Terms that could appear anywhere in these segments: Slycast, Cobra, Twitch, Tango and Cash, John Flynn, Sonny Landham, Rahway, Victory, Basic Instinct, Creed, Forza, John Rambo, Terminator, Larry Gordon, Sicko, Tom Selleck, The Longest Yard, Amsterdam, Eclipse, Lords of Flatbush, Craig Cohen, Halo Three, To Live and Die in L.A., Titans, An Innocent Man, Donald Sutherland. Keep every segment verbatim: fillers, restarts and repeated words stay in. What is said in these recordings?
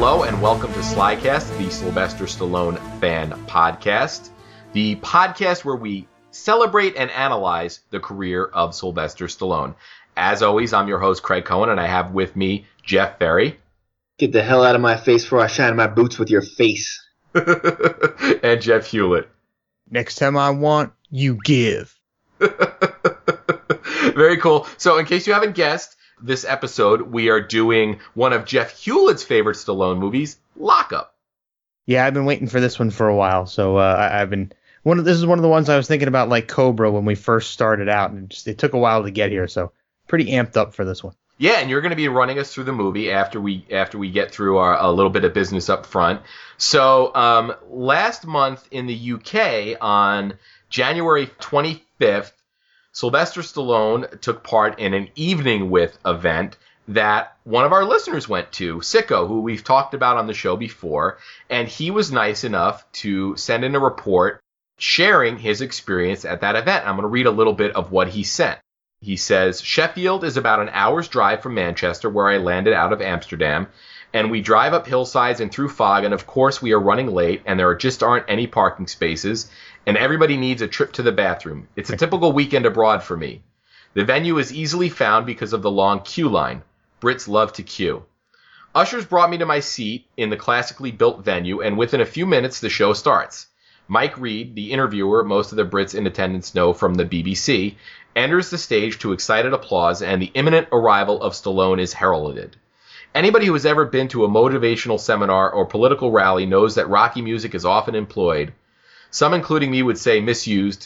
Hello and welcome to Slycast, the Sylvester Stallone fan podcast, the podcast where we celebrate and analyze the career of Sylvester Stallone. As always, I'm your host, Craig Cohen, and I have with me Jeff Ferry. Get the hell out of my face before I shine my boots with your face. And Jeff Hewlett. Next time I want, you give. Very cool. So in case you haven't guessed, this episode we are doing one of Jeff Hewlett's favorite Stallone movies, Lockup. Yeah, I've been waiting for this one for a while, so uh, I've been... One of, this is one of the ones I was thinking about, like Cobra, when we first started out, and just, it took a while to get here, so pretty amped up for this one. Yeah, and you're going to be running us through the movie after we after we get through our a little bit of business up front. So um, last month in the U K, on January twenty-fifth, Sylvester Stallone took part in an Evening With event that one of our listeners went to, Sicko, who we've talked about on the show before, and he was nice enough to send in a report sharing his experience at that event. I'm going to read a little bit of what he sent. He says, Sheffield is about an hour's drive from Manchester, where I landed out of Amsterdam, and we drive up hillsides and through fog, and of course we are running late, and there just aren't any parking spaces, and everybody needs a trip to the bathroom. It's a typical weekend abroad for me. The venue is easily found because of the long queue line. Brits love to queue. Ushers brought me to my seat in the classically built venue, and within a few minutes the show starts. Mike Reed, the interviewer most of the Brits in attendance know from the B B C, enters the stage to excited applause, and the imminent arrival of Stallone is heralded. Anybody who has ever been to a motivational seminar or political rally knows that Rocky music is often employed. Some, including me, would say misused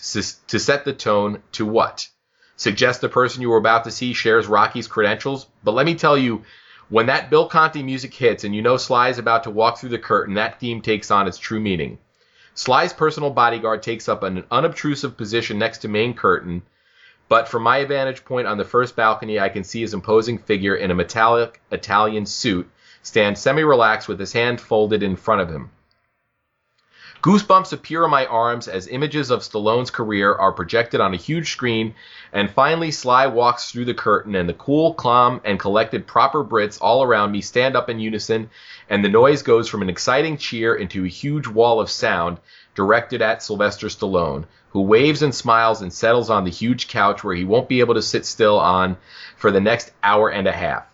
to set the tone to what? Suggest the person you were about to see shares Rocky's credentials? But let me tell you, when that Bill Conti music hits and you know Sly is about to walk through the curtain, that theme takes on its true meaning. Sly's personal bodyguard takes up an unobtrusive position next to main curtain, but from my vantage point on the first balcony, I can see his imposing figure in a metallic Italian suit stand semi-relaxed with his hand folded in front of him. Goosebumps appear on my arms as images of Stallone's career are projected on a huge screen, and finally Sly walks through the curtain, and the cool, calm, and collected proper Brits all around me stand up in unison, and the noise goes from an exciting cheer into a huge wall of sound directed at Sylvester Stallone, who waves and smiles and settles on the huge couch where he won't be able to sit still on for the next hour and a half.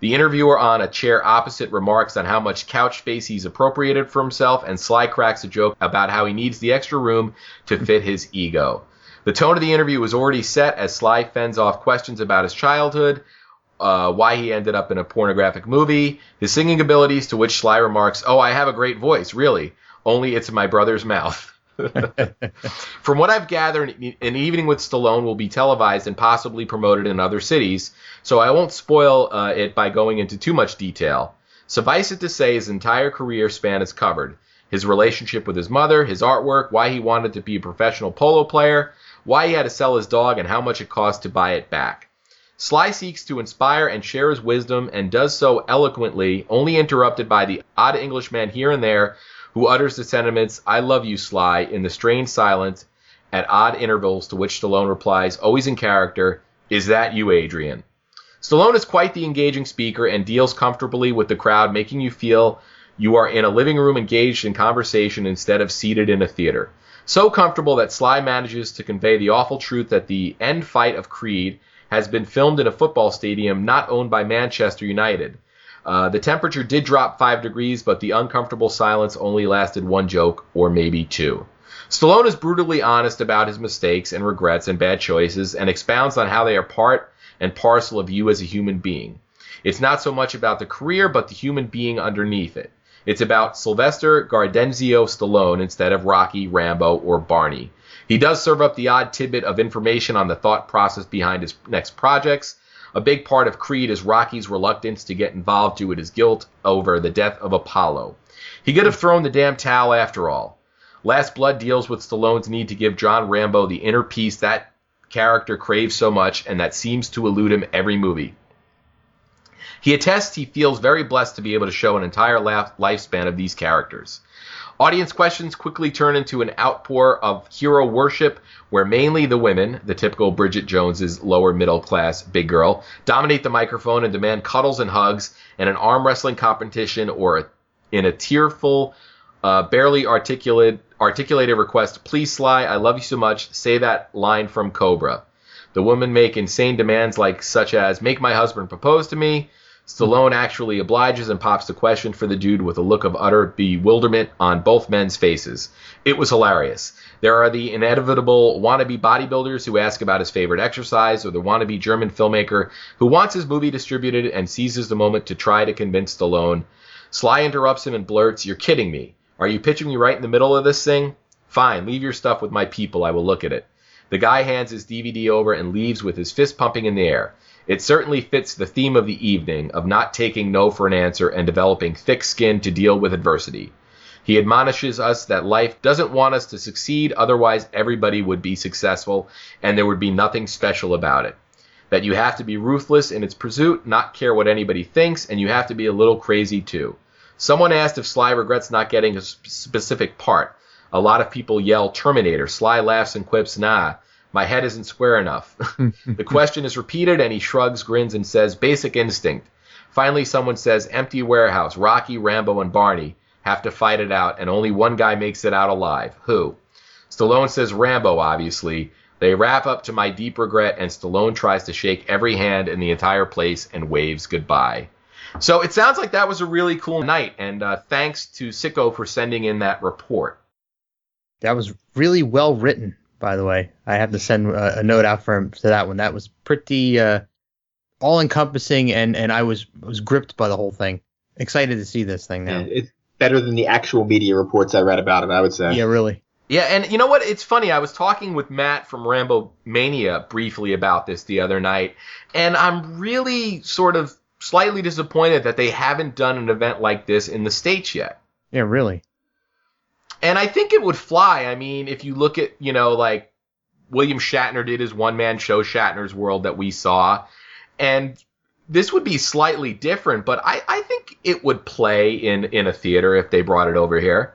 The interviewer on a chair opposite remarks on how much couch space he's appropriated for himself, and Sly cracks a joke about how he needs the extra room to fit his ego. The tone of the interview was already set as Sly fends off questions about his childhood, uh, why he ended up in a pornographic movie, his singing abilities, to which Sly remarks, "Oh, I have a great voice, really, only it's in my brother's mouth." From what I've gathered, an Evening with Stallone will be televised and possibly promoted in other cities, so I won't spoil uh, it by going into too much detail. Suffice it to say, his entire career span is covered. His relationship with his mother, his artwork, why he wanted to be a professional polo player, why he had to sell his dog, and how much it cost to buy it back. Sly seeks to inspire and share his wisdom, and does so eloquently, only interrupted by the odd Englishman here and there who utters the sentiments, "I love you, Sly," in the strained silence at odd intervals, to which Stallone replies, always in character, "Is that you, Adrian?" Stallone is quite the engaging speaker and deals comfortably with the crowd, making you feel you are in a living room engaged in conversation instead of seated in a theater. So comfortable that Sly manages to convey the awful truth that the end fight of Creed has been filmed in a football stadium not owned by Manchester United. Uh, the temperature did drop five degrees, but the uncomfortable silence only lasted one joke, or maybe two. Stallone is brutally honest about his mistakes and regrets and bad choices, and expounds on how they are part and parcel of you as a human being. It's not so much about the career, but the human being underneath it. It's about Sylvester Gardenzio Stallone instead of Rocky, Rambo, or Barney. He does serve up the odd tidbit of information on the thought process behind his next projects. A big part of Creed is Rocky's reluctance to get involved due to his guilt over the death of Apollo. He could have thrown the damn towel after all. Last Blood deals with Stallone's need to give John Rambo the inner peace that character craves so much, and that seems to elude him every movie. He attests he feels very blessed to be able to show an entire lifespan of these characters. Audience questions quickly turn into an outpour of hero worship, where mainly the women, the typical Bridget Jones's lower middle class big girl, dominate the microphone and demand cuddles and hugs, and an arm wrestling competition or a in a tearful, uh, barely articulate, articulated request, "Please, Sly, I love you so much. Say that line from Cobra." The women make insane demands like such as, "Make my husband propose to me." Stallone actually obliges and pops the question for the dude with a look of utter bewilderment on both men's faces. It was hilarious. There are the inevitable wannabe bodybuilders who ask about his favorite exercise, or the wannabe German filmmaker who wants his movie distributed and seizes the moment to try to convince Stallone. Sly interrupts him and blurts, "You're kidding me. Are you pitching me right in the middle of this thing? Fine, leave your stuff with my people. I will look at it." The guy hands his D V D over and leaves with his fist pumping in the air. It certainly fits the theme of the evening, of not taking no for an answer and developing thick skin to deal with adversity. He admonishes us that life doesn't want us to succeed, otherwise everybody would be successful, and there would be nothing special about it. That you have to be ruthless in its pursuit, not care what anybody thinks, and you have to be a little crazy too. Someone asked if Sly regrets not getting a sp- specific part. A lot of people yell, "Terminator." Sly laughs and quips, "Nah. My head isn't square enough." The question is repeated, and he shrugs, grins, and says, "Basic instinct." Finally, someone says, "Empty warehouse. Rocky, Rambo, and Barney have to fight it out, and only one guy makes it out alive. Who?" Stallone says, "Rambo, obviously." They wrap up to "My deep regret," and Stallone tries to shake every hand in the entire place and waves goodbye. So it sounds like that was a really cool night, and uh, thanks to Sicko for sending in that report. That was really well written. By the way, I have to send a, a note out for him to that one. That was pretty uh, all-encompassing, and, and I was was gripped by the whole thing. Excited to see this thing now. Yeah, it's better than the actual media reports I read about it, I would say. Yeah, really. Yeah, and you know what? It's funny. I was talking with Matt from Rambo Mania briefly about this the other night, and I'm really sort of slightly disappointed that they haven't done an event like this in the States yet. Yeah, really. And I think it would fly. I mean, if you look at, you know, like William Shatner did his one-man show, Shatner's World, that we saw. And this would be slightly different, but I, I think it would play in, in a theater if they brought it over here.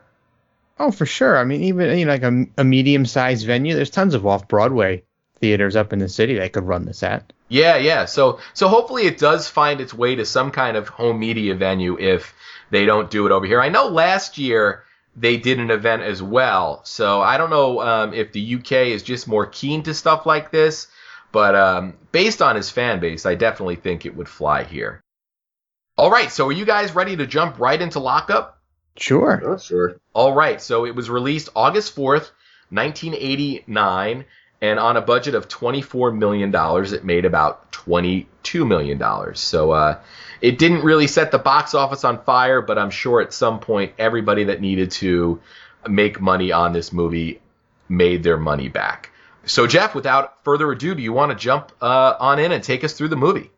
Oh, for sure. I mean, even you know, like a, a medium-sized venue, there's tons of off-Broadway theaters up in the city that could run this at. Yeah, yeah. So, so hopefully it does find its way to some kind of home media venue if they don't do it over here. I know last year they did an event as well. So I don't know um, if the U K is just more keen to stuff like this, but um, based on his fan base, I definitely think it would fly here. All right, so are you guys ready to jump right into Lockup? Sure. Oh, sure. All right, so it was released August fourth, nineteen eighty-nine, and on a budget of twenty-four million dollars, it made about twenty-two million dollars. So uh, it didn't really set the box office on fire, but I'm sure at some point everybody that needed to make money on this movie made their money back. So, Jeff, without further ado, do you want to jump uh, on in and take us through the movie?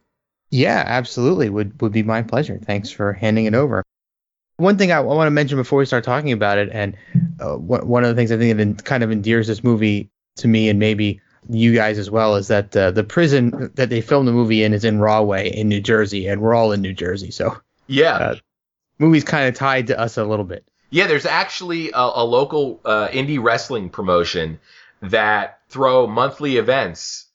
Yeah, absolutely. Would would be my pleasure. Thanks for handing it over. One thing I, I want to mention before we start talking about it, and uh, wh- one of the things I think that en- kind of endears this movie to me, and maybe you guys as well, is that uh, the prison that they filmed the movie in is in Rahway in New Jersey, and we're all in New Jersey, so yeah, uh, movie's kind of tied to us a little bit. Yeah, there's actually a, a local uh, indie wrestling promotion that throw monthly events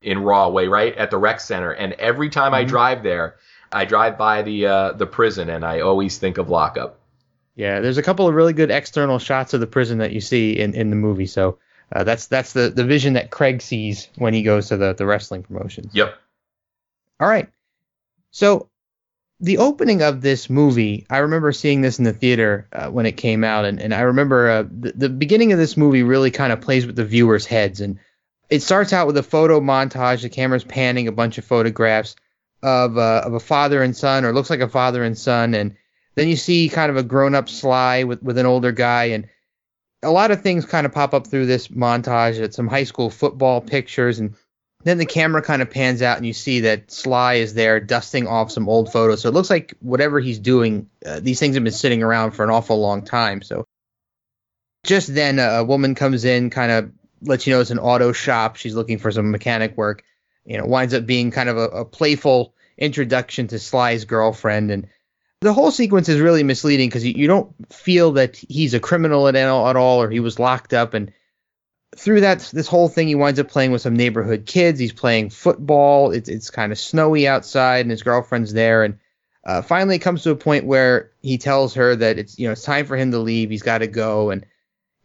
in Rahway, right at the rec center, and every time mm-hmm. I drive there, I drive by the uh, the prison, and I always think of Lockup. Yeah, there's a couple of really good external shots of the prison that you see in, in the movie, so. Uh, that's that's the, the vision that Craig sees when he goes to the, the wrestling promotions. Yep. All right. So the opening of this movie, I remember seeing this in the theater uh, when it came out. And, and I remember uh, the, the beginning of this movie really kind of plays with the viewers' heads. And it starts out with a photo montage. The camera's panning a bunch of photographs of, uh, of a father and son, or looks like a father and son. And then you see kind of a grown-up Sly with, with an older guy, and a lot of things kind of pop up through this montage. It's some high school football pictures, and then the camera kind of pans out, and you see that Sly is there dusting off some old photos. So it looks like whatever he's doing, uh, these things have been sitting around for an awful long time. So just then a, a woman comes in, kind of lets you know it's an auto shop. She's looking for some mechanic work. You know, winds up being kind of a, a playful introduction to Sly's girlfriend, and the whole sequence is really misleading because you, you don't feel that he's a criminal at all, at all, or he was locked up. And through that, this whole thing, he winds up playing with some neighborhood kids. He's playing football. It's it's kind of snowy outside, and his girlfriend's there. And Uh, finally, it comes to a point where he tells her that it's, you know, it's time for him to leave. He's got to go. And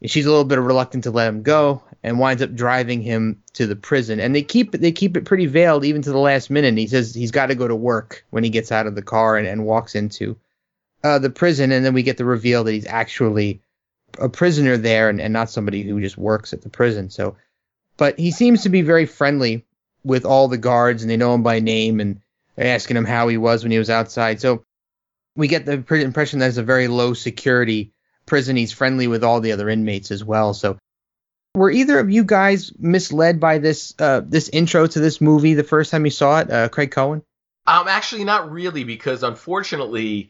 she's a little bit reluctant to let him go and winds up driving him to the prison. And they keep they keep it pretty veiled even to the last minute. And he says he's got to go to work when he gets out of the car and, and walks into uh, the prison. And then we get the reveal that he's actually a prisoner there and, and not somebody who just works at the prison. So, but he seems to be very friendly with all the guards, and they know him by name, and they're asking him how he was when he was outside. So we get the impression that it's a very low security prison. He's friendly with all the other inmates as well. So were either of you guys misled by this uh, this intro to this movie the first time you saw it, uh, Craig Cohen? Um, actually, not really, because unfortunately,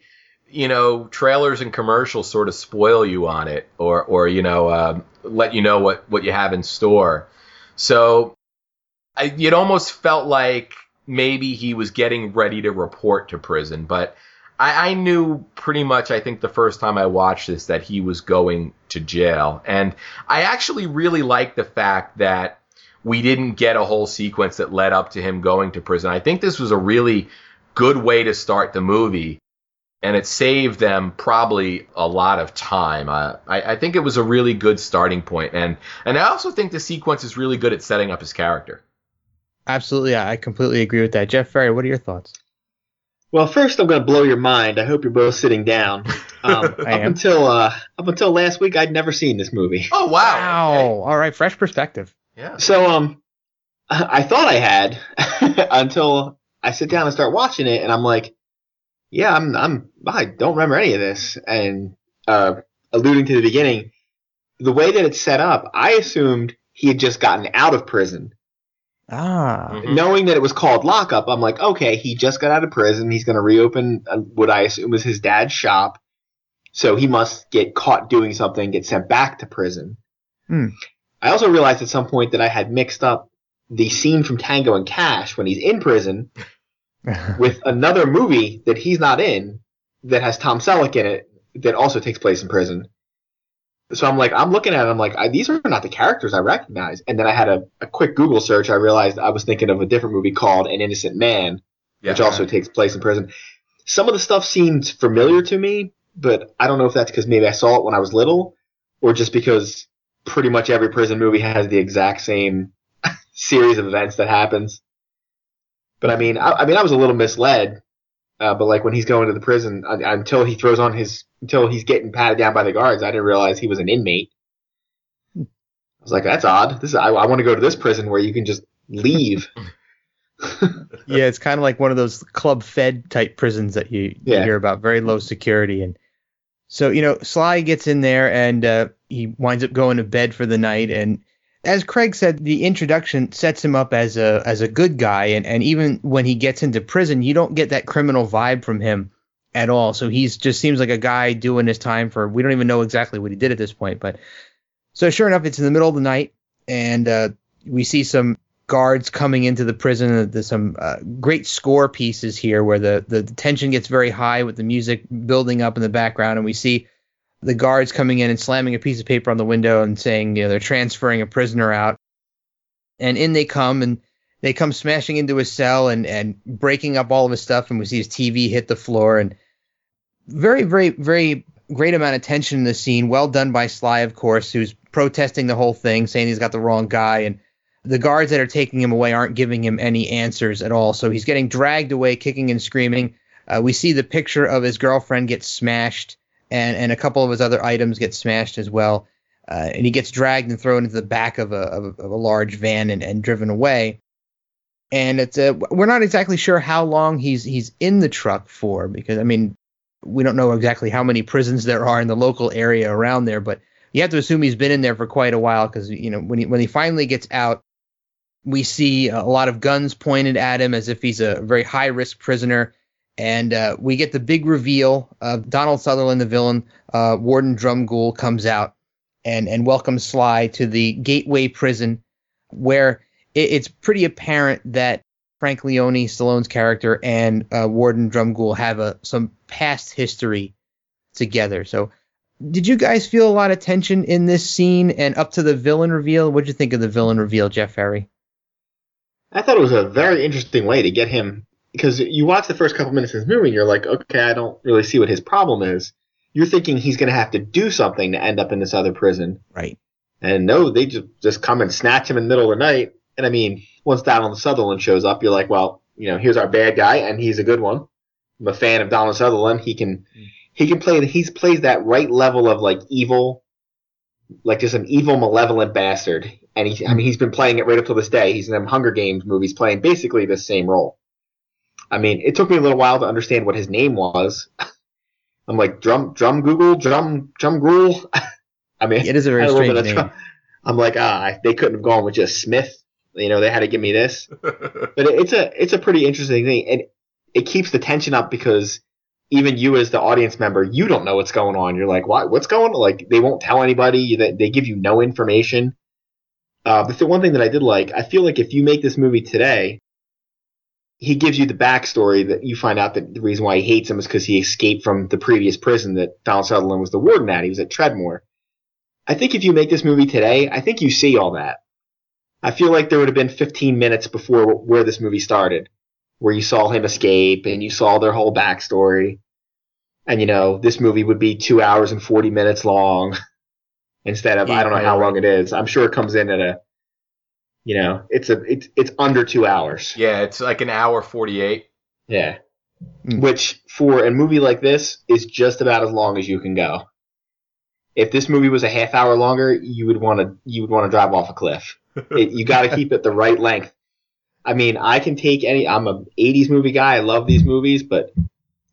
you know, trailers and commercials sort of spoil you on it, or, or you know, uh, let you know what, what you have in store. So I, it almost felt like maybe he was getting ready to report to prison, but I, I knew pretty much, I think the first time I watched this, that he was going to jail. And I actually really liked the fact that we didn't get a whole sequence that led up to him going to prison. I think this was a really good way to start the movie, and it saved them probably a lot of time. Uh, I, I think it was a really good starting point. And, and I also think the sequence is really good at setting up his character. Absolutely. I completely agree with that. Jeff Ferry, what are your thoughts? Well, first I'm going to blow your mind. I hope you're both sitting down. Um, up am. until uh, up until last week, I'd never seen this movie. Oh, wow. Wow. Okay. All right. Fresh perspective. Yeah. So um, I thought I had until I sit down and start watching it, and I'm like, yeah, I'm I'm I don't remember any of this. And uh, alluding to the beginning, the way that it's set up, I assumed he had just gotten out of prison. Ah, mm-hmm. Knowing that it was called Lockup, I'm like, okay, he just got out of prison. He's going to reopen what I assume is his dad's shop. So he must get caught doing something, get sent back to prison. Mm. I also realized at some point that I had mixed up the scene from Tango and Cash when he's in prison with another movie that he's not in that has Tom Selleck in it that also takes place in prison. So I'm like, I'm looking at it, I'm like, I, these are not the characters I recognize. And then I had a, a quick Google search. I realized I was thinking of a different movie called An Innocent Man, yeah, which also takes place in prison. Some of the stuff seemed familiar to me, but I don't know if that's because maybe I saw it when I was little or just because pretty much every prison movie has the exact same series of events that happens. But I mean, I, I mean, I was a little misled. Uh, but like when he's going to the prison, uh, until he throws on his, until he's getting patted down by the guards, I didn't realize he was an inmate. I was like, that's odd. This is, I, I want to go to this prison where you can just leave. Yeah, it's kind of like one of those club fed type prisons that you, yeah. you hear about, very low security. And so, you know, Sly gets in there and uh, he winds up going to bed for the night. And as Craig said, the introduction sets him up as a as a good guy, and, and even when he gets into prison, you don't get that criminal vibe from him at all. So he's just seems like a guy doing his time for, we don't even know exactly what he did at this point. But so sure enough, it's in the middle of the night, and uh, we see some guards coming into the prison. There's some uh, great score pieces here where the, the tension gets very high with the music building up in the background, and we see the guards coming in and slamming a piece of paper on the window and saying, you know, they're transferring a prisoner out. And in they come, and they come smashing into his cell and, and breaking up all of his stuff. And we see his T V hit the floor, and very, very, very great amount of tension in the scene. Well done by Sly, of course, who's protesting the whole thing, saying he's got the wrong guy. And the guards that are taking him away aren't giving him any answers at all. So he's getting dragged away, kicking and screaming. Uh, we see the picture of his girlfriend get smashed. And and a couple of his other items get smashed as well. Uh, and he gets dragged and thrown into the back of a of a, of a large van and, and driven away. And it's a, we're not exactly sure how long he's he's in the truck for, because, I mean, we don't know exactly how many prisons there are in the local area around there. But you have to assume he's been in there for quite a while, because, you know, when he, when he finally gets out, we see a lot of guns pointed at him as if he's a very high-risk prisoner. And uh, we get the big reveal of Donald Sutherland, the villain. uh, Warden Drumgoole comes out and, and welcomes Sly to the Gateway Prison, where it, it's pretty apparent that Frank Leone, Stallone's character, and uh, Warden Drumgoole have a, some past history together. So did you guys feel a lot of tension in this scene and up to the villain reveal? What did you think of the villain reveal, Jeff Ferry? I thought it was a very interesting way to get him because you watch the first couple minutes of this movie and you're like, okay, I don't really see what his problem is. You're thinking he's going to have to do something to end up in this other prison. Right. And no, they just, just come and snatch him in the middle of the night. And I mean, once Donald Sutherland shows up, you're like, well, you know, here's our bad guy, and he's a good one. I'm a fan of Donald Sutherland. He can, he can play, he's plays that right level of like evil, like just an evil, malevolent bastard. And he, I mean, he's been playing it right up till this day. He's in them Hunger Games movies playing basically the same role. I mean, it took me a little while to understand what his name was. I'm like, drum, drum, Google, drum, drum, Google. I mean, it is a very strange name. Tr- I'm like, ah, they couldn't have gone with just Smith. You know, they had to give me this. But it's a, it's a pretty interesting thing. And it keeps the tension up because even you as the audience member, you don't know what's going on. You're like, what, what's going on? Like, they won't tell anybody. That they give you no information. Uh, but the one thing that I did like, I feel like if you make this movie today, he gives you the backstory that you find out that the reason why he hates him is because he escaped from the previous prison that Donald Sutherland was the warden at. He was at Treadmore. I think if you make this movie today, I think you see all that. I feel like there would have been fifteen minutes before where this movie started, where you saw him escape and you saw their whole backstory. And, you know, this movie would be two hours and forty minutes long instead of, yeah, I don't know how long it is. I'm sure it comes in at a, you know, it's a it's it's under two hours. Yeah, it's like an hour forty-eight. Yeah. Mm. Which, for a movie like this, is just about as long as you can go. If this movie was a half hour longer, you would want to you would want to drive off a cliff. It, you got to keep it the right length. I mean, I can take any. I'm an eighties movie guy. I love these movies, but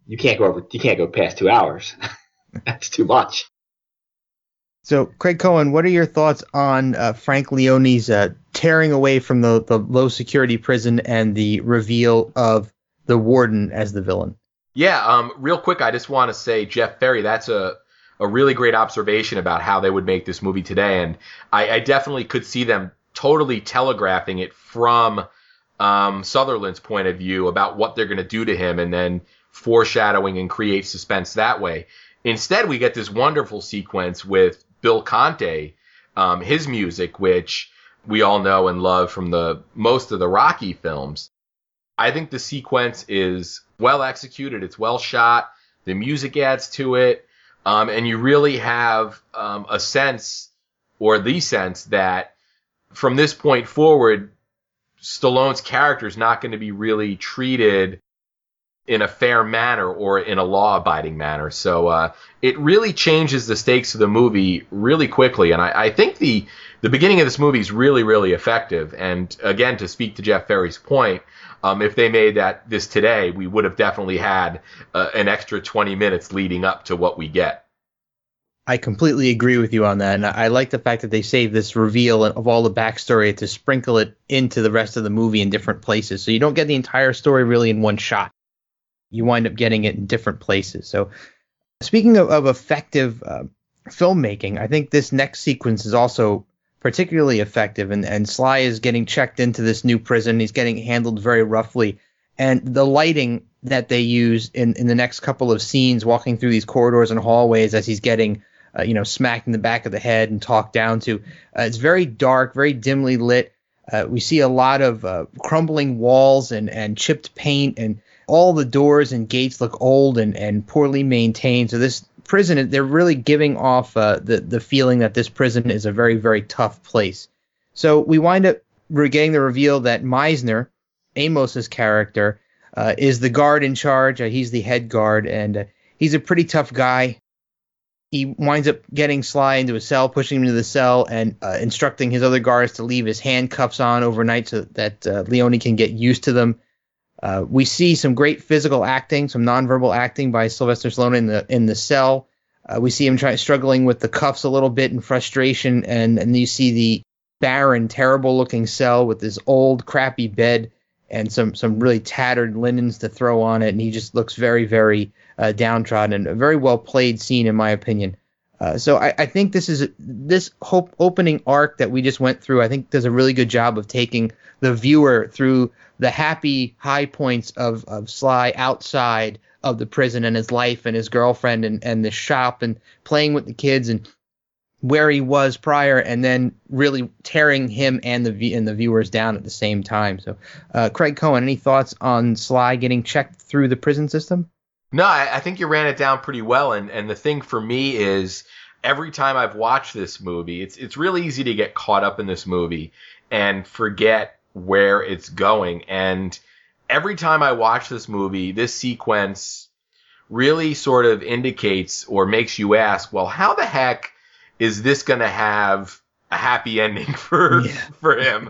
you can't go over. You can't go past two hours. That's too much. So, Craig Cohen, what are your thoughts on uh, Frank Leone's uh, tearing away from the, the low security prison and the reveal of the warden as the villain? Yeah, um, real quick, I just want to say, Jeff Ferry, that's a a really great observation about how they would make this movie today, and I, I definitely could see them totally telegraphing it from um, Sutherland's point of view about what they're going to do to him, and then foreshadowing and create suspense that way. Instead, we get this wonderful sequence with Bill Conti, um, his music, which we all know and love from the most of the Rocky films. I think the sequence is well executed. It's well shot. The music adds to it. Um, and you really have um, a sense, or the sense, that from this point forward, Stallone's character is not going to be really treated in a fair manner or in a law-abiding manner. So uh, it really changes the stakes of the movie really quickly. And I, I think the, the beginning of this movie is really, really effective. And again, to speak to Jeff Ferry's point, um, if they made that this today, we would have definitely had uh, an extra twenty minutes leading up to what we get. I completely agree with you on that. And I, I like the fact that they saved this reveal of all the backstory to sprinkle it into the rest of the movie in different places. So you don't get the entire story really in one shot. You wind up getting it in different places. So speaking of, of effective uh, filmmaking, I think this next sequence is also particularly effective. And, and Sly is getting checked into this new prison. He's getting handled very roughly. And the lighting that they use in, in the next couple of scenes, walking through these corridors and hallways as he's getting uh, you know, smacked in the back of the head and talked down to, uh, it's very dark, very dimly lit. Uh, we see a lot of uh, crumbling walls and, and chipped paint, and all the doors and gates look old and, and poorly maintained. So this prison, they're really giving off uh, the, the feeling that this prison is a very, very tough place. So we wind up getting the reveal that Meisner, Amos's character, uh, is the guard in charge. Uh, he's the head guard, and uh, he's a pretty tough guy. He winds up getting Sly into a cell, pushing him into the cell, and uh, instructing his other guards to leave his handcuffs on overnight so that uh, Leone can get used to them. Uh, we see some great physical acting, some nonverbal acting by Sylvester Stallone in the in the cell. Uh, we see him try, struggling with the cuffs a little bit in frustration, and, and you see the barren, terrible-looking cell with this old, crappy bed and some, some really tattered linens to throw on it, and he just looks very, very uh, downtrodden, and a very well-played scene, in my opinion. Uh, so I, I think this is this whole opening arc that we just went through, I think, does a really good job of taking the viewer through the happy high points of, of Sly outside of the prison and his life and his girlfriend and, and the shop and playing with the kids and where he was prior, and then really tearing him and the and the viewers down at the same time. So, uh, Craig Cohen, any thoughts on Sly getting checked through the prison system? No, I, I think you ran it down pretty well. And, and the thing for me is, every time I've watched this movie, it's it's really easy to get caught up in this movie and forget where it's going. And every time I watch this movie, this sequence really sort of indicates or makes you ask, well, how the heck is this going to have a happy ending for yeah. for him?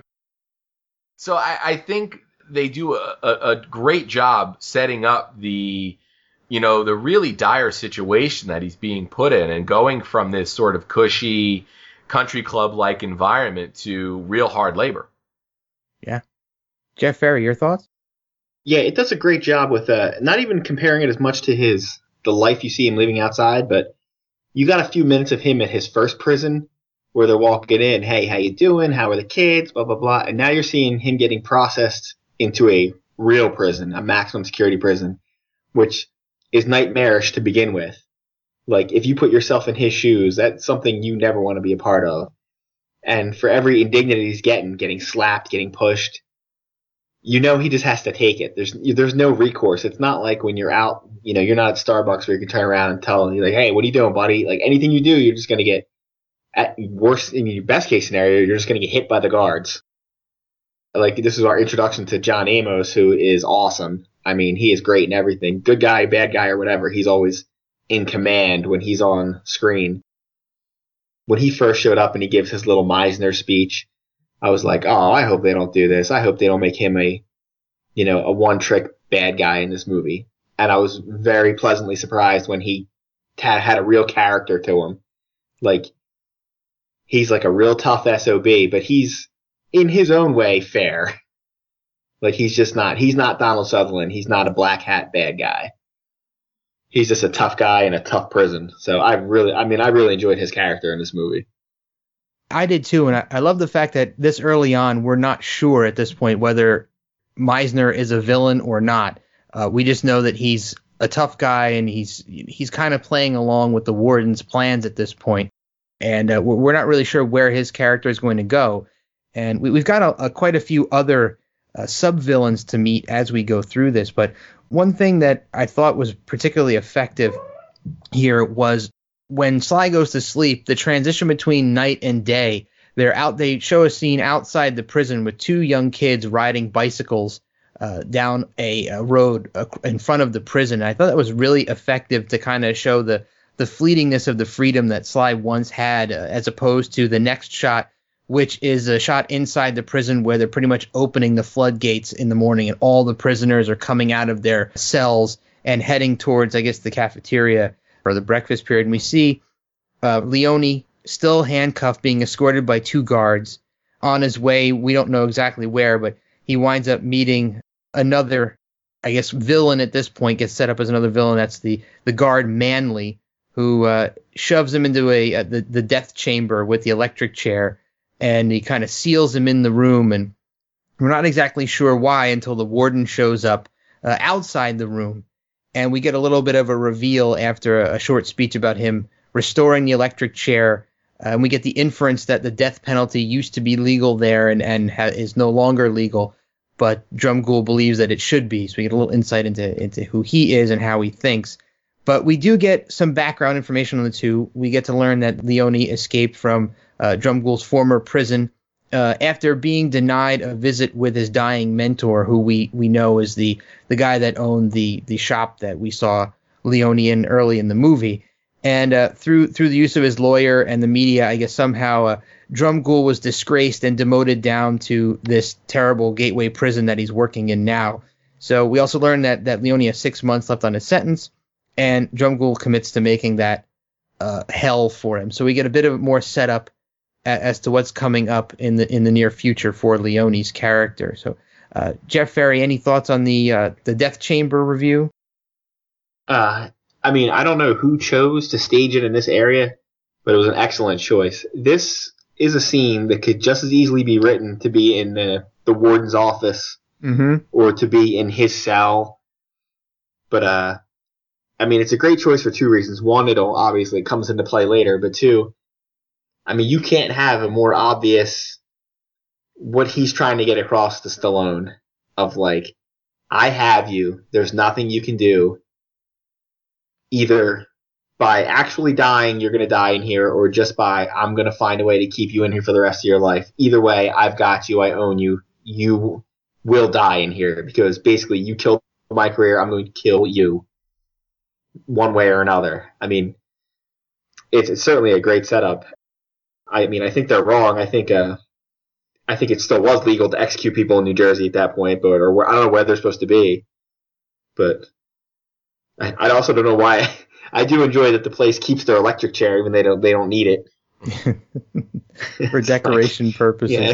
So I, I think they do a, a, a great job setting up the, you know, the really dire situation that he's being put in, and going from this sort of cushy country club-like environment to real hard labor. Yeah. Jeff Ferry, your thoughts? Yeah, it does a great job with uh, not even comparing it as much to his the life you see him living outside, but you got a few minutes of him at his first prison where they're walking in, hey, how you doing? How are the kids? Blah, blah, blah. And now you're seeing him getting processed into a real prison, a maximum security prison, which is nightmarish to begin with. Like, if you put yourself in his shoes, that's something you never want to be a part of. And for every indignity he's getting, getting slapped, getting pushed, you know he just has to take it. There's there's no recourse. It's not like when you're out, you know, you're not at Starbucks where you can turn around and tell and you're like, hey, what are you doing, buddy? Like, anything you do, you're just going to get, at worst, in your best case scenario, you're just going to get hit by the guards. Like, this is our introduction to John Amos, who is awesome. I mean, he is great in everything. Good guy, bad guy, or whatever. He's always in command when he's on screen. When he first showed up and he gives his little Meisner speech, I was like, oh, I hope they don't do this. I hope they don't make him a, you know, a one-trick bad guy in this movie. And I was very pleasantly surprised when he ta- had a real character to him. Like, he's like a real tough S O B, but he's, in his own way, fair. Like, he's just not, he's not Donald Sutherland. He's not a black hat bad guy. He's just a tough guy in a tough prison. So I really, I mean, I really enjoyed his character in this movie. I did too, and I, I love the fact that this early on, we're not sure at this point whether Meisner is a villain or not. Uh, we just know that he's a tough guy, and he's he's kind of playing along with the warden's plans at this point, and uh, we're not really sure where his character is going to go. And we, we've got a, a, quite a few other uh, sub-villains to meet as we go through this, but one thing that I thought was particularly effective here was, when Sly goes to sleep, the transition between night and day, they're out. They show a scene outside the prison with two young kids riding bicycles uh, down a, a road uh, in front of the prison. And I thought that was really effective to kind of show the the fleetingness of the freedom that Sly once had, uh, as opposed to the next shot, which is a shot inside the prison where they're pretty much opening the floodgates in the morning and all the prisoners are coming out of their cells and heading towards, I guess, the cafeteria for the breakfast period. And we see uh, Leone still handcuffed, being escorted by two guards on his way. We don't know exactly where, but he winds up meeting another, I guess, villain at this point, gets set up as another villain. That's the, the guard Manly, who uh, shoves him into a, a the, the death chamber with the electric chair, and he kind of seals him in the room. And we're not exactly sure why until the warden shows up uh, outside the room. And we get a little bit of a reveal after a, a short speech about him restoring the electric chair. Uh, and we get the inference that the death penalty used to be legal there and, and ha- is no longer legal. But Drumgoole believes that it should be. So we get a little insight into, into who he is and how he thinks. But we do get some background information on the two. We get to learn that Leone escaped from uh, Drumgoole's former prison Uh, after being denied a visit with his dying mentor, who we, we know is the, the guy that owned the, the shop that we saw Leone in early in the movie. And uh, through through the use of his lawyer and the media, I guess somehow uh, Drumgoole was disgraced and demoted down to this terrible Gateway Prison that he's working in now. So we also learned that, that Leone has six months left on his sentence, and Drumgoole commits to making that uh, hell for him. So we get a bit of more setup as to what's coming up in the in the near future for Leone's character. So, uh, Jeff Ferry, any thoughts on the uh, the Death Chamber review? Uh, I mean, I don't know who chose to stage it in this area, but it was an excellent choice. This is a scene that could just as easily be written to be in the, the warden's office, mm-hmm. or to be in his cell. But, uh, I mean, it's a great choice for two reasons. One, it'll obviously comes into play later, but two, I mean, you can't have a more obvious what he's trying to get across to Stallone of like, I have you. There's nothing you can do. Either by actually dying, you're going to die in here, or just by I'm going to find a way to keep you in here for the rest of your life. Either way, I've got you. I own you. You will die in here because basically you killed my career. I'm going to kill you one way or another. I mean, it's, it's certainly a great setup. I mean, I think they're wrong. I think uh, I think it still was legal to execute people in New Jersey at that point, but or where, I don't know where they're supposed to be. But I, I also don't know why. I do enjoy that the place keeps their electric chair even they don't they don't need it for decoration like, purposes. Yeah.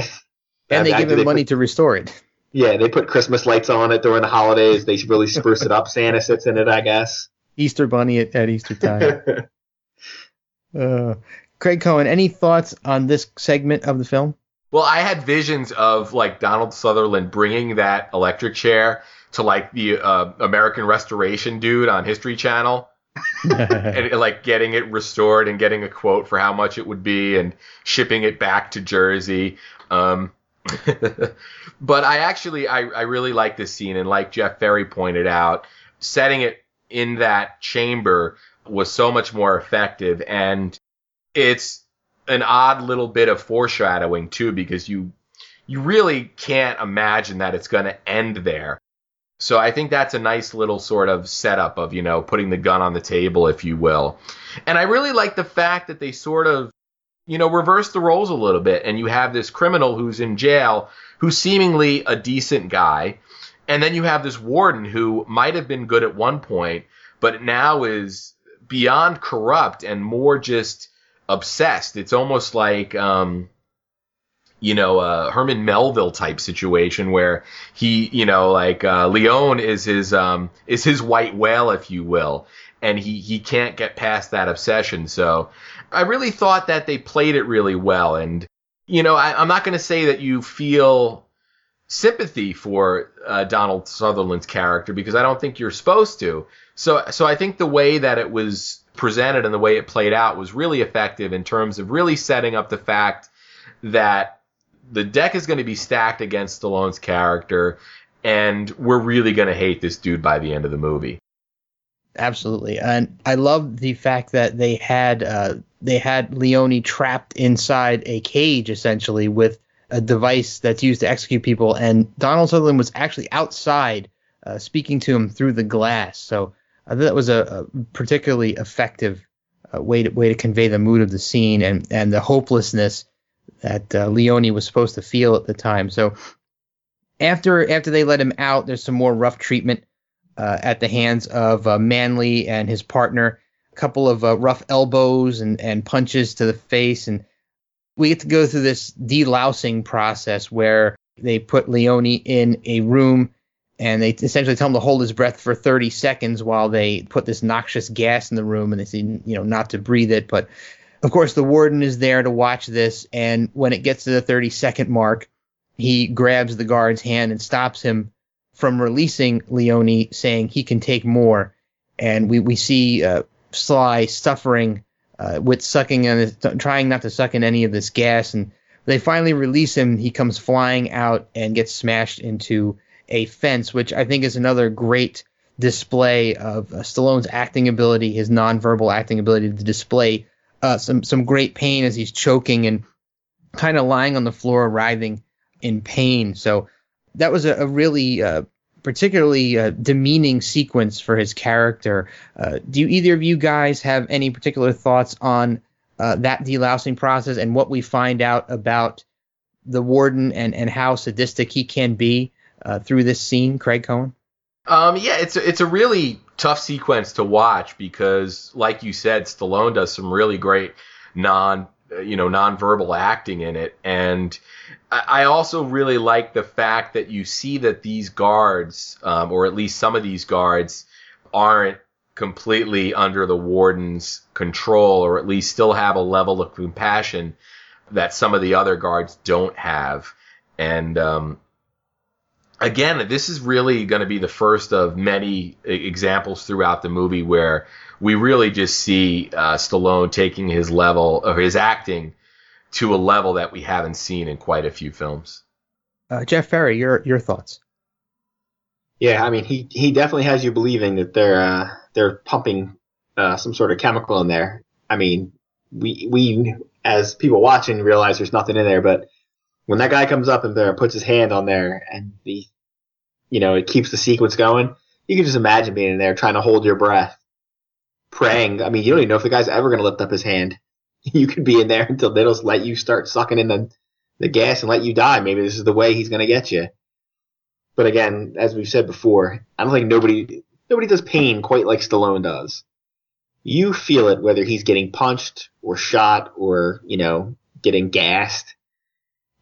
And, and they give him money put, to restore it. Yeah, they put Christmas lights on it during the holidays. They really spruce it up. Santa sits in it, I guess. Easter Bunny at, at Easter time. uh, Craig Cohen, any thoughts on this segment of the film? Well, I had visions of like Donald Sutherland bringing that electric chair to like the uh, American Restoration dude on History Channel. And like getting it restored and getting a quote for how much it would be and shipping it back to Jersey. Um, but I actually, I, I really like this scene. And like Jeff Ferry pointed out, setting it in that chamber was so much more effective. And it's an odd little bit of foreshadowing too, because you, you really can't imagine that it's going to end there. So I think that's a nice little sort of setup of, you know, putting the gun on the table, if you will. And I really like the fact that they sort of, you know, reverse the roles a little bit. And you have this criminal who's in jail, who's seemingly a decent guy. And then you have this warden who might have been good at one point, but now is beyond corrupt and more just obsessed. It's almost like, um, you know, uh, Herman Melville type situation where he, you know, like, uh, Leon is his, um, is his white whale, if you will. And he, he can't get past that obsession. So I really thought that they played it really well. And, you know, I, I'm not going to say that you feel sympathy for, uh, Donald Sutherland's character because I don't think you're supposed to. So, so I think the way that it was presented and the way it played out was really effective in terms of really setting up the fact that the deck is going to be stacked against Stallone's character, and we're really going to hate this dude by the end of the movie. Absolutely. And I love the fact that they had uh, they had Leone trapped inside a cage, essentially, with a device that's used to execute people. And Donald Sutherland was actually outside uh, speaking to him through the glass. So I uh, thought that was a, a particularly effective uh, way to, way to convey the mood of the scene and, and the hopelessness that uh, Leone was supposed to feel at the time. So after after they let him out, there's some more rough treatment uh, at the hands of uh, Manly and his partner. A couple of uh, rough elbows and, and punches to the face. And we get to go through this delousing process where they put Leone in a room and they essentially tell him to hold his breath for thirty seconds while they put this noxious gas in the room and they say, you know, not to breathe it, but... Of course, the warden is there to watch this, and when it gets to the thirty-second mark, he grabs the guard's hand and stops him from releasing Leone, saying he can take more. And we, we see uh, Sly suffering uh, with sucking and trying not to suck in any of this gas, and they finally release him. He comes flying out and gets smashed into a fence, which I think is another great display of uh, Stallone's acting ability, his nonverbal acting ability to display Uh, some some great pain as he's choking and kind of lying on the floor, writhing in pain. So that was a, a really uh, particularly uh, demeaning sequence for his character. Uh, do you, either of you guys have any particular thoughts on uh, that delousing process and what we find out about the warden and, and how sadistic he can be uh, through this scene, Craig Cohen? Um, yeah, it's a, it's a really tough sequence to watch because, like you said, Stallone does some really great non, you know, nonverbal acting in it. And I also really like the fact that you see that these guards, um, or at least some of these guards, aren't completely under the warden's control, or at least still have a level of compassion that some of the other guards don't have. And, um, Again, this is really going to be the first of many examples throughout the movie where we really just see uh, Stallone taking his level or his acting to a level that we haven't seen in quite a few films. Uh, Jeff Ferry, your your thoughts? Yeah, I mean, he, he definitely has you believing that they're uh, they're pumping uh, some sort of chemical in there. I mean, we we as people watching realize there's nothing in there, but when that guy comes up in there and puts his hand on there, and the you know it keeps the sequence going, you can just imagine being in there trying to hold your breath, praying. I mean, you don't even know if the guy's ever going to lift up his hand. You could be in there until they don't let you start sucking in the, the gas and let you die. Maybe this is the way he's going to get you. But again, as we've said before, I don't think nobody nobody does pain quite like Stallone does. You feel it whether he's getting punched or shot or, you know, getting gassed.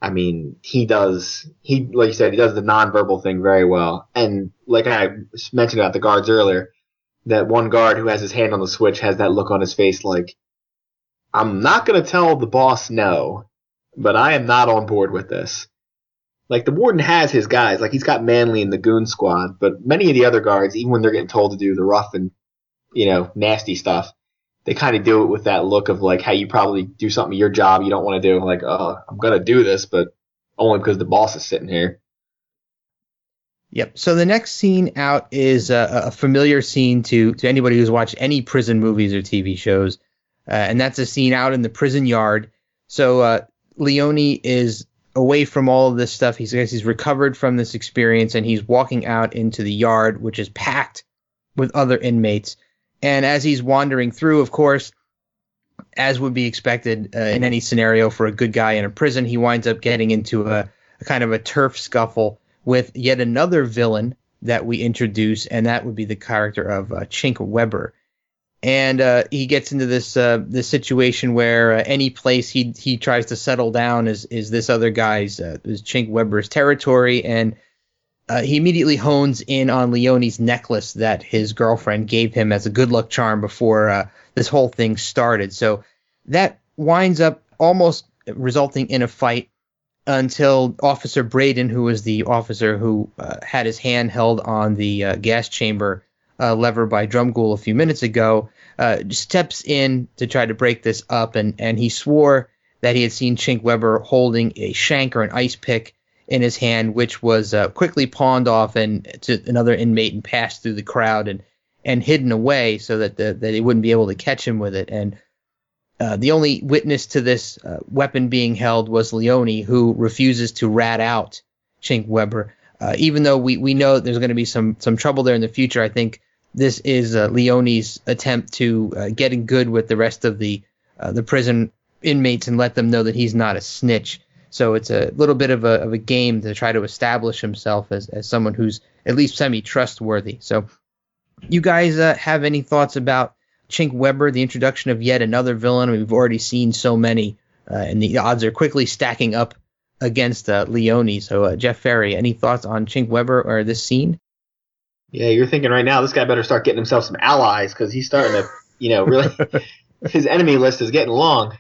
I mean, he does, he like you said, he does the nonverbal thing very well. And like I mentioned about the guards earlier, that one guard who has his hand on the switch has that look on his face like, I'm not going to tell the boss no, but I am not on board with this. Like, the warden has his guys. Like, he's got Manly in the goon squad, but many of the other guards, even when they're getting told to do the rough and, you know, nasty stuff, they kind of do it with that look of, like, how you probably do something your job you don't want to do. Like, oh, I'm going to do this, but only because the boss is sitting here. Yep. So the next scene out is a, a familiar scene to, to anybody who's watched any prison movies or T V shows. Uh, and that's a scene out in the prison yard. So uh, Leone is away from all of this stuff. He's, I guess he's recovered from this experience, and he's walking out into the yard, which is packed with other inmates. And as he's wandering through, of course, as would be expected uh, in any scenario for a good guy in a prison, he winds up getting into a, a kind of a turf scuffle with yet another villain that we introduce, and that would be the character of uh, Chink Weber. And uh, he gets into this uh, this situation where uh, any place he he tries to settle down is is this other guy's uh, is Chink Weber's territory, and uh, he immediately hones in on Leone's necklace that his girlfriend gave him as a good luck charm before uh, this whole thing started. So that winds up almost resulting in a fight until Officer Braden, who was the officer who uh, had his hand held on the uh, gas chamber Uh, lever by Drumgoole a few minutes ago, uh, steps in to try to break this up, and, and he swore that he had seen Chink Weber holding a shank or an ice pick in his hand, which was uh, quickly pawned off and to another inmate and passed through the crowd and, and hidden away so that the, that he wouldn't be able to catch him with it. And uh, the only witness to this uh, weapon being held was Leone, who refuses to rat out Chink Weber. Uh, even though we, we know there's going to be some, some trouble there in the future, I think this is uh, Leone's attempt to uh, get in good with the rest of the uh, the prison inmates and let them know that he's not a snitch. So it's a little bit of a of a game to try to establish himself as, as someone who's at least semi-trustworthy. So you guys uh, have any thoughts about Chink Weber, the introduction of yet another villain? We've already seen so many, uh, and the odds are quickly stacking up against uh, Leone. So uh, Jeff Ferry, any thoughts on Chink Weber or this scene? Yeah, you're thinking right now, this guy better start getting himself some allies because he's starting to, you know, really, his enemy list is getting long.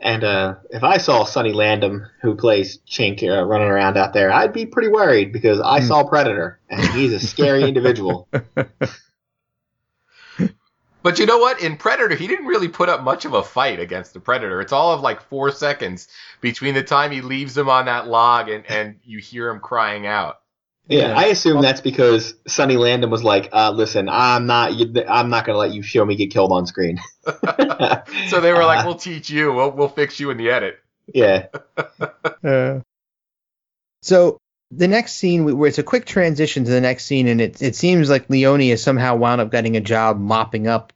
And uh, if I saw Sonny Landham, who plays Chink, uh, running around out there, I'd be pretty worried because I mm. saw Predator, and he's a scary individual. But you know what? In Predator, he didn't really put up much of a fight against the Predator. It's all of like four seconds between the time he leaves him on that log and, and you hear him crying out. Yeah, I assume that's because Sonny Landham was like, uh, "Listen, I'm not, I'm not going to let you show me get killed on screen." So they were like, "We'll teach you. We'll, we'll fix you in the edit." Yeah. uh, so the next scene, where it's a quick transition to the next scene, and it it seems like Leone has somehow wound up getting a job mopping up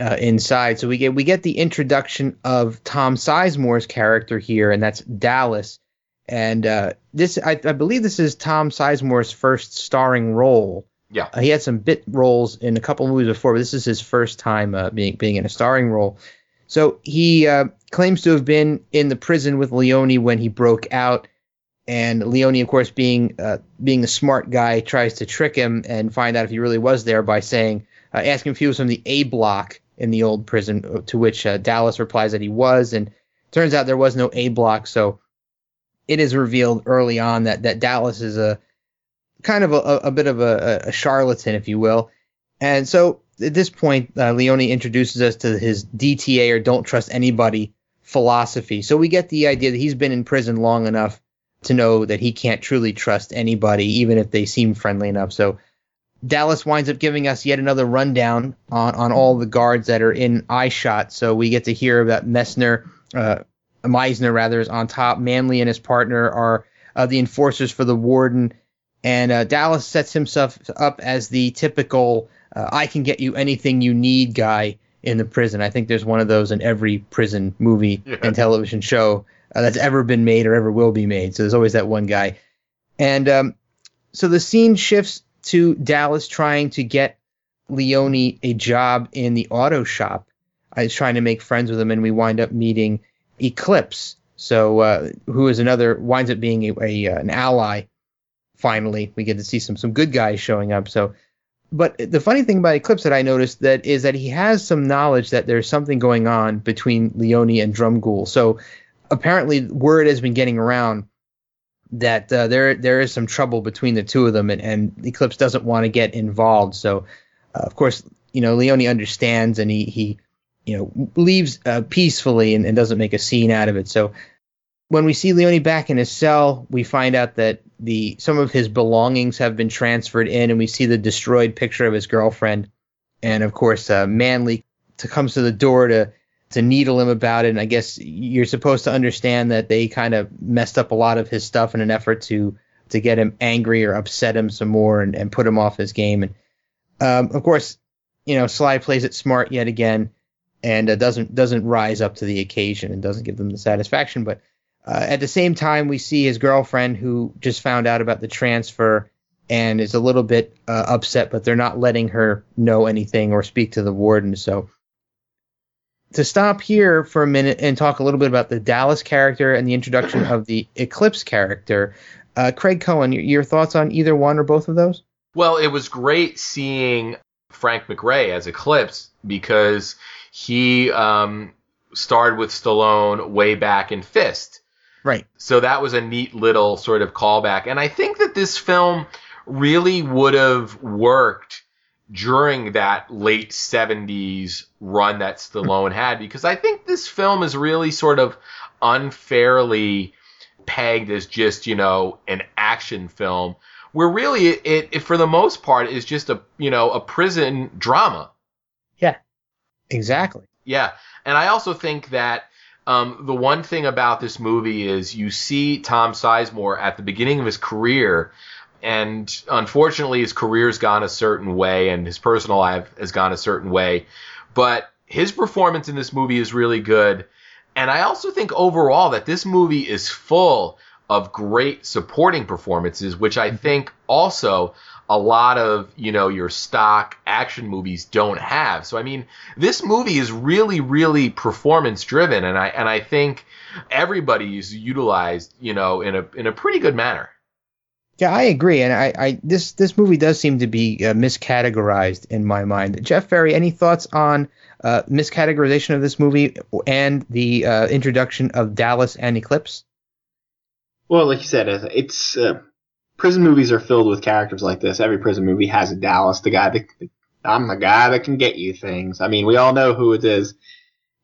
uh, inside. So we get we get the introduction of Tom Sizemore's character here, and that's Dallas. And uh, this, I, I believe, this is Tom Sizemore's first starring role. Yeah, uh, he had some bit roles in a couple movies before, but this is his first time uh, being being in a starring role. So he uh, claims to have been in the prison with Leone when he broke out, and Leone, of course, being uh, being the smart guy, tries to trick him and find out if he really was there by saying, uh, asking if he was from the A block in the old prison. To which uh, Dallas replies that he was, and turns out there was no A block, so. It is revealed early on that, that Dallas is a kind of a, a bit of a, a charlatan, if you will. And so at this point, uh, Leone introduces us to his D T A, or Don't Trust Anybody philosophy. So we get the idea that he's been in prison long enough to know that he can't truly trust anybody, even if they seem friendly enough. So Dallas winds up giving us yet another rundown on, on all the guards that are in eye shot. So we get to hear that Meisner, uh, Meisner rather, is on top. Manly and his partner are uh, the enforcers for the warden. And uh, Dallas sets himself up as the typical, uh, I can get you anything you need guy in the prison. I think there's one of those in every prison movie yeah. and television show uh, that's ever been made or ever will be made. So there's always that one guy. And um, so the scene shifts to Dallas trying to get Leone a job in the auto shop. I was trying to make friends with him, and we wind up meeting Eclipse, so uh, who is another winds up being a, a uh, an ally. Finally, we get to see some some good guys showing up. So, but the funny thing about Eclipse that I noticed that is that he has some knowledge that there's something going on between Leone and Drumgoole. So apparently, word has been getting around that uh, there there is some trouble between the two of them, and, and Eclipse doesn't want to get involved. So, uh, of course, you know, Leone understands, and he, he you know, leaves uh, peacefully and, and doesn't make a scene out of it. So when we see Leone back in his cell, we find out that the some of his belongings have been transferred in, and we see the destroyed picture of his girlfriend. And, of course, uh, Manly to, comes to the door to to needle him about it. And I guess you're supposed to understand that they kind of messed up a lot of his stuff in an effort to to get him angry or upset him some more and, and put him off his game. And um, of course, you know, Sly plays it smart yet again and uh, doesn't doesn't rise up to the occasion and doesn't give them the satisfaction. But uh, at the same time, we see his girlfriend, who just found out about the transfer and is a little bit uh, upset, but they're not letting her know anything or speak to the warden. So to stop here for a minute and talk a little bit about the Dallas character and the introduction of the Eclipse character, uh, Craig Cohen, your thoughts on either one or both of those? Well, it was great seeing Frank McRae as Eclipse because he um, starred with Stallone way back in Fist. Right. So that was a neat little sort of callback. And I think that this film really would have worked during that late seventies run that Stallone had, because I think this film is really sort of unfairly pegged as just, you know, an action film, where really it, it for the most part is just a, you know, a prison drama. Yeah, exactly. Yeah. And I also think that um, the one thing about this movie is you see Tom Sizemore at the beginning of his career. And unfortunately, his career's gone a certain way and his personal life has gone a certain way. But his performance in this movie is really good. And I also think overall that this movie is full of great supporting performances, which I think also a lot of, you know, your stock action movies don't have. So, I mean, this movie is really, really performance driven. And I and I think everybody's utilized, you know, in a in a pretty good manner. Yeah, I agree, and I, I this this movie does seem to be uh, miscategorized in my mind. Jeff Ferry, any thoughts on uh, miscategorization of this movie and the uh, introduction of Dallas and Eclipse? Well, like you said, it's uh, prison movies are filled with characters like this. Every prison movie has a Dallas, the guy that I'm the guy that can get you things. I mean, we all know who it is,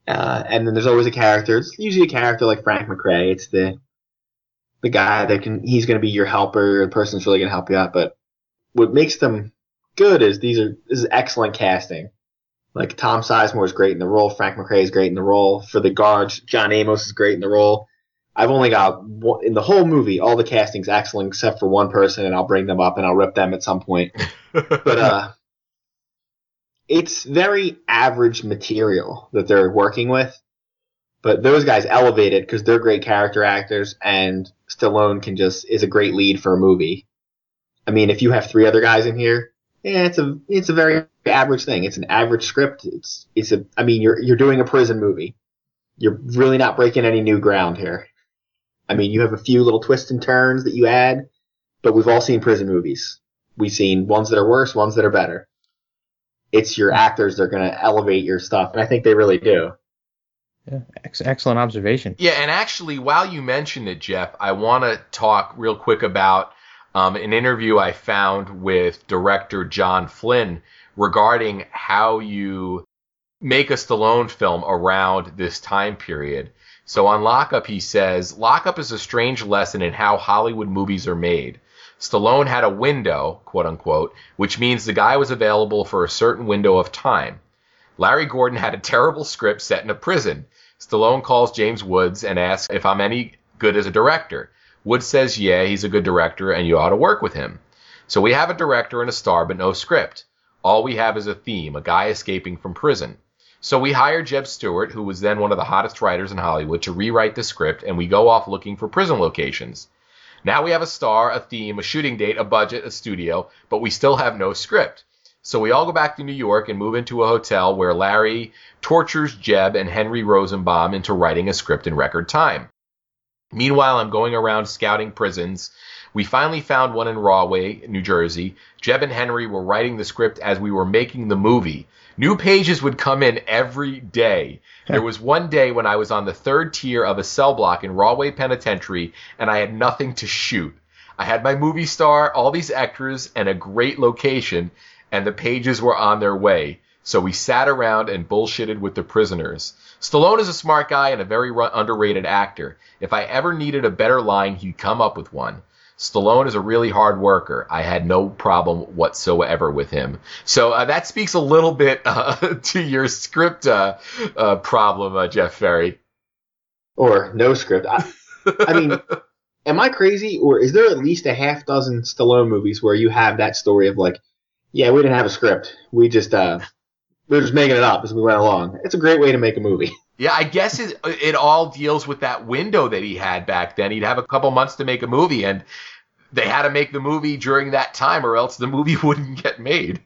uh, and then there's always a character. It's usually a character like Frank McRae. It's the The guy that can, he's going to be your helper, the person that's really going to help you out. But what makes them good is these are, this is excellent casting. Like Tom Sizemore is great in the role. Frank McRae is great in the role. For the guards, John Amos is great in the role. I've only got, in the whole movie, all the casting's excellent except for one person, and I'll bring them up and I'll rip them at some point. But, uh, it's very average material that they're working with. But those guys elevate it because they're great character actors, and Stallone can just is a great lead for a movie. I mean, if you have three other guys in here, yeah, it's a it's a very average thing. It's an average script. It's it's a I mean, you're you're doing a prison movie. You're really not breaking any new ground here. I mean, you have a few little twists and turns that you add, but we've all seen prison movies. We've seen ones that are worse, ones that are better. It's your actors that are going to elevate your stuff, and I think they really do. Yeah, ex- excellent observation. Yeah, and actually, while you mentioned it, Jeff, I want to talk real quick about um, an interview I found with director John Flynn regarding how you make a Stallone film around this time period. So on Lockup, he says, Lockup is a strange lesson in how Hollywood movies are made. Stallone had a window, quote unquote, which means the guy was available for a certain window of time. Larry Gordon had a terrible script set in a prison. Stallone calls James Woods and asks if I'm any good as a director. Woods says, yeah, he's a good director and you ought to work with him. So we have a director and a star, but no script. All we have is a theme, a guy escaping from prison. So we hire Jeb Stewart, who was then one of the hottest writers in Hollywood, to rewrite the script, and we go off looking for prison locations. Now we have a star, a theme, a shooting date, a budget, a studio, but we still have no script. So we all go back to New York and move into a hotel where Larry tortures Jeb and Henry Rosenbaum into writing a script in record time. Meanwhile, I'm going around scouting prisons. We finally found one in Rahway, New Jersey. Jeb and Henry were writing the script as we were making the movie. New pages would come in every day. There was one day when I was on the third tier of a cell block in Rahway Penitentiary, and I had nothing to shoot. I had my movie star, all these extras, and a great location, and the pages were on their way. So we sat around and bullshitted with the prisoners. Stallone is a smart guy and a very underrated actor. If I ever needed a better line, he'd come up with one. Stallone is a really hard worker. I had no problem whatsoever with him. So uh, that speaks a little bit uh, to your script uh, uh, problem, uh, Jeff Ferry. Or no script. I, I mean, am I crazy? Or is there at least a half dozen Stallone movies where you have that story of like, yeah, we didn't have a script. We just uh, we were just making it up as we went along. It's a great way to make a movie. Yeah, I guess it, it all deals with that window that he had back then. He'd have a couple months to make a movie, and they had to make the movie during that time or else the movie wouldn't get made.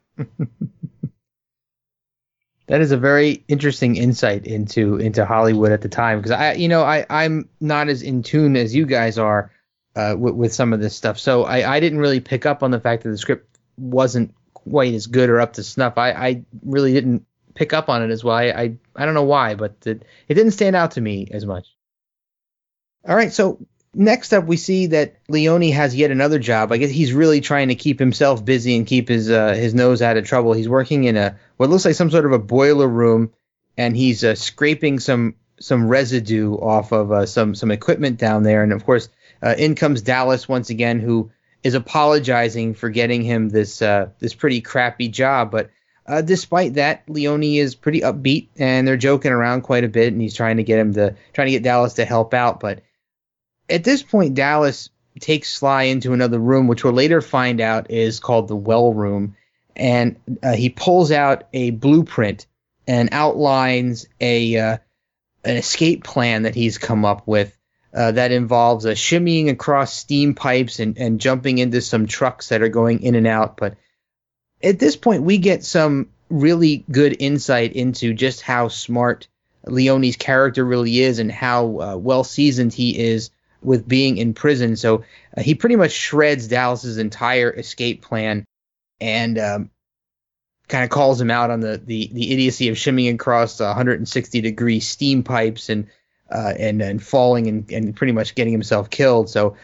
That is a very interesting insight into into Hollywood at the time, because I, you know, I, I'm not as in tune as you guys are uh, with, with some of this stuff. So I, I didn't really pick up on the fact that the script wasn't quite as good or up to snuff. I, I really didn't pick up on it as well. I, I, I don't know why, but it, it didn't stand out to me as much. All right, so next up, we see that Leone has yet another job. I guess he's really trying to keep himself busy and keep his uh, his nose out of trouble. He's working in a what looks like some sort of a boiler room, and he's uh, scraping some some residue off of uh, some some equipment down there. And of course, uh, in comes Dallas once again, who is apologizing for getting him this uh, this pretty crappy job. But uh, despite that, Leone is pretty upbeat, and they're joking around quite a bit, and he's trying to get him to trying to get Dallas to help out, but at this point, Dallas takes Sly into another room, which we'll later find out is called the Well Room, and uh, he pulls out a blueprint and outlines a uh, an escape plan that he's come up with uh, that involves a uh, shimmying across steam pipes and, and jumping into some trucks that are going in and out. But at this point, we get some really good insight into just how smart Leone's character really is and how uh, well-seasoned he is with being in prison. So uh, he pretty much shreds Dallas's entire escape plan and um, kind of calls him out on the, the, the idiocy of shimmying across one hundred sixty degree steam pipes and uh, and, and falling and, and pretty much getting himself killed. So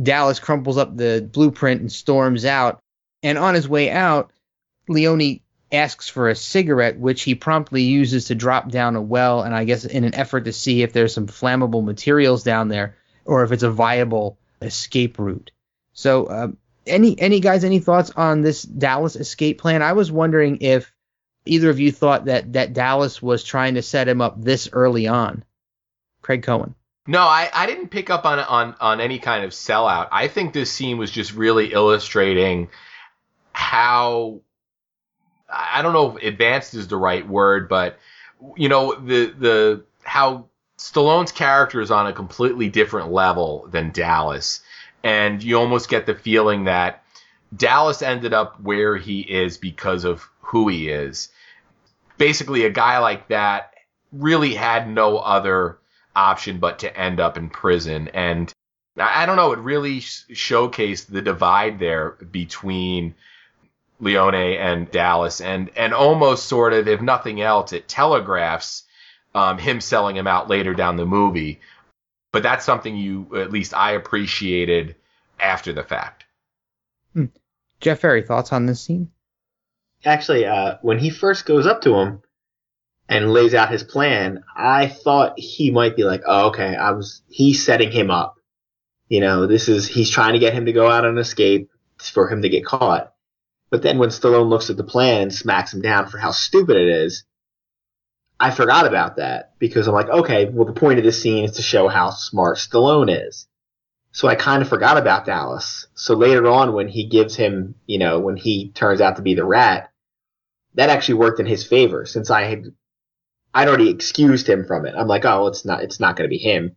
Dallas crumples up the blueprint and storms out. And on his way out, Leone asks for a cigarette, which he promptly uses to drop down a well, and I guess in an effort to see if there's some flammable materials down there, or if it's a viable escape route. So um, any any guys, any thoughts on this Dallas escape plan? I was wondering if either of you thought that, that Dallas was trying to set him up this early on. Craig Cohen. No, I, I didn't pick up on, on, on any kind of sellout. I think this scene was just really illustrating how, I don't know if advanced is the right word, but, you know, the the how Stallone's character is on a completely different level than Dallas. And you almost get the feeling that Dallas ended up where he is because of who he is. Basically, a guy like that really had no other option but to end up in prison. And I don't know, it really showcased the divide there between Leone and Dallas, and, and almost sort of, if nothing else, it telegraphs um, him selling him out later down the movie. But that's something you, at least I appreciated after the fact. Hmm. Jeff Ferry, thoughts on this scene? Actually, uh, when he first goes up to him, and lays out his plan, I thought he might be like, oh, okay, I was, he's setting him up. You know, this is, he's trying to get him to go out and escape for him to get caught. But then when Stallone looks at the plan and smacks him down for how stupid it is, I forgot about that because I'm like, okay, well, the point of this scene is to show how smart Stallone is. So I kind of forgot about Dallas. So later on when he gives him, you know, when he turns out to be the rat, that actually worked in his favor since I had, I'd already excused him from it. I'm like, oh, well, it's not, it's not going to be him.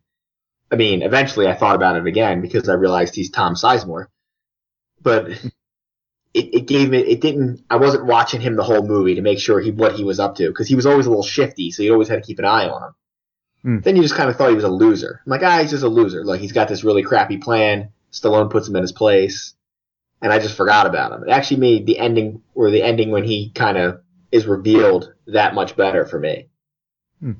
I mean, eventually I thought about it again because I realized he's Tom Sizemore, but it, it gave me, it didn't, I wasn't watching him the whole movie to make sure he, what he was up to. Cause he was always a little shifty. So you always had to keep an eye on him. Then you just kind of thought he was a loser. I'm like, ah, he's just a loser. Like, he's got this really crappy plan. Stallone puts him in his place. And I just forgot about him. It actually made the ending, or the ending when he kind of is revealed, that much better for me. Hmm.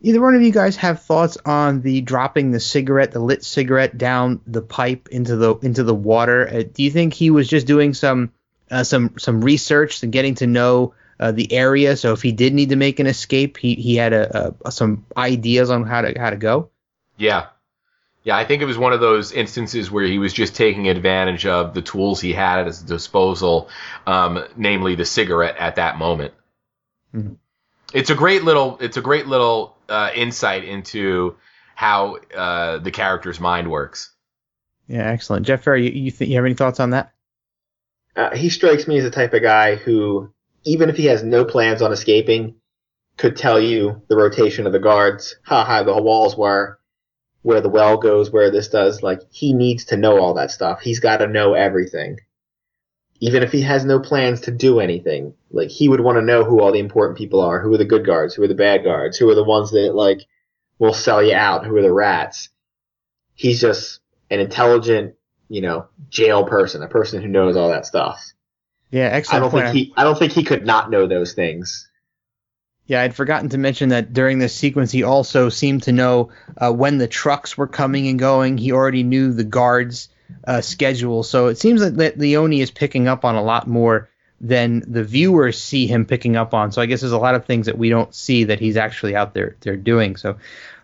Either one of you guys have thoughts on the dropping the cigarette, the lit cigarette down the pipe into the into the water? Uh, do you think he was just doing some uh, some some research and getting to know Uh, the area, so if he did need to make an escape, he he had a, a some ideas on how to how to go? Yeah. Yeah, I think it was one of those instances where he was just taking advantage of the tools he had at his disposal, um, namely the cigarette at that moment. Mm-hmm. It's a great little it's a great little uh, insight into how uh, the character's mind works. Yeah, excellent. Jeff Ferry, you you, th- you have any thoughts on that? Uh, he strikes me as the type of guy who, even if he has no plans on escaping, could tell you the rotation of the guards, how high the walls were, where the well goes, where this does. Like, he needs to know all that stuff. He's got to know everything. Even if he has no plans to do anything, like, he would want to know who all the important people are, who are the good guards, who are the bad guards, who are the ones that, like, will sell you out, who are the rats. He's just an intelligent, you know, jail person, a person who knows all that stuff. Yeah, excellent. I don't point. think he. I don't think he could not know those things. Yeah, I'd forgotten to mention that during this sequence, he also seemed to know uh, when the trucks were coming and going. He already knew the guards' uh, schedule, so it seems that Leone is picking up on a lot more than the viewers see him picking up on. So I guess there's a lot of things that we don't see that he's actually out there there doing. So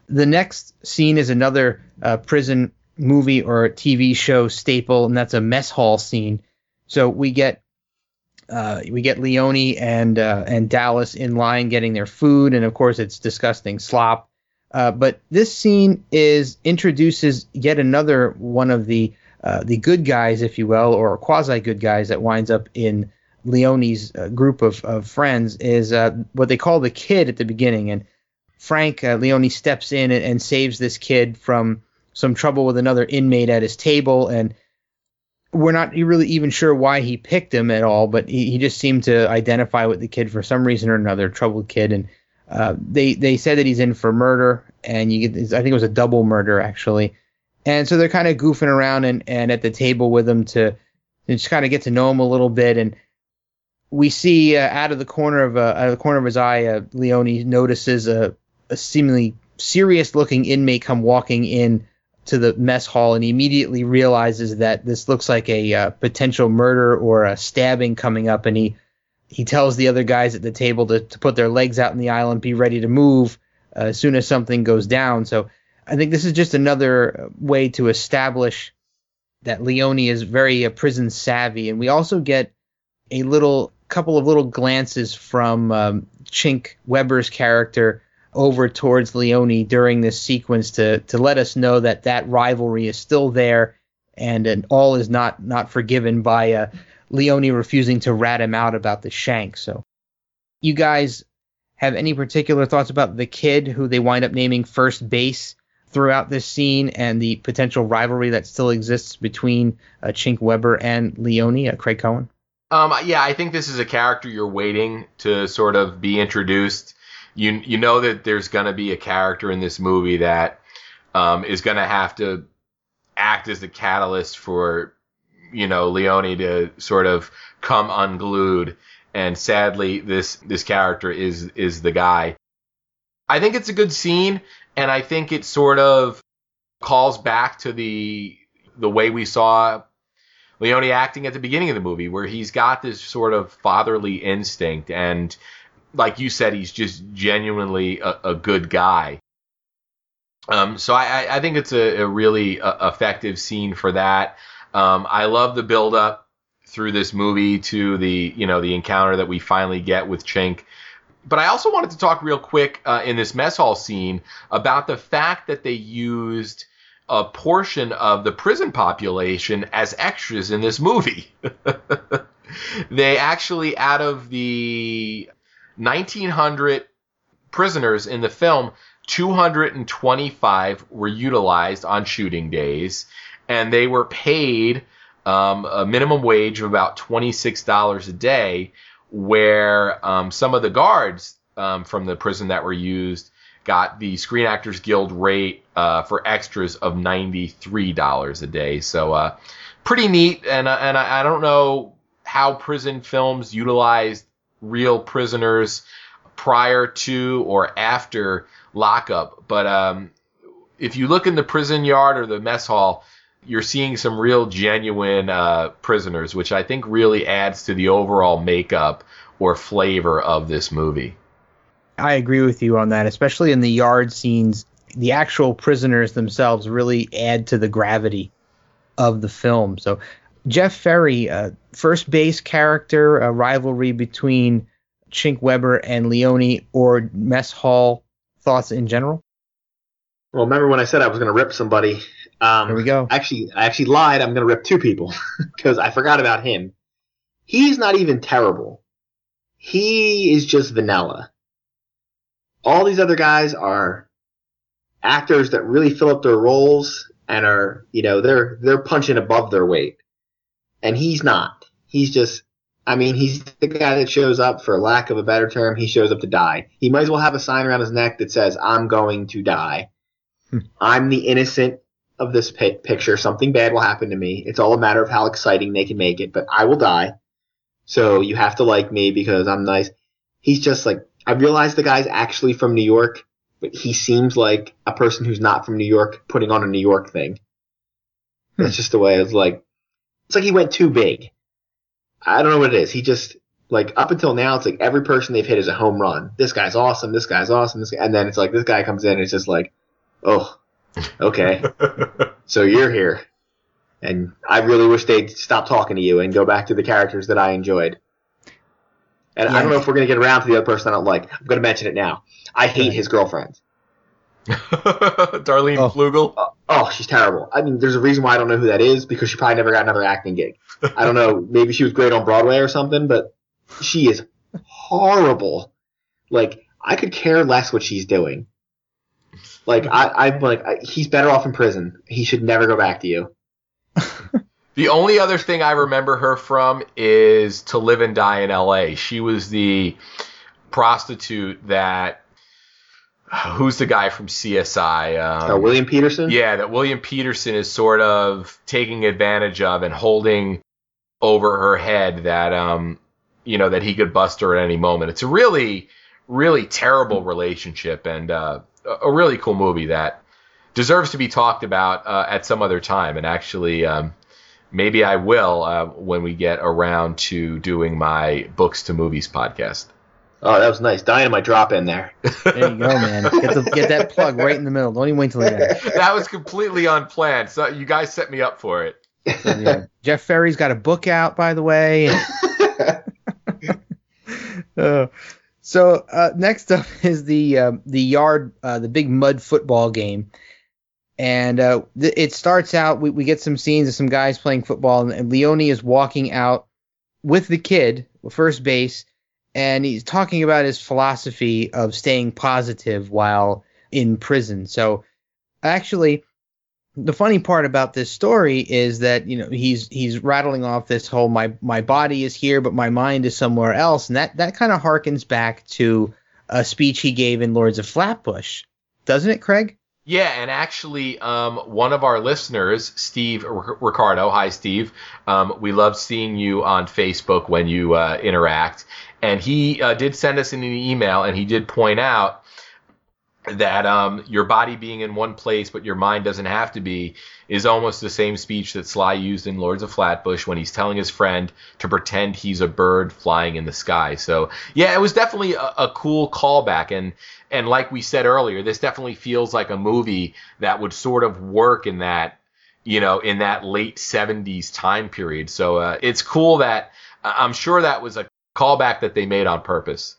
the next scene is another uh, prison movie or T V show staple, and that's a mess hall scene. So we get. Uh, we get Leone and uh, and Dallas in line getting their food, and of course it's disgusting slop. Uh, but this scene is introduces yet another one of the uh, the good guys, if you will, or quasi good guys that winds up in Leone's uh, group of of friends is uh, what they call the kid at the beginning. And Frank uh, Leone steps in and, and saves this kid from some trouble with another inmate at his table, and we're not really even sure why he picked him at all, but he, he just seemed to identify with the kid for some reason or another, troubled kid. And uh, they they said that he's in for murder, and you get, I think it was a double murder, actually. And so they're kind of goofing around and, and at the table with him to, to just kind of get to know him a little bit. And we see uh, out of the corner of uh, out of the corner of his eye, uh, Leone notices a, a seemingly serious-looking inmate come walking in to the mess hall, and he immediately realizes that this looks like a uh, potential murder or a stabbing coming up, and he he tells the other guys at the table to, to put their legs out in the aisle and be ready to move uh, as soon as something goes down. So I think this is just another way to establish that Leone is very uh, prison savvy, and we also get a little couple of little glances from um, Chink Weber's character over towards Leone during this sequence to to let us know that that rivalry is still there, and, and all is not not forgiven by uh, Leone refusing to rat him out about the shank. So you guys have any particular thoughts about the kid, who they wind up naming First Base, throughout this scene, and the potential rivalry that still exists between uh, Chink Weber and Leone, uh, Craig Cohen? Um, yeah, I think this is a character you're waiting to sort of be introduced. You you know that there's going to be a character in this movie that um, is going to have to act as the catalyst for, you know, Leone to sort of come unglued. And sadly, this this character is is the guy. I think it's a good scene, and I think it sort of calls back to the the way we saw Leone acting at the beginning of the movie, where he's got this sort of fatherly instinct and like you said, he's just genuinely a, a good guy. Um, so I, I think it's a, a really uh, effective scene for that. Um, I love the buildup through this movie to the, you know, the encounter that we finally get with Chink. But I also wanted to talk real quick uh, in this mess hall scene about the fact that they used a portion of the prison population as extras in this movie. They actually, out of the nineteen hundred prisoners in the film, two hundred twenty-five were utilized on shooting days, and they were paid um, a minimum wage of about twenty-six dollars a day, where um, some of the guards um, from the prison that were used got the Screen Actors Guild rate uh, for extras of ninety-three dollars a day. So uh, pretty neat, and, and I, I don't know how prison films utilized real prisoners prior to or after Lockup, but um, if you look in the prison yard or the mess hall, you're seeing some real genuine uh, prisoners, which I think really adds to the overall makeup or flavor of this movie. I agree with you on that, especially in the yard scenes. The actual prisoners themselves really add to the gravity of the film. So Jeff Ferry, uh, first base character, a rivalry between Chink Weber and Leone, or mess hall thoughts in general? Well, remember when I said I was going to rip somebody? Um, Here we go. Actually, I actually lied. I'm going to rip two people because I forgot about him. He's not even terrible. He is just vanilla. All these other guys are actors that really fill up their roles and are, you know, they're they're punching above their weight. And he's not. He's just, I mean, he's the guy that shows up, for lack of a better term, he shows up to die. He might as well have a sign around his neck that says, "I'm going to die. Hmm. I'm the innocent of this pi- picture. Something bad will happen to me. It's all a matter of how exciting they can make it, but I will die. So you have to like me because I'm nice." He's just like, I realize the guy's actually from New York, but he seems like a person who's not from New York putting on a New York thing. Hmm. That's just the way I was like, it's like he went too big. I don't know what it is. He just, like, up until now, it's like every person they've hit is a home run. This guy's awesome. This guy's awesome. This guy. And then it's like this guy comes in and it's just like, oh, okay. So you're here. And I really wish they'd stop talking to you and go back to the characters that I enjoyed. And yeah. I don't know if we're going to get around to the other person I don't like. I'm going to mention it now. I hate his girlfriend. Darlene oh. Flugel? Oh, oh, she's terrible. I mean, there's a reason why I don't know who that is, because she probably never got another acting gig. I don't know. Maybe she was great on Broadway or something, but she is horrible. Like, I could care less what she's doing. Like, I, I'm like, I, he's better off in prison. He should never go back to you. The only other thing I remember her from is To Live and Die in L A. She was the prostitute that who's the guy from C S I? Um, uh, William Petersen? Yeah, that William Petersen is sort of taking advantage of and holding over her head that, um, you know, that he could bust her at any moment. It's a really, really terrible relationship, and uh, a really cool movie that deserves to be talked about uh, at some other time. And actually, um, maybe I will uh, when we get around to doing my Books to Movies podcast. Oh, that was nice. Dying my drop in there. There you go, man. Get, the, get that plug right in the middle. Don't even wait till the end. That was completely unplanned. So you guys set me up for it. So, yeah. Jeff Ferry's got a book out, by the way. uh, so uh, next up is the uh, the yard, uh, the big mud football game. And uh, th- it starts out, we, we get some scenes of some guys playing football, and, and Leone is walking out with the kid, first base, and he's talking about his philosophy of staying positive while in prison. So actually, the funny part about this story is that, you know, he's he's rattling off this whole my my body is here, but my mind is somewhere else. And that, that kind of harkens back to a speech he gave in Lords of Flatbush. Doesn't it, Craig? Yeah, and actually, um, one of our listeners, Steve Ricardo, hi, Steve. Um, we love seeing you on Facebook when you uh, interact. And he uh, did send us an email, and he did point out that um, your body being in one place but your mind doesn't have to be is almost the same speech that Sly used in Lords of Flatbush when he's telling his friend to pretend he's a bird flying in the sky. So, yeah, it was definitely a, a cool callback. And, and like we said earlier, this definitely feels like a movie that would sort of work in that, you know, in that late seventies time period. So uh, it's cool that I'm sure that was a callback that they made on purpose.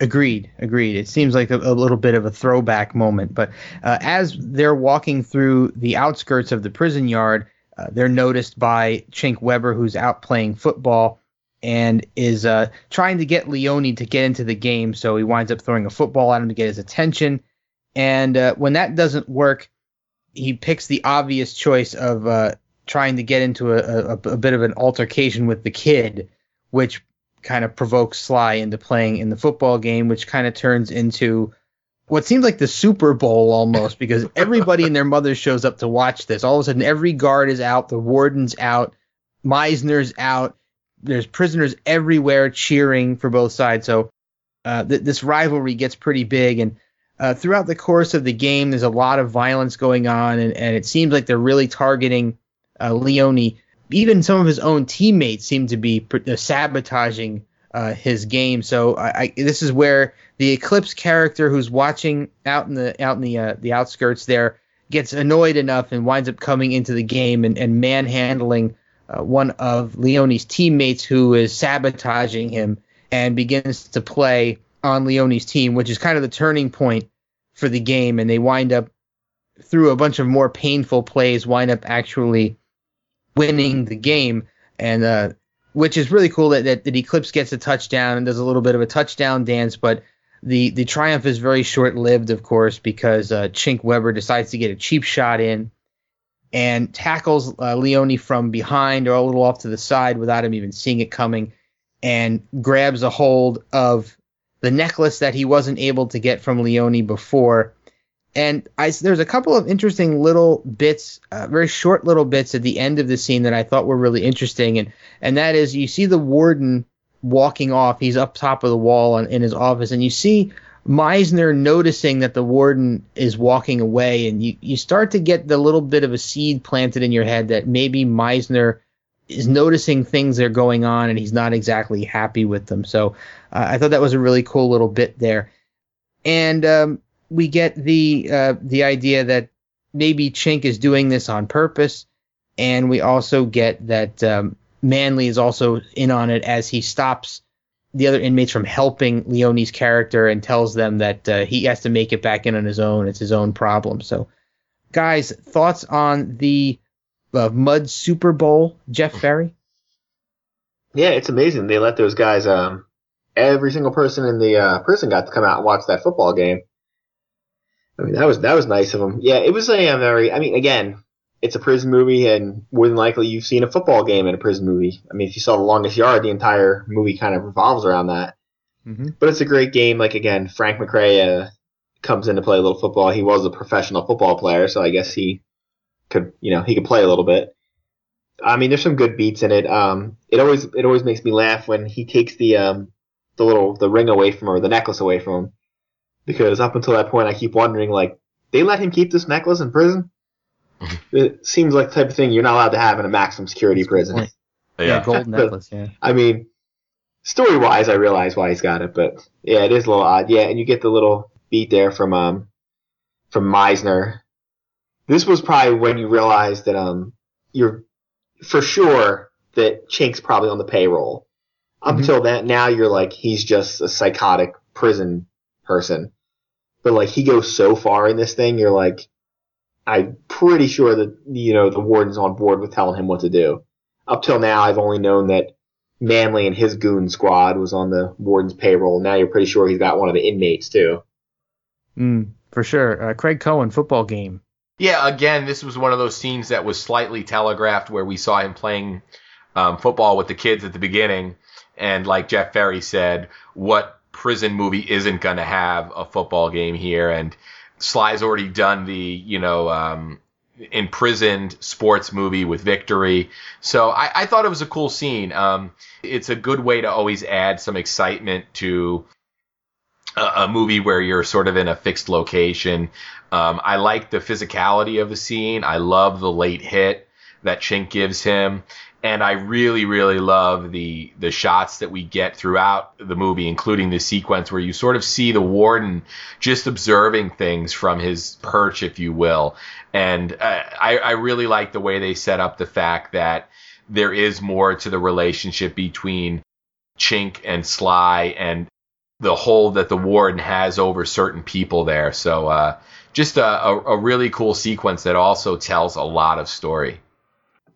Agreed, agreed. It seems like a, a little bit of a throwback moment. But uh, as they're walking through the outskirts of the prison yard, uh, they're noticed by Chink Weber, who's out playing football and is uh, trying to get Leone to get into the game. So he winds up throwing a football at him to get his attention. And uh, when that doesn't work, he picks the obvious choice of uh, trying to get into a, a, a bit of an altercation with the kid, which kind of provokes Sly into playing in the football game, which kind of turns into what seems like the Super Bowl almost, because everybody and their mother shows up to watch this. All of a sudden, every guard is out. The warden's out. Meisner's out. There's prisoners everywhere cheering for both sides. So uh, th- this rivalry gets pretty big. And uh, throughout the course of the game, there's a lot of violence going on. And, and it seems like they're really targeting uh, Leone. Even some of his own teammates seem to be sabotaging uh, his game. So I, I, this is where the Eclipse character, who's watching out in the out in the uh, the outskirts there, gets annoyed enough and winds up coming into the game and, and manhandling uh, one of Leone's teammates who is sabotaging him, and begins to play on Leone's team, which is kind of the turning point for the game. And they wind up, through a bunch of more painful plays, wind up actually winning the game, and uh, which is really cool that, that, that Eclipse gets a touchdown and does a little bit of a touchdown dance, but the, the triumph is very short-lived, of course, because uh, Chink Weber decides to get a cheap shot in and tackles uh, Leone from behind or a little off to the side without him even seeing it coming, and grabs a hold of the necklace that he wasn't able to get from Leone before. And I, there's a couple of interesting little bits, uh, very short little bits at the end of the scene that I thought were really interesting. And, and that is, you see the warden walking off. He's up top of the wall on, in his office. And you see Meisner noticing that the warden is walking away. And you, you start to get the little bit of a seed planted in your head that maybe Meisner is noticing things that are going on and he's not exactly happy with them. So uh, I thought that was a really cool little bit there. And um we get the uh, the idea that maybe Chink is doing this on purpose, and we also get that um, Manly is also in on it as he stops the other inmates from helping Leone's character and tells them that uh, he has to make it back in on his own. It's his own problem. So, guys, thoughts on the uh, Mud Super Bowl, Jeff Ferry? Yeah, it's amazing. They let those guys, um, every single person in the uh, prison got to come out and watch that football game. I mean, that was that was nice of him. Yeah, it was a very. I mean, again, it's a prison movie, and more than likely you've seen a football game in a prison movie. I mean, if you saw The Longest Yard, the entire movie kind of revolves around that. Mm-hmm. But it's a great game. Like, again, Frank McRae uh, comes in to play a little football. He was a professional football player, so I guess he could, you know, he could play a little bit. I mean, there's some good beats in it. Um, it always it always makes me laugh when he takes the um the little the ring away from him, or the necklace away from him. Because up until that point, I keep wondering, like, they let him keep this necklace in prison? It seems like the type of thing you're not allowed to have in a maximum security prison. Point. Yeah, yeah gold necklace, yeah. I mean, story-wise, I realize why he's got it, but, yeah, it is a little odd. Yeah, and you get the little beat there from um from Meisner. This was probably when you realized that um you're for sure that Chink's probably on the payroll. Up mm-hmm. until that, now you're like, he's just a psychotic prison person, but like he goes so far in this thing, you're like, I'm pretty sure that, you know, the warden's on board with telling him what to do. Up till now, I've only known that Manly and his goon squad was on the warden's payroll. Now you're pretty sure he's got one of the inmates too. Mm, for sure. Uh, Craig Cohen, football game. Yeah, again, this was one of those scenes that was slightly telegraphed, where we saw him playing um, football with the kids at the beginning, and like Jeff Ferry said, what prison movie isn't going to have a football game here? And Sly's already done the, you know, um, imprisoned sports movie with Victory. So I, I thought it was a cool scene. Um, it's a good way to always add some excitement to a movie where you're sort of in a fixed location. Um, I like the physicality of the scene. I love the late hit that Chink gives him. And I really, really love the the shots that we get throughout the movie, including the sequence where you sort of see the warden just observing things from his perch, if you will. And uh, I, I really like the way they set up the fact that there is more to the relationship between Chink and Sly and the hold that the warden has over certain people there. So uh, just a, a really cool sequence that also tells a lot of story.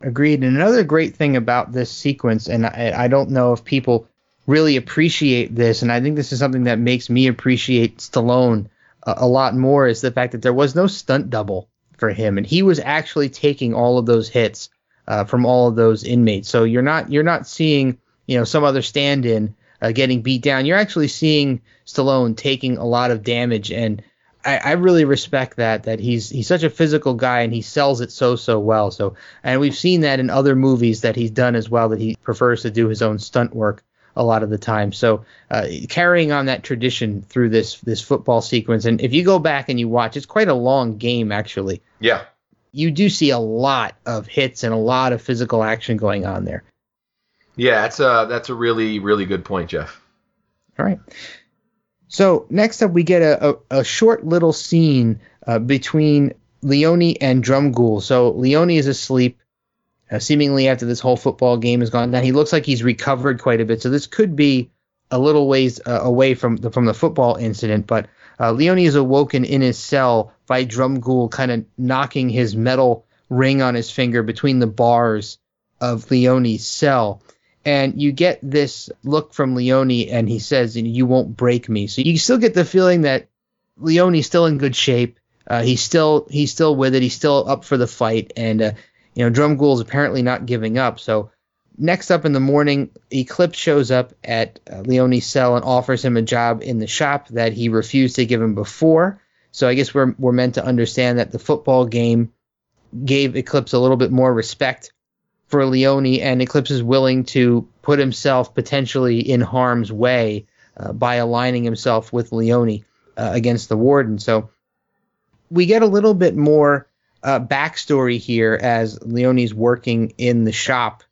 Agreed. And another great thing about this sequence, and I, I don't know if people really appreciate this, and I think this is something that makes me appreciate Stallone a, a lot more, is the fact that there was no stunt double for him, and he was actually taking all of those hits uh, from all of those inmates. So you're not you're not seeing, you know, some other stand-in uh, getting beat down. You're actually seeing Stallone taking a lot of damage, and I really respect that, that he's he's such a physical guy and he sells it so, so well. So, and we've seen that in other movies that he's done as well, that he prefers to do his own stunt work a lot of the time. So uh, carrying on that tradition through this this football sequence. And if you go back and you watch, it's quite a long game, actually. Yeah. You do see a lot of hits and a lot of physical action going on there. Yeah, that's a, that's a really, really good point, Jeff. All right. So next up, we get a, a, a short little scene uh, between Leone and Drumgoole. So Leone is asleep, uh, seemingly after this whole football game has gone down. He looks like he's recovered quite a bit. So this could be a little ways uh, away from the, from the football incident. But uh, Leone is awoken in his cell by Drumgoole kind of knocking his metal ring on his finger between the bars of Leone's cell. And you get this look from Leone, and he says, you won't break me. So you still get the feeling that Leone's still in good shape. Uh, he's still he's still with it. He's still up for the fight. And, uh, you know, Drumgoole's apparently not giving up. So next up in the morning, Eclipse shows up at uh, Leone's cell and offers him a job in the shop that he refused to give him before. So I guess we're we're meant to understand that the football game gave Eclipse a little bit more respect for Leone, and Eclipse is willing to put himself potentially in harm's way uh, by aligning himself with Leone uh, against the warden. So we get a little bit more uh, backstory here as Leone's working in the shop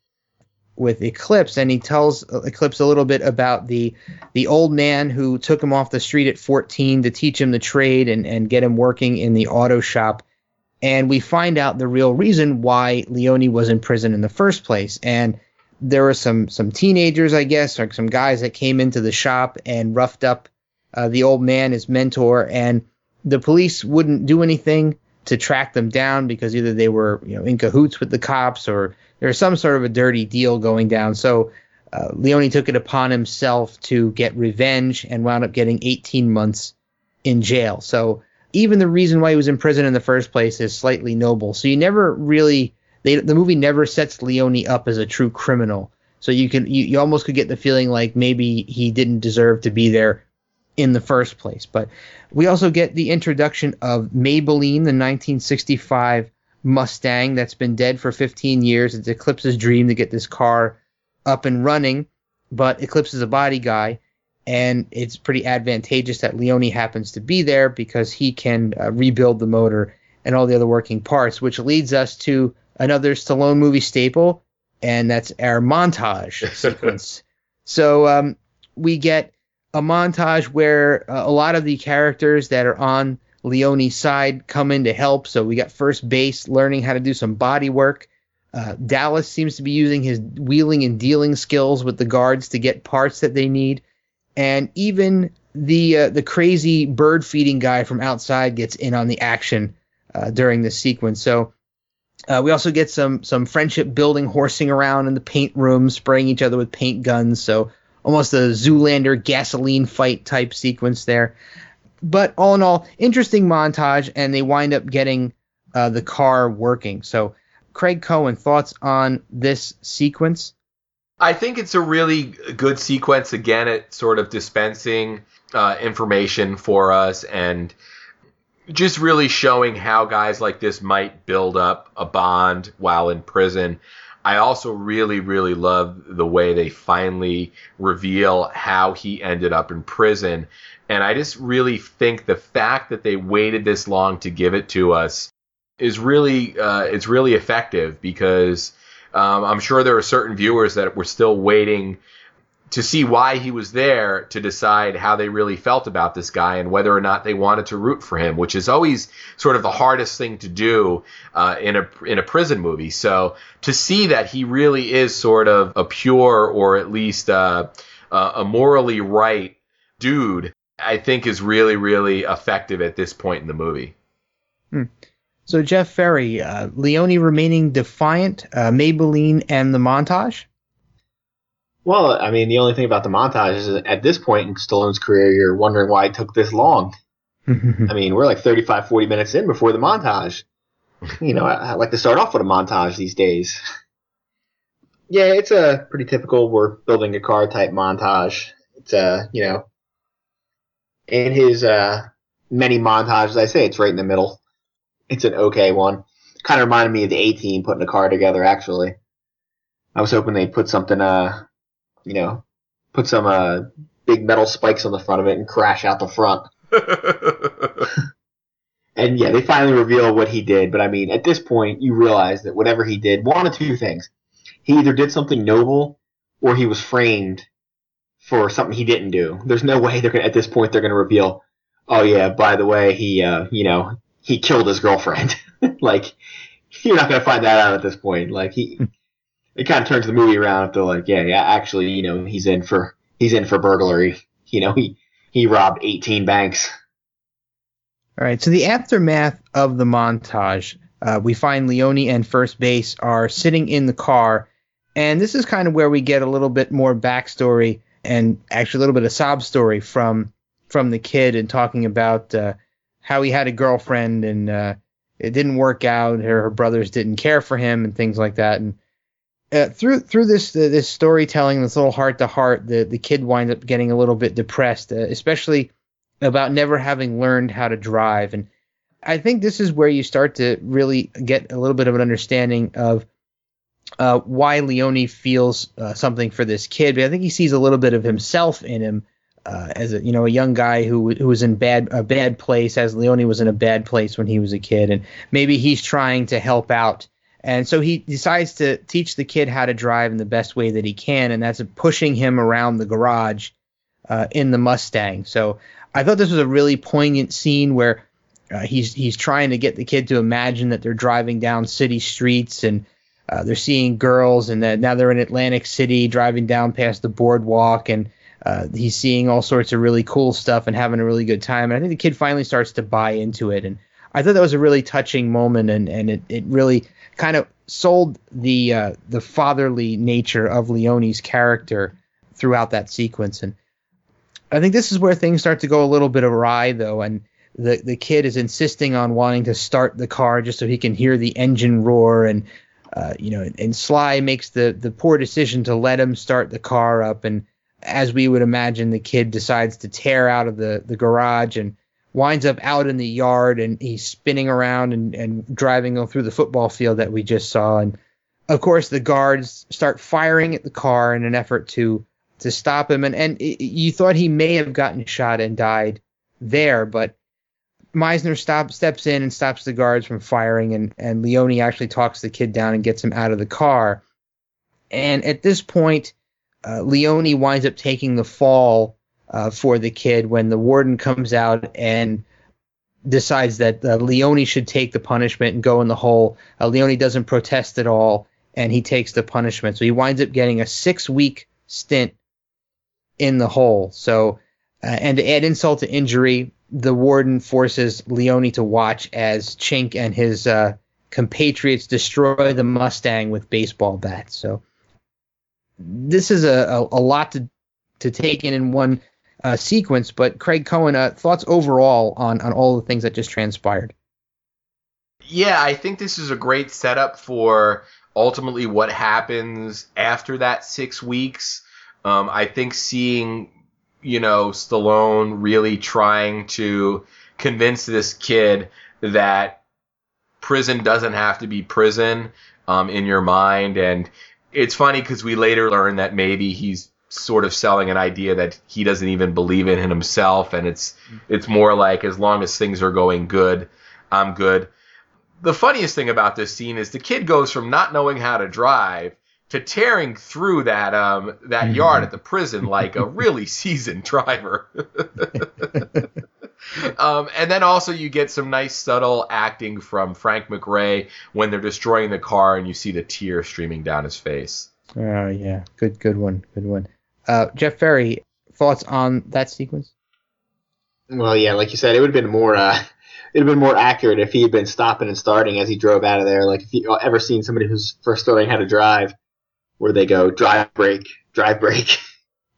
with Eclipse, and he tells Eclipse a little bit about the the old man who took him off the street at fourteen to teach him the trade and, and get him working in the auto shop. And we find out the real reason why Leone was in prison in the first place. And there were some some teenagers, I guess, or some guys that came into the shop and roughed up uh, the old man, his mentor. And the police wouldn't do anything to track them down because either they were, you know, in cahoots with the cops or there was some sort of a dirty deal going down. So uh, Leone took it upon himself to get revenge and wound up getting eighteen months in jail. So even the reason why he was in prison in the first place is slightly noble. So you never really, they, the movie never sets Leone up as a true criminal. So you can, you, you almost could get the feeling like maybe he didn't deserve to be there in the first place. But we also get the introduction of Maybelline, the nineteen sixty-five Mustang that's been dead for fifteen years. It's Eclipse's dream to get this car up and running, but Eclipse is a body guy. And it's pretty advantageous that Leone happens to be there because he can uh, rebuild the motor and all the other working parts, which leads us to another Stallone movie staple, and that's our montage sequence. So um, we get a montage where uh, a lot of the characters that are on Leone's side come in to help. So we got first base learning how to do some body work. Uh, Dallas seems to be using his wheeling and dealing skills with the guards to get parts that they need. And even the uh, the crazy bird feeding guy from outside gets in on the action uh, during this sequence. So uh, we also get some some friendship building, horsing around in the paint room, spraying each other with paint guns. So almost a Zoolander gasoline fight type sequence there. But all in all, interesting montage, and they wind up getting uh, the car working. So Craig Cohen, thoughts on this sequence? I think it's a really good sequence, again, at sort of dispensing uh, information for us and just really showing how guys like this might build up a bond while in prison. I also really, really love the way they finally reveal how he ended up in prison. And I just really think the fact that they waited this long to give it to us is really uh, it's really effective, because um, I'm sure there are certain viewers that were still waiting to see why he was there to decide how they really felt about this guy and whether or not they wanted to root for him, which is always sort of the hardest thing to do uh, in a in a prison movie. So to see that he really is sort of a pure, or at least uh, uh, a morally right dude, I think is really, really effective at this point in the movie. Hmm. So Jeff Ferry, uh, Leone remaining defiant, uh, Maybelline, and the montage. Well, I mean, the only thing about the montage is at this point in Stallone's career, you're wondering why it took this long. I mean, we're like thirty-five, forty minutes in before the montage. You know, I, I like to start off with a montage these days. Yeah, it's a pretty typical we're building a car type montage. It's, uh, you know, in his uh, many montages, I say it's right in the middle. It's an okay one. Kind of reminded me of the A-Team putting a car together, actually. I was hoping they'd put something... Uh, you know, put some uh, big metal spikes on the front of it and crash out the front. And, yeah, they finally reveal what he did. But, I mean, at this point, you realize that whatever he did, one of two things. He either did something noble or he was framed for something he didn't do. There's no way they're gonna, at this point they're going to reveal, oh, yeah, by the way, he, uh, you know, he killed his girlfriend. Like, you're not going to find that out at this point. Like, he... It kind of turns the movie around if they're like, yeah, yeah, actually, you know, he's in for he's in for burglary. You know, he, he robbed eighteen banks. All right, so the aftermath of the montage, uh, we find Leone and First Base are sitting in the car, and this is kind of where we get a little bit more backstory and actually a little bit of sob story from from the kid, and talking about uh, how he had a girlfriend and uh, it didn't work out, her, her brothers didn't care for him and things like that, and Uh, through through this uh, this storytelling, this little heart to heart, the the kid winds up getting a little bit depressed, uh, especially about never having learned how to drive. And I think this is where you start to really get a little bit of an understanding of uh, why Leone feels uh, something for this kid. But I think he sees a little bit of himself in him uh, as a you know a young guy who who was in bad a bad place, as Leone was in a bad place when he was a kid, and maybe he's trying to help out. And so he decides to teach the kid how to drive in the best way that he can, and that's pushing him around the garage uh, in the Mustang. So I thought this was a really poignant scene where uh, he's he's trying to get the kid to imagine that they're driving down city streets and uh, they're seeing girls, and that now they're in Atlantic City driving down past the boardwalk, and uh, he's seeing all sorts of really cool stuff and having a really good time. And I think the kid finally starts to buy into it, and I thought that was a really touching moment, and, and it, it really kind of sold the uh, the fatherly nature of Leone's character throughout that sequence. And I think this is where things start to go a little bit awry, though, and the, the kid is insisting on wanting to start the car just so he can hear the engine roar, and uh, you know, and Sly makes the, the poor decision to let him start the car up, and as we would imagine, the kid decides to tear out of the, the garage and winds up out in the yard, and he's spinning around and, and driving through the football field that we just saw. And of course the guards start firing at the car in an effort to, to stop him. And, and it, you thought he may have gotten shot and died there, but Meisner stop, steps in and stops the guards from firing. And, and Leone actually talks the kid down and gets him out of the car. And at this point, uh, Leone winds up taking the fall Uh, for the kid when the warden comes out and decides that uh, Leone should take the punishment and go in the hole. Uh, Leone doesn't protest at all, and he takes the punishment. So he winds up getting a six-week stint in the hole. So, uh, and to add insult to injury, the warden forces Leone to watch as Chink and his uh, compatriots destroy the Mustang with baseball bats. So this is a, a, a lot to, to take in in one Uh, sequence, but Craig Cohen, uh, thoughts overall on, on all the things that just transpired? Yeah, I think this is a great setup for ultimately what happens after that six weeks. Um, I think seeing, you know, Stallone really trying to convince this kid that prison doesn't have to be prison, um, in your mind. And it's funny because we later learn that maybe he's sort of selling an idea that he doesn't even believe in himself. And it's it's more like, as long as things are going good, I'm good. The funniest thing about this scene is the kid goes from not knowing how to drive to tearing through that um, that yard at the prison like a really seasoned driver. um, and then also you get some nice subtle acting from Frank McRae when they're destroying the car and you see the tear streaming down his face. Oh, yeah. Good, good one. Good one. Uh, Jeff Ferry, thoughts on that sequence? Well, yeah, like you said, it would have been more... Uh... It would have been more accurate if he had been stopping and starting as he drove out of there. Like, if you ever seen somebody who's first learning how to drive, where they go, drive, brake, drive, brake.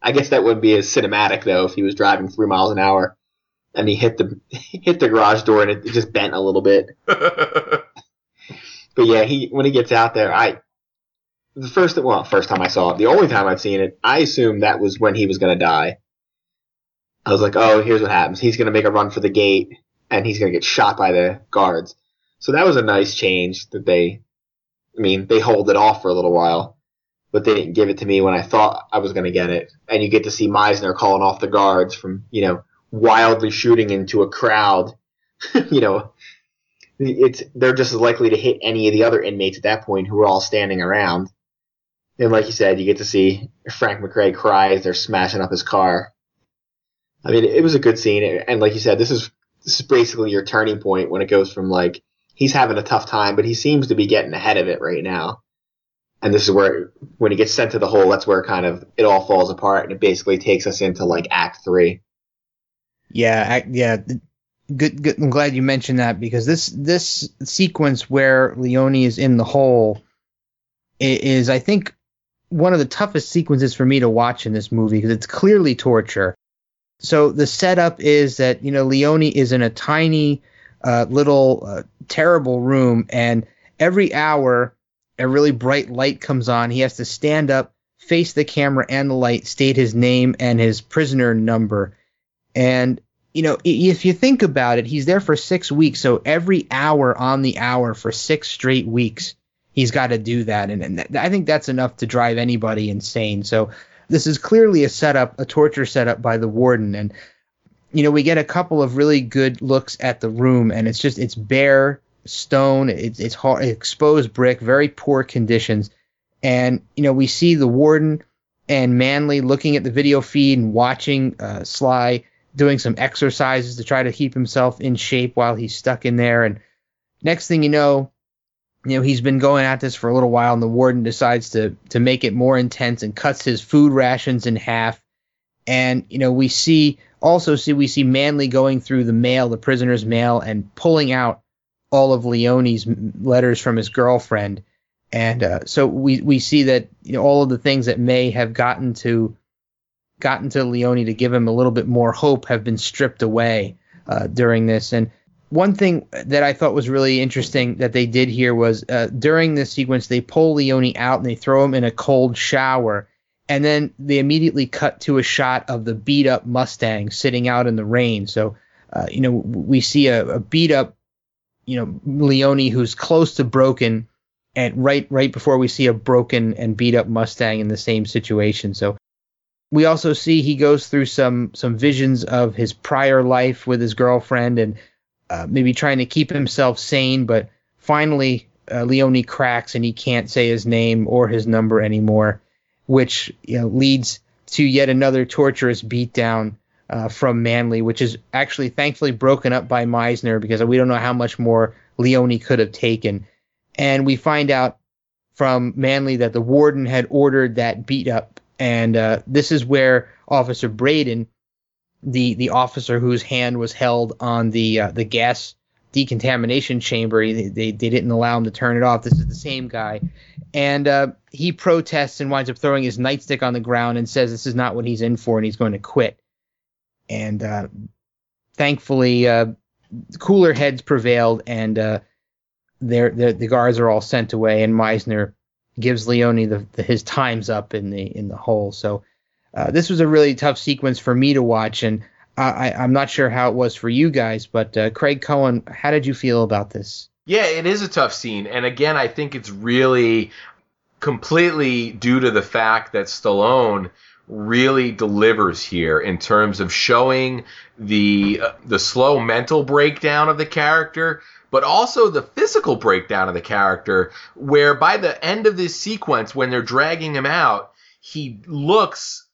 I guess that wouldn't be as cinematic, though, if he was driving three miles an hour and he hit the hit the garage door and it, it just bent a little bit. But, yeah, he when he gets out there, I the first well, first time I saw it, the only time I've seen it, I assumed that was when he was going to die. I was like, oh, here's what happens. He's going to make a run for the gate. And he's going to get shot by the guards. So that was a nice change that they, I mean, they hold it off for a little while, but they didn't give it to me when I thought I was going to get it. And you get to see Meisner calling off the guards from, you know, wildly shooting into a crowd. You know, it's, they're just as likely to hit any of the other inmates at that point who are all standing around. And like you said, you get to see Frank McRae cry as they're smashing up his car. I mean, it was a good scene. And like you said, this is, This is basically your turning point when it goes from, like, he's having a tough time, but he seems to be getting ahead of it right now. And this is where, when he gets sent to the hole, that's where kind of it all falls apart, and it basically takes us into, like, Act Three. Yeah, yeah. Good, good. I'm glad you mentioned that, because this this sequence where Leone is in the hole is, I think, one of the toughest sequences for me to watch in this movie, because it's clearly torture. So the setup is that, you know, Leone is in a tiny, uh, little, uh, terrible room, and every hour a really bright light comes on. He has to stand up, face the camera and the light, state his name and his prisoner number. And, you know, if you think about it, he's there for six weeks. So every hour on the hour for six straight weeks, he's got to do that. And, and th- I think that's enough to drive anybody insane. So this is clearly a setup, a torture setup by the warden. And, you know, we get a couple of really good looks at the room, and it's just, it's bare stone, it's, it's hard, exposed brick, very poor conditions. And, you know, we see the warden and Manly looking at the video feed and watching uh, Sly doing some exercises to try to keep himself in shape while he's stuck in there. And next thing you know, You know, he's been going at this for a little while, and the warden decides to to make it more intense and cuts his food rations in half. And, you know, we see also see we see Manly going through the mail, the prisoner's mail, and pulling out all of Leone's letters from his girlfriend. And uh, so we, we see that, you know, all of the things that may have gotten to gotten to Leone to give him a little bit more hope have been stripped away uh, during this. And one thing that I thought was really interesting that they did here was uh, during this sequence, they pull Leone out and they throw him in a cold shower. And then they immediately cut to a shot of the beat up Mustang sitting out in the rain. So, uh, you know, we see a, a beat up, you know, Leone who's close to broken, and right, right before we see a broken and beat up Mustang in the same situation. So we also see he goes through some, some visions of his prior life with his girlfriend, and Uh, maybe trying to keep himself sane, but finally uh, Leone cracks and he can't say his name or his number anymore, which, you know, leads to yet another torturous beatdown uh, from Manly, which is actually thankfully broken up by Meisner, because we don't know how much more Leone could have taken. And we find out from Manly that the warden had ordered that beat up, and uh, this is where Officer Braden, the the officer whose hand was held on the uh, the gas decontamination chamber, they, they they didn't allow him to turn it off. This is the same guy, and uh, he protests and winds up throwing his nightstick on the ground and says this is not what he's in for, and he's going to quit. And uh, thankfully, uh, cooler heads prevailed, and uh, they're, they're, the guards are all sent away, and Meisner gives Leone the, the, his time's up in the in the hole. So. Uh, this was a really tough sequence for me to watch, and I, I, I'm not sure how it was for you guys, but uh, Craig Cohen, how did you feel about this Yeah, it is a tough scene. And again, I think it's really completely due to the fact that Stallone really delivers here in terms of showing the uh, the slow mental breakdown of the character, but also the physical breakdown of the character, where by the end of this sequence, when they're dragging him out, he looks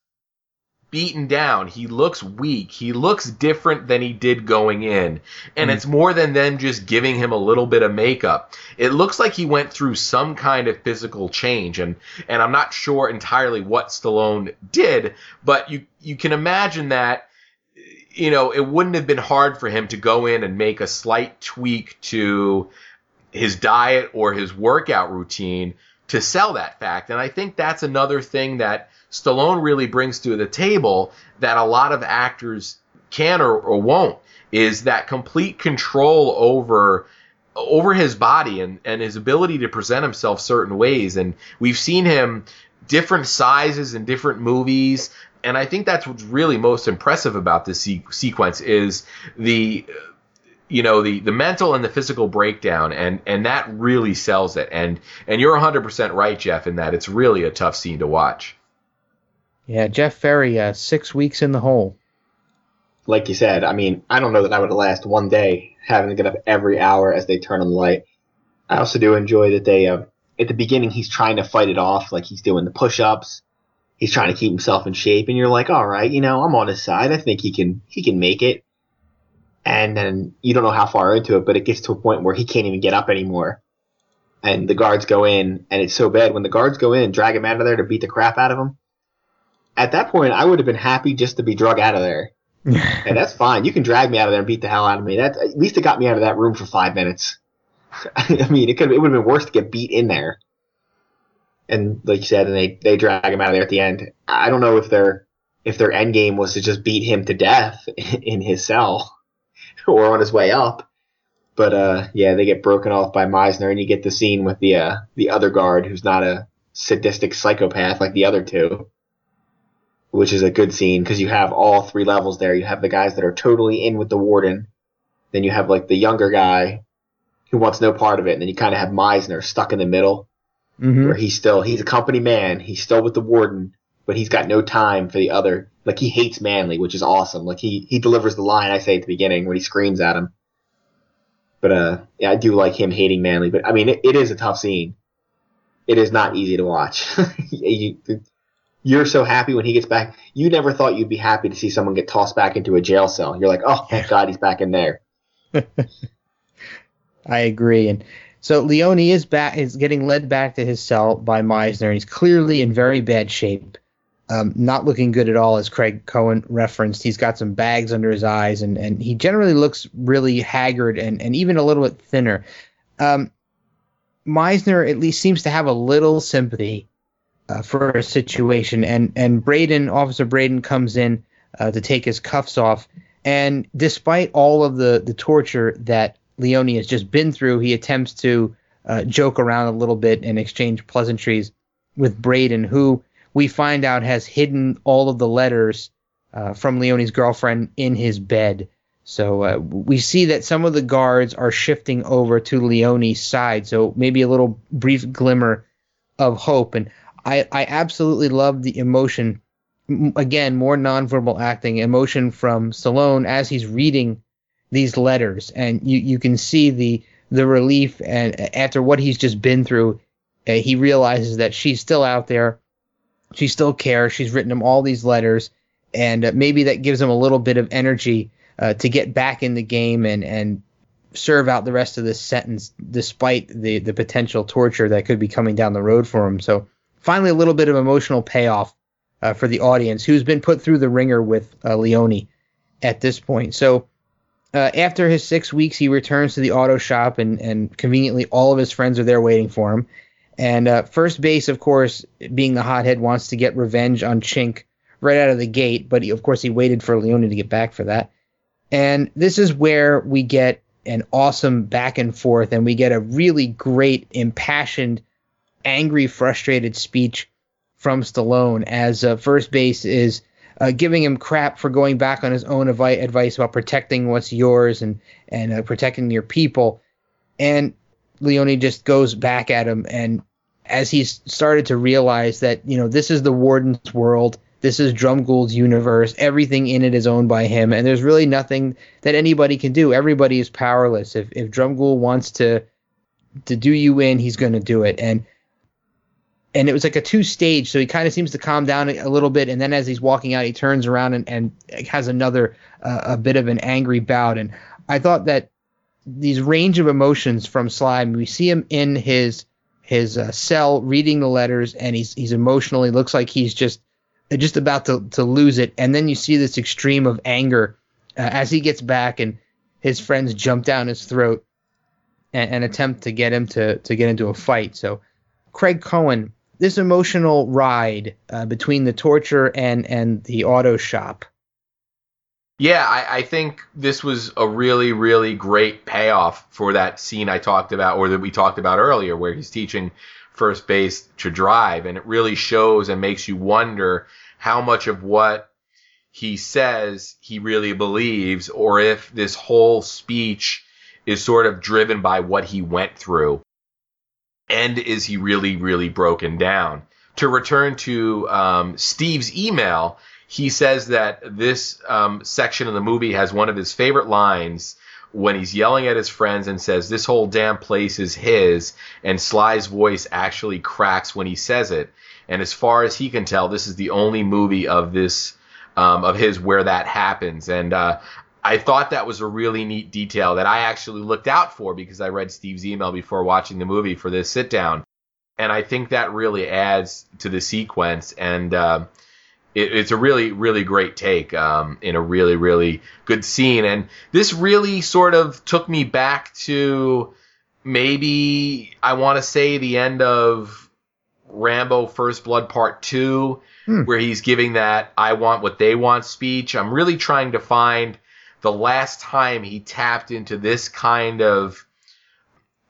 beaten down. He looks weak. He looks different than he did going in. And mm. it's more than them just giving him a little bit of makeup. It looks like he went through some kind of physical change. And, and I'm not sure entirely what Stallone did, but you, you can imagine that, you know, it wouldn't have been hard for him to go in and make a slight tweak to his diet or his workout routine to sell that fact. And I think that's another thing that Stallone really brings to the table that a lot of actors can or, or won't, is that complete control over over his body and, and his ability to present himself certain ways. And we've seen him different sizes in different movies. And I think that's what's really most impressive about this se- sequence is the, you know, the, the mental and the physical breakdown, and, and that really sells it. And and you're one hundred percent right, Jeff, in that it's really a tough scene to watch. Yeah, Jeff Ferry, uh, six weeks in the hole. Like you said, I mean, I don't know that I would last one day having to get up every hour as they turn on the light. I also do enjoy that they, uh, at the beginning, he's trying to fight it off, like he's doing the push-ups. He's trying to keep himself in shape, and you're like, all right, you know, I'm on his side. I think he can he can make it. And then you don't know how far into it, but it gets to a point where he can't even get up anymore. And the guards go in, and it's so bad. When the guards go in and drag him out of there to beat the crap out of him, at that point, I would have been happy just to be drug out of there. And that's fine. You can drag me out of there and beat the hell out of me. That, at least it got me out of that room for five minutes. I mean, it could it would have been worse to get beat in there. And like you said, and they, they drag him out of there at the end. I don't know if their if their end game was to just beat him to death in his cell or on his way up. But uh, yeah, they get broken off by Meisner, and you get the scene with the uh, the other guard who's not a sadistic psychopath like the other two. Which is a good scene because you have all three levels there. You have the guys that are totally in with the warden. Then you have like the younger guy who wants no part of it. And then you kind of have Meisner stuck in the middle mm-hmm. where he's still, he's a company man. He's still with the warden, but he's got no time for the other. Like he hates Manly, which is awesome. Like he, he delivers the line I say at the beginning when he screams at him. But, uh, yeah, I do like him hating Manly, but I mean, it, it is a tough scene. It is not easy to watch. you, You're so happy when he gets back. You never thought you'd be happy to see someone get tossed back into a jail cell. You're like, oh, thank God he's back in there. I agree. And so Leone is back, is getting led back to his cell by Meisner, and he's clearly in very bad shape, um, not looking good at all, as Craig Cohen referenced. He's got some bags under his eyes, and, and he generally looks really haggard and, and even a little bit thinner. Um, Meisner at least seems to have a little sympathy Uh, for a situation, and and Braden, Officer Braden, comes in uh, to take his cuffs off, and despite all of the, the torture that Leone has just been through, he attempts to uh, joke around a little bit and exchange pleasantries with Braden, who we find out has hidden all of the letters uh, from Leone's girlfriend in his bed. So uh, we see that some of the guards are shifting over to Leone's side, so maybe a little brief glimmer of hope. And I, I absolutely love the emotion, again, more nonverbal acting, emotion from Stallone as he's reading these letters. And you, you can see the the relief, and after what he's just been through, uh, he realizes that she's still out there. She still cares. She's written him all these letters, and uh, maybe that gives him a little bit of energy uh, to get back in the game and, and serve out the rest of this sentence despite the, the potential torture that could be coming down the road for him. So finally, a little bit of emotional payoff uh, for the audience, who's been put through the ringer with uh, Leone at this point. So uh, after his six weeks, he returns to the auto shop, and, and conveniently all of his friends are there waiting for him. And uh, first base, of course, being the hothead, wants to get revenge on Chink right out of the gate. But, he, of course, he waited for Leone to get back for that. And this is where we get an awesome back and forth, and we get a really great, impassioned, angry, frustrated speech from Stallone as uh, first base is uh, giving him crap for going back on his own avi- advice about protecting what's yours and and uh, protecting your people. And Leone just goes back at him, and as he's started to realize that, you know, this is the Warden's world, this is Drumgoole's universe, everything in it is owned by him, and there's really nothing that anybody can do. Everybody is powerless. If if Drumgoole wants to to do you in, he's going to do it. And and it was like a two-stage, so he kind of seems to calm down a little bit, and then as he's walking out, he turns around and, and has another uh, a bit of an angry bout. And I thought that these range of emotions from Sly, we see him in his his uh, cell reading the letters, and he's he's emotional. He looks like he's just just about to, to lose it. And then you see this extreme of anger uh, as he gets back, and his friends jump down his throat and, and attempt to get him to, to get into a fight. So Craig Cohen, this emotional ride uh, between the torture and, and the auto shop. Yeah, I, I think this was a really, really great payoff for that scene I talked about, or that we talked about earlier, where he's teaching first base to drive. And it really shows and makes you wonder how much of what he says he really believes, or if this whole speech is sort of driven by what he went through. And is he really, really broken down? To return to um, Steve's email, he says that this um, section of the movie has one of his favorite lines when he's yelling at his friends and says, "This whole damn place is his," and Sly's voice actually cracks when he says it. And as far as he can tell, this is the only movie of this um, of his where that happens. And uh, I thought that was a really neat detail that I actually looked out for, because I read Steve's email before watching the movie for this sit down. And I think that really adds to the sequence. And uh, It, it's a really, really great take um, in a really, really good scene. And this really sort of took me back to maybe, I want to say, the end of Rambo First Blood Part two, hmm. where he's giving that "I want what they want" speech. I'm really trying to find the last time he tapped into this kind of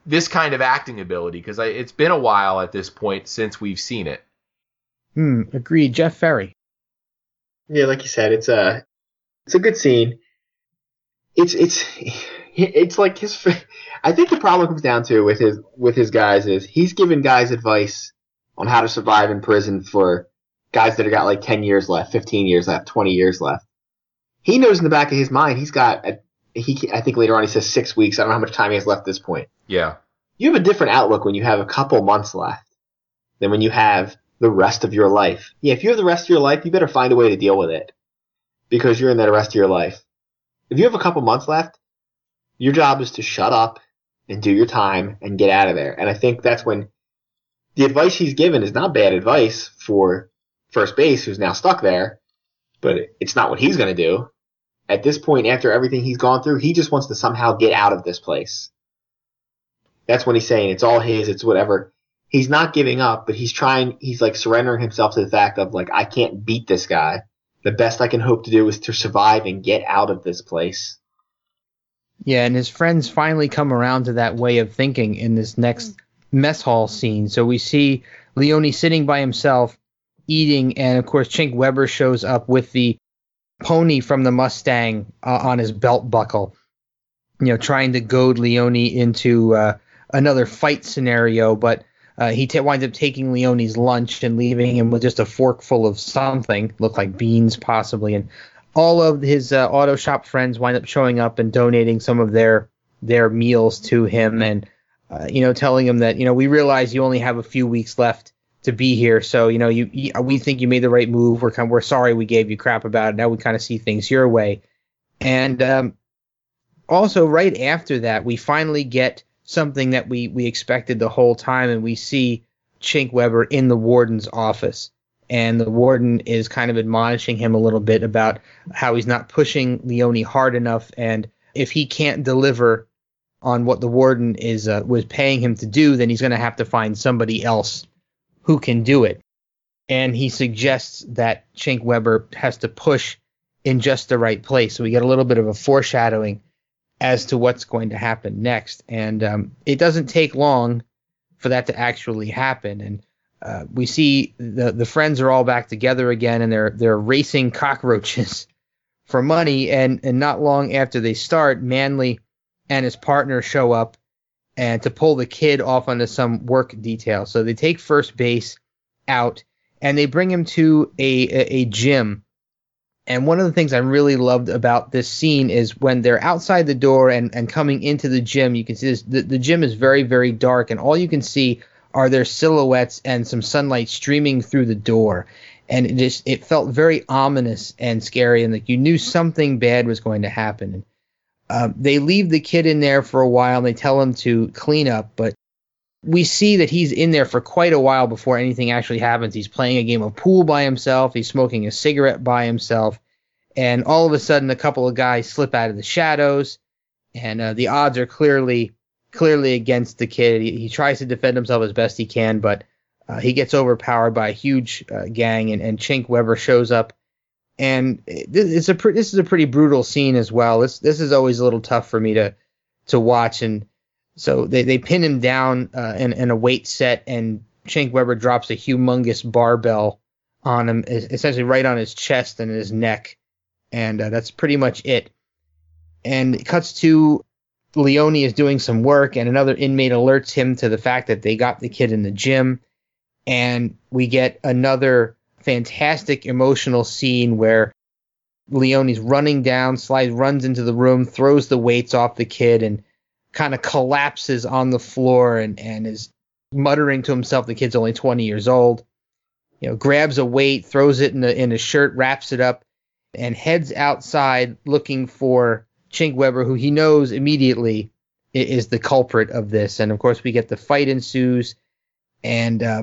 this kind of acting ability, because it's been a while at this point since we've seen it. Hmm, agreed. Jeff Ferry. Yeah, like you said, it's a it's a good scene. It's it's it's like his. I think the problem comes down to with his with his guys is he's giving guys advice on how to survive in prison for guys that have got like ten years left, fifteen years left, twenty years left. He knows in the back of his mind he's got a, he. I think later on he says six weeks. I don't know how much time he has left at this point. Yeah, you have a different outlook when you have a couple months left than when you have the rest of your life. Yeah, if you have the rest of your life, you better find a way to deal with it, because you're in that rest of your life. If you have a couple months left, your job is to shut up and do your time and get out of there. And I think that's when the advice he's given is not bad advice for first base, who's now stuck there, but it's not what he's going to do. At this point, after everything he's gone through, he just wants to somehow get out of this place. That's when he's saying it's all his, it's whatever. He's not giving up, but he's trying, he's like surrendering himself to the fact of like, I can't beat this guy. The best I can hope to do is to survive and get out of this place. Yeah, and his friends finally come around to that way of thinking in this next mess hall scene. So we see Leone sitting by himself, eating, and of course Chink Weber shows up with the pony from the Mustang uh, on his belt buckle, you know, trying to goad Leone into uh, another fight scenario, but Uh, he t- winds up taking Leone's lunch and leaving him with just a forkful of something, looked like beans possibly, and all of his uh, auto shop friends wind up showing up and donating some of their their meals to him, and uh, you know, telling him that, you know, we realize you only have a few weeks left to be here, so you know, you, you we think you made the right move. We're kind of, we're sorry we gave you crap about it. Now we kind of see things your way. And um, also right after that, we finally get something that we, we expected the whole time, and we see Chink Weber in the warden's office, and the warden is kind of admonishing him a little bit about how he's not pushing Leone hard enough, and if he can't deliver on what the warden is uh, was paying him to do, then he's going to have to find somebody else who can do it. And he suggests that Chink Weber has to push in just the right place, so we get a little bit of a foreshadowing as to what's going to happen next. And um, it doesn't take long for that to actually happen. And uh, we see the the friends are all back together again, and they're they're racing cockroaches for money. And, and not long after they start, Manly and his partner show up, and to pull the kid off onto some work detail. So they take first base out and they bring him to a, a, a gym. And one of the things I really loved about this scene is when they're outside the door and, and coming into the gym, you can see this, the, the gym is very, very dark, and all you can see are their silhouettes and some sunlight streaming through the door. And it just it felt very ominous and scary, and like you knew something bad was going to happen. Um, they leave the kid in there for a while, and they tell him to clean up, but we see that he's in there for quite a while before anything actually happens. He's playing a game of pool by himself. He's smoking a cigarette by himself. And all of a sudden, a couple of guys slip out of the shadows. And uh, the odds are clearly clearly against the kid. He, he tries to defend himself as best he can, but uh, he gets overpowered by a huge uh, gang. And, and Chink Weber shows up. And it's a pre- this is a pretty brutal scene as well. This, this is always a little tough for me to, to watch. And so they, they pin him down uh, in, in a weight set, and Chink Weber drops a humongous barbell on him, essentially right on his chest and his neck. And uh, that's pretty much it. And it cuts to Leone is doing some work, and another inmate alerts him to the fact that they got the kid in the gym. And we get another fantastic emotional scene where Leone's running down, slides, runs into the room, throws the weights off the kid, and kind of collapses on the floor and, and is muttering to himself, the kid's only twenty years old, you know, grabs a weight, throws it in a, in a shirt, wraps it up, and heads outside looking for Chink Weber, who he knows immediately is the culprit of this. And, of course, we get the fight ensues, and uh,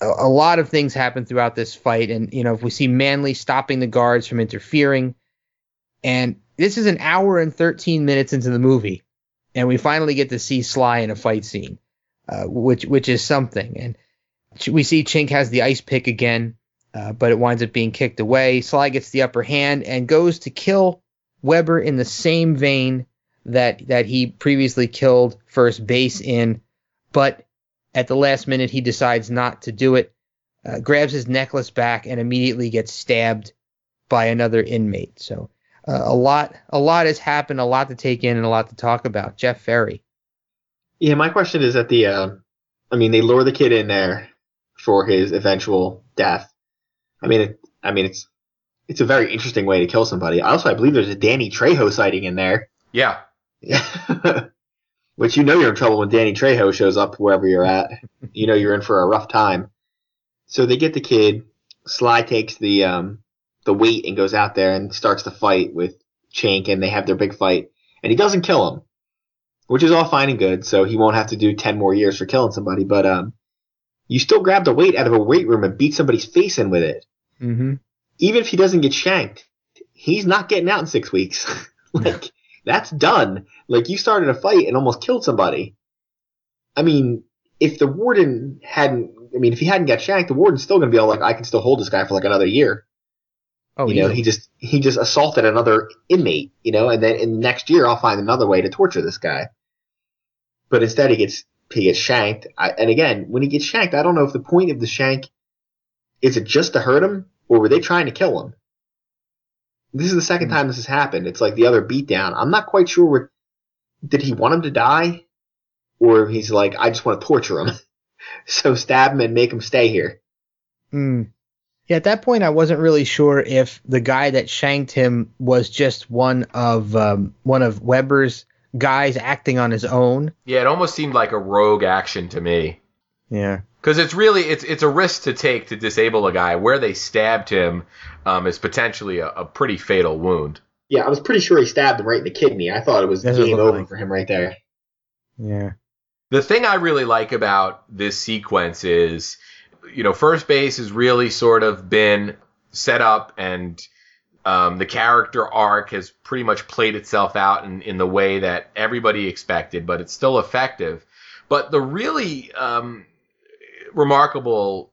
a, a lot of things happen throughout this fight. And, you know, if we see Manly stopping the guards from interfering, and this is an hour and thirteen minutes into the movie. And we finally get to see Sly in a fight scene, uh, which which is something. And we see Chink has the ice pick again, uh, but it winds up being kicked away. Sly gets the upper hand and goes to kill Weber in the same vein that that he previously killed first base in. But at the last minute, he decides not to do it, uh, grabs his necklace back, and immediately gets stabbed by another inmate. So. Uh, a lot, a lot has happened, a lot to take in, and a lot to talk about. Jeff Ferry. Yeah, my question is at the, uh, I mean, they lure the kid in there for his eventual death. I mean, it, I mean, it's it's a very interesting way to kill somebody. Also, I believe there's a Danny Trejo sighting in there. Yeah, yeah. Which you know you're in trouble when Danny Trejo shows up wherever you're at. You know you're in for a rough time. So they get the kid. Sly takes the. Um, the weight and goes out there and starts to fight with Chink, and they have their big fight, and he doesn't kill him, which is all fine and good. So he won't have to do ten more years for killing somebody, but um, you still grab the weight out of a weight room and beat somebody's face in with it. Mm-hmm. Even if he doesn't get shanked, he's not getting out in six weeks. Like no. That's done. Like you started a fight and almost killed somebody. I mean, if the warden hadn't, I mean, if he hadn't got shanked, the warden's still going to be all like, I can still hold this guy for like another year. Oh, you know, yeah. he just he just assaulted another inmate, you know, and then in the next year I'll find another way to torture this guy. But instead he gets he gets shanked. I, and again, when he gets shanked, I don't know if the point of the shank is it just to hurt him, or were they trying to kill him? This is the second mm-hmm. time this has happened. It's like the other beatdown. I'm not quite sure what did he want him to die, or he's like, I just want to torture him, so stab him and make him stay here. Hmm. Yeah, at that point, I wasn't really sure if the guy that shanked him was just one of um, one of Weber's guys acting on his own. Yeah, it almost seemed like a rogue action to me. Yeah, because it's really it's it's a risk to take to disable a guy. Where they stabbed him um, is potentially a, a pretty fatal wound. Yeah, I was pretty sure he stabbed him right in the kidney. I thought it was That's game over like. for him right there. Yeah. The thing I really like about this sequence is. You know, first base has really sort of been set up, and um, the character arc has pretty much played itself out in, in the way that everybody expected, but it's still effective. But the really um, remarkable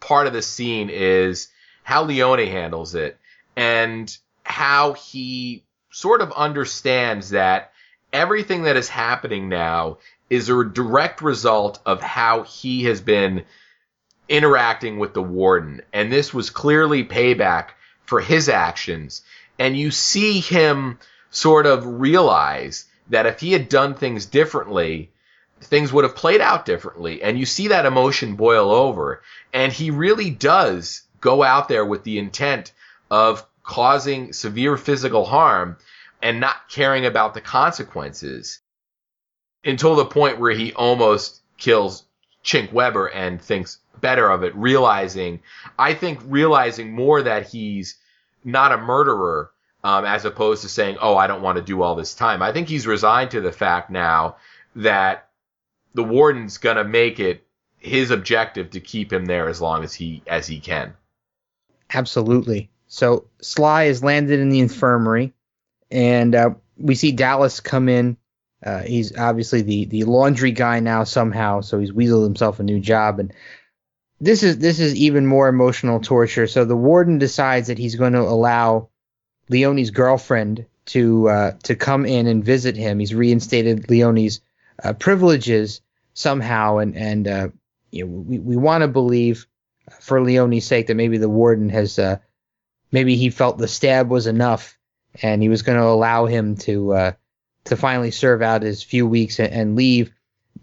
part of the scene is how Leone handles it and how he sort of understands that everything that is happening now is a direct result of how he has been interacting with the warden, and this was clearly payback for his actions. And you see him sort of realize that if he had done things differently, things would have played out differently. And you see that emotion boil over. And he really does go out there with the intent of causing severe physical harm and not caring about the consequences, until the point where he almost kills Chink Weber and thinks better of it, realizing, I think realizing more that he's not a murderer, um, as opposed to saying, oh, I don't want to do all this time. I think he's resigned to the fact now that the warden's going to make it his objective to keep him there as long as he as he can. Absolutely. So Sly is landed in the infirmary, and uh, we see Dallas come in. Uh, he's obviously the, the laundry guy now somehow, so he's weaseled himself a new job. And this is this is even more emotional torture. So the warden decides that he's going to allow Leone's girlfriend to uh, to come in and visit him. He's reinstated Leone's uh, privileges somehow, and and uh, you know, we we want to believe, for Leone's sake, that maybe the warden has uh, maybe he felt the stab was enough, and he was going to allow him to. Uh, to finally serve out his few weeks and leave.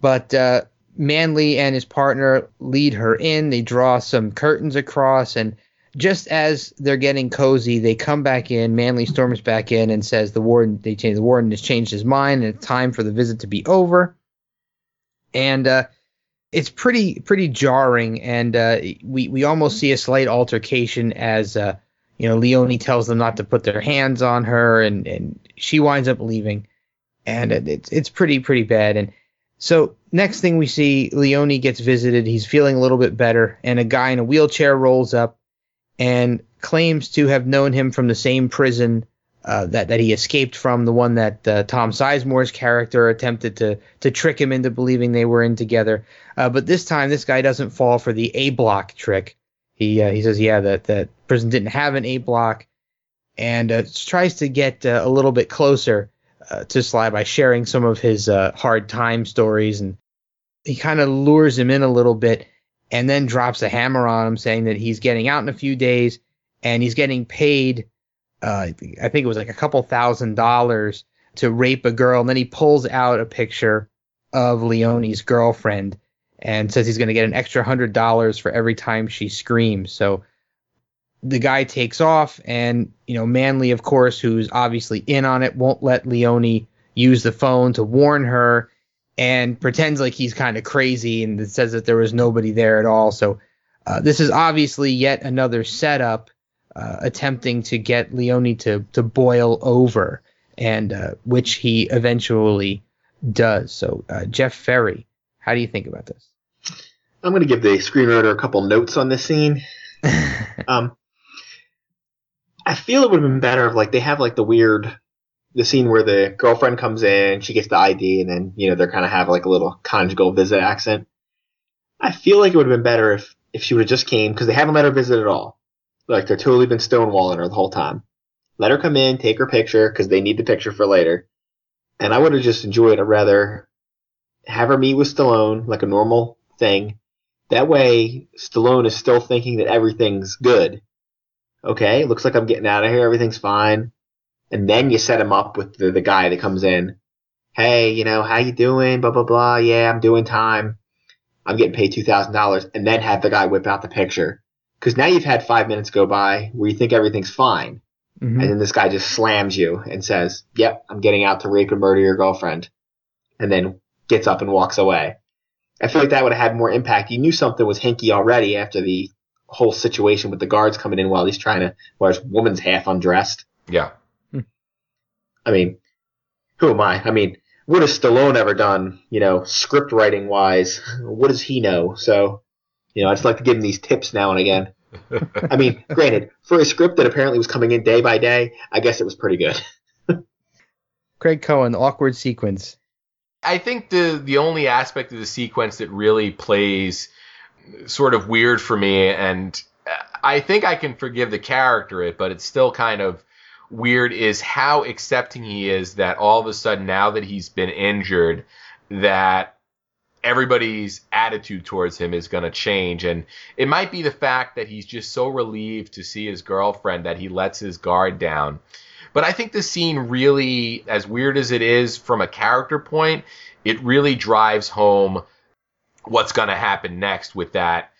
But uh, Manly and his partner lead her in. They draw some curtains across, and just as they're getting cozy, they come back in. Manly storms back in and says the warden they change the warden has changed his mind, and it's time for the visit to be over. And uh, it's pretty pretty jarring, and uh, we we almost see a slight altercation as uh, you know Leone tells them not to put their hands on her, and and she winds up leaving. And it's it's pretty, pretty bad. And so next thing we see, Leone gets visited. He's feeling a little bit better. And a guy in a wheelchair rolls up and claims to have known him from the same prison uh, that, that he escaped from, the one that uh, Tom Sizemore's character attempted to, to trick him into believing they were in together. Uh, but this time, this guy doesn't fall for the A-block trick. He uh, he says, yeah, that, that prison didn't have an A-block, and uh, tries to get uh, a little bit closer Uh, to Sly by sharing some of his uh, hard time stories, and he kind of lures him in a little bit, and then drops a hammer on him, saying that he's getting out in a few days, and he's getting paid. Uh, I think it was like a couple thousand dollars to rape a girl, and then he pulls out a picture of Leone's girlfriend and says he's going to get an extra hundred dollars for every time she screams. So the guy takes off, and, you know, Manly, of course, who's obviously in on it, won't let Leone use the phone to warn her, and pretends like he's kind of crazy and says that there was nobody there at all. So uh, this is obviously yet another setup uh, attempting to get Leone to, to boil over, and uh, which he eventually does. So uh, Jeff Ferry, how do you think about this? I'm going to give the screenwriter a couple notes on this scene. um, I feel it would have been better if, like, they have, like, the weird, the scene where the girlfriend comes in, she gets the I D, and then, you know, they're kind of have, like, a little conjugal visit accent. I feel like it would have been better if, if she would have just came, because they haven't let her visit at all. Like, they're totally been stonewalling her the whole time. Let her come in, take her picture, because they need the picture for later. And I would have just enjoyed it. Rather have her meet with Stallone, like a normal thing. That way, Stallone is still thinking that everything's good. Okay, looks like I'm getting out of here. Everything's fine. And then you set him up with the, the guy that comes in. Hey, you know, how you doing? Blah, blah, blah. Yeah, I'm doing time. I'm getting paid two thousand dollars. And then have the guy whip out the picture. Because now you've had five minutes go by where you think everything's fine. Mm-hmm. And then this guy just slams you and says, yep, I'm getting out to rape and murder your girlfriend. And then gets up and walks away. I feel like that would have had more impact. You knew something was hinky already after the whole situation with the guards coming in while he's trying to, while his woman's half undressed. Yeah. Hmm. I mean, who am I? I mean, what has Stallone ever done, you know, script writing wise? What does he know? So, you know, I just like to give him these tips now and again. I mean, granted, for a script that apparently was coming in day by day, I guess it was pretty good. Craig Cohen, the awkward sequence. I think the the only aspect of the sequence that really plays sort of weird for me, and I think I can forgive the character it, but it's still kind of weird, is how accepting he is that all of a sudden, now that he's been injured, that everybody's attitude towards him is going to change. And it might be the fact that he's just so relieved to see his girlfriend that he lets his guard down. But I think the scene really, as weird as it is from a character point, it really drives home what's going to happen next with that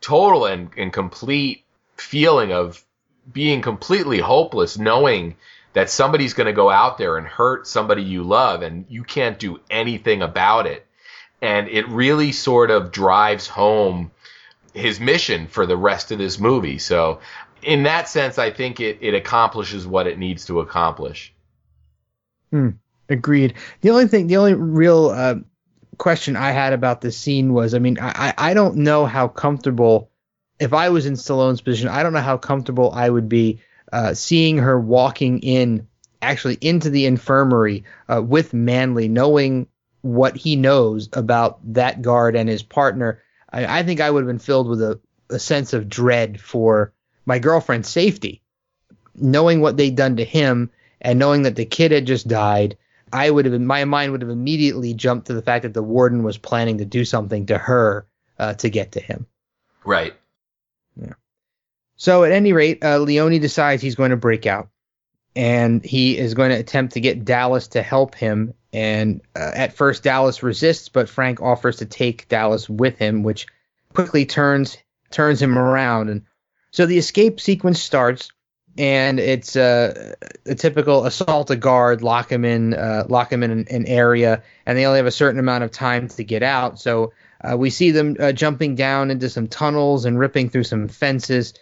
total and, and complete feeling of being completely hopeless, knowing that somebody's going to go out there and hurt somebody you love and you can't do anything about it. And it really sort of drives home his mission for the rest of this movie. So in that sense, I think it, it accomplishes what it needs to accomplish. Hmm. Agreed. The only thing, the only real uh, question I had about this scene was, I mean, I, I don't know how comfortable, if I was in Stallone's position, I don't know how comfortable I would be uh, seeing her walking in, actually into the infirmary uh, with Manly, knowing what he knows about that guard and his partner. I, I think I would have been filled with a, a sense of dread for my girlfriend's safety, knowing what they'd done to him and knowing that the kid had just died. I would have, my mind would have immediately jumped to the fact that the warden was planning to do something to her uh, to get to him. Right. Yeah. So at any rate, uh, Leone decides he's going to break out, and he is going to attempt to get Dallas to help him. And uh, at first, Dallas resists, but Frank offers to take Dallas with him, which quickly turns turns him around. And so the escape sequence starts. And it's uh, a typical assault a guard, lock him in, uh, lock him in an, an area, and they only have a certain amount of time to get out. So uh, we see them uh, jumping down into some tunnels and ripping through some fences.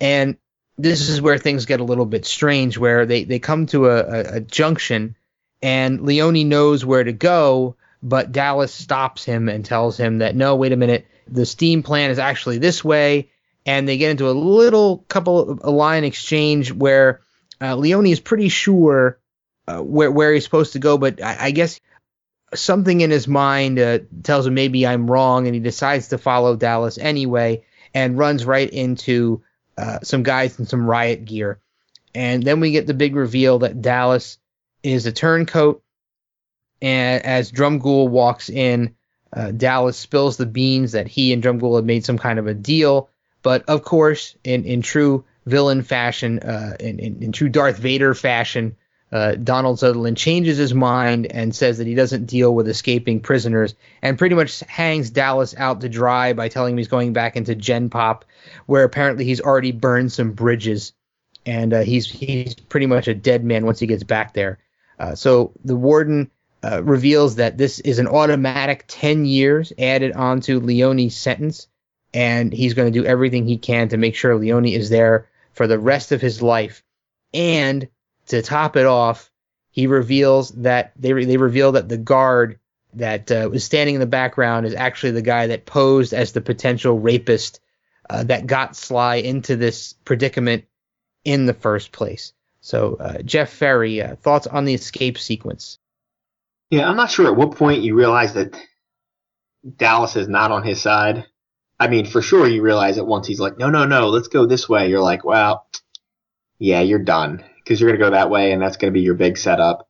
And this is where things get a little bit strange, where they, they come to a, a, a junction, and Leone knows where to go, but Dallas stops him and tells him that, no, wait a minute, the steam plant is actually this way. And they get into a little couple of a line exchange where uh, Leone is pretty sure uh, where, where he's supposed to go. But I, I guess something in his mind uh, tells him maybe I'm wrong. And he decides to follow Dallas anyway and runs right into uh, some guys in some riot gear. And then we get the big reveal that Dallas is a turncoat. And as Drumgoole walks in, uh, Dallas spills the beans that he and Drumgoole had made some kind of a deal. But, of course, in, in true villain fashion, uh, in, in, in true Darth Vader fashion, uh, Donald Sutherland changes his mind and says that he doesn't deal with escaping prisoners and pretty much hangs Dallas out to dry by telling him he's going back into Gen Pop, where apparently he's already burned some bridges. And uh, he's he's pretty much a dead man once he gets back there. Uh, so the warden uh, reveals that this is an automatic ten years added onto Leone's sentence. And he's going to do everything he can to make sure Leone is there for the rest of his life. And to top it off, he reveals that they re- they reveal that the guard that uh, was standing in the background is actually the guy that posed as the potential rapist uh, that got Sly into this predicament in the first place. So, uh, Jeff Ferry, uh, thoughts on the escape sequence? Yeah, I'm not sure at what point you realize that Dallas is not on his side. I mean, for sure you realize that once he's like, no, no, no, let's go this way. You're like, well, yeah, you're done because you're going to go that way and that's going to be your big setup.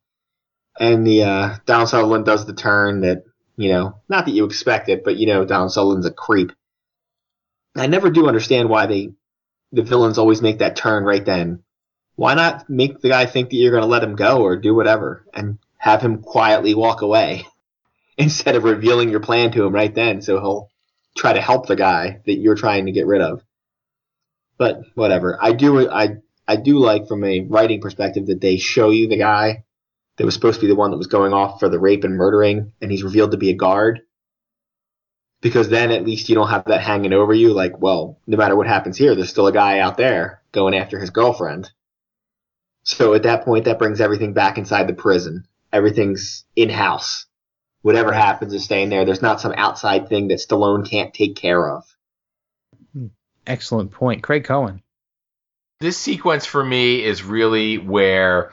And the uh, Donald Sutherland does the turn that, you know, not that you expect it, but, you know, Donald Sutherland's a creep. I never do understand why they, the villains always make that turn right then. Why not make the guy think that you're going to let him go or do whatever and have him quietly walk away instead of revealing your plan to him right then so he'll try to help the guy that you're trying to get rid of. But whatever. I do I I do like from a writing perspective that they show you the guy that was supposed to be the one that was going off for the rape and murdering, and he's revealed to be a guard. Because then at least you don't have that hanging over you like, well, no matter what happens here, there's still a guy out there going after his girlfriend. So at that point, that brings everything back inside the prison. Everything's in-house. Whatever happens is staying there. There's not some outside thing that Stallone can't take care of. Excellent point. Craig Cohen. This sequence for me is really where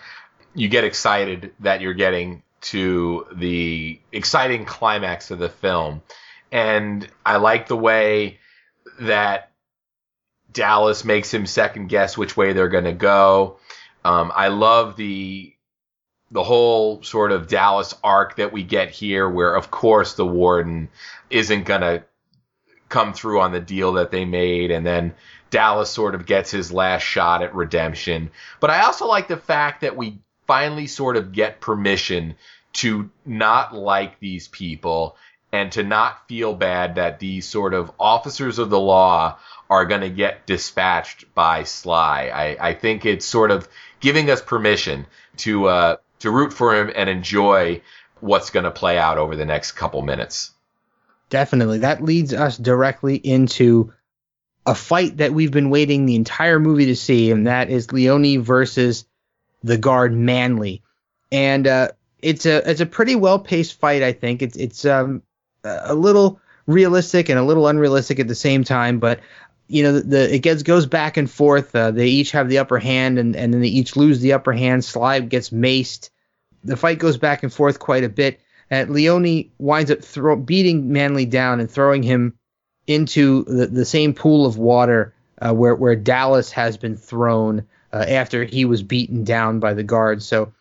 you get excited that you're getting to the exciting climax of the film. And I like the way that Dallas makes him second guess which way they're going to go. Um, I love the... the whole sort of Dallas arc that we get here where, of course, the warden isn't going to come through on the deal that they made. And then Dallas sort of gets his last shot at redemption. But I also like the fact that we finally sort of get permission to not like these people and to not feel bad that these sort of officers of the law are going to get dispatched by Sly. I, I think it's sort of giving us permission to uh, to root for him and enjoy what's going to play out over the next couple minutes. Definitely. That leads us directly into a fight that we've been waiting the entire movie to see, and that is Leone versus the guard Manly. And uh, it's a it's a pretty well-paced fight, I think. It's it's um, a little realistic and a little unrealistic at the same time, but you know, the, the it gets goes back and forth. Uh, they each have the upper hand, and, and then they each lose the upper hand. Sly gets maced. The fight goes back and forth quite a bit. And Leone winds up throw, beating Manly down and throwing him into the, the same pool of water uh, where, where Dallas has been thrown uh, after he was beaten down by the guards. So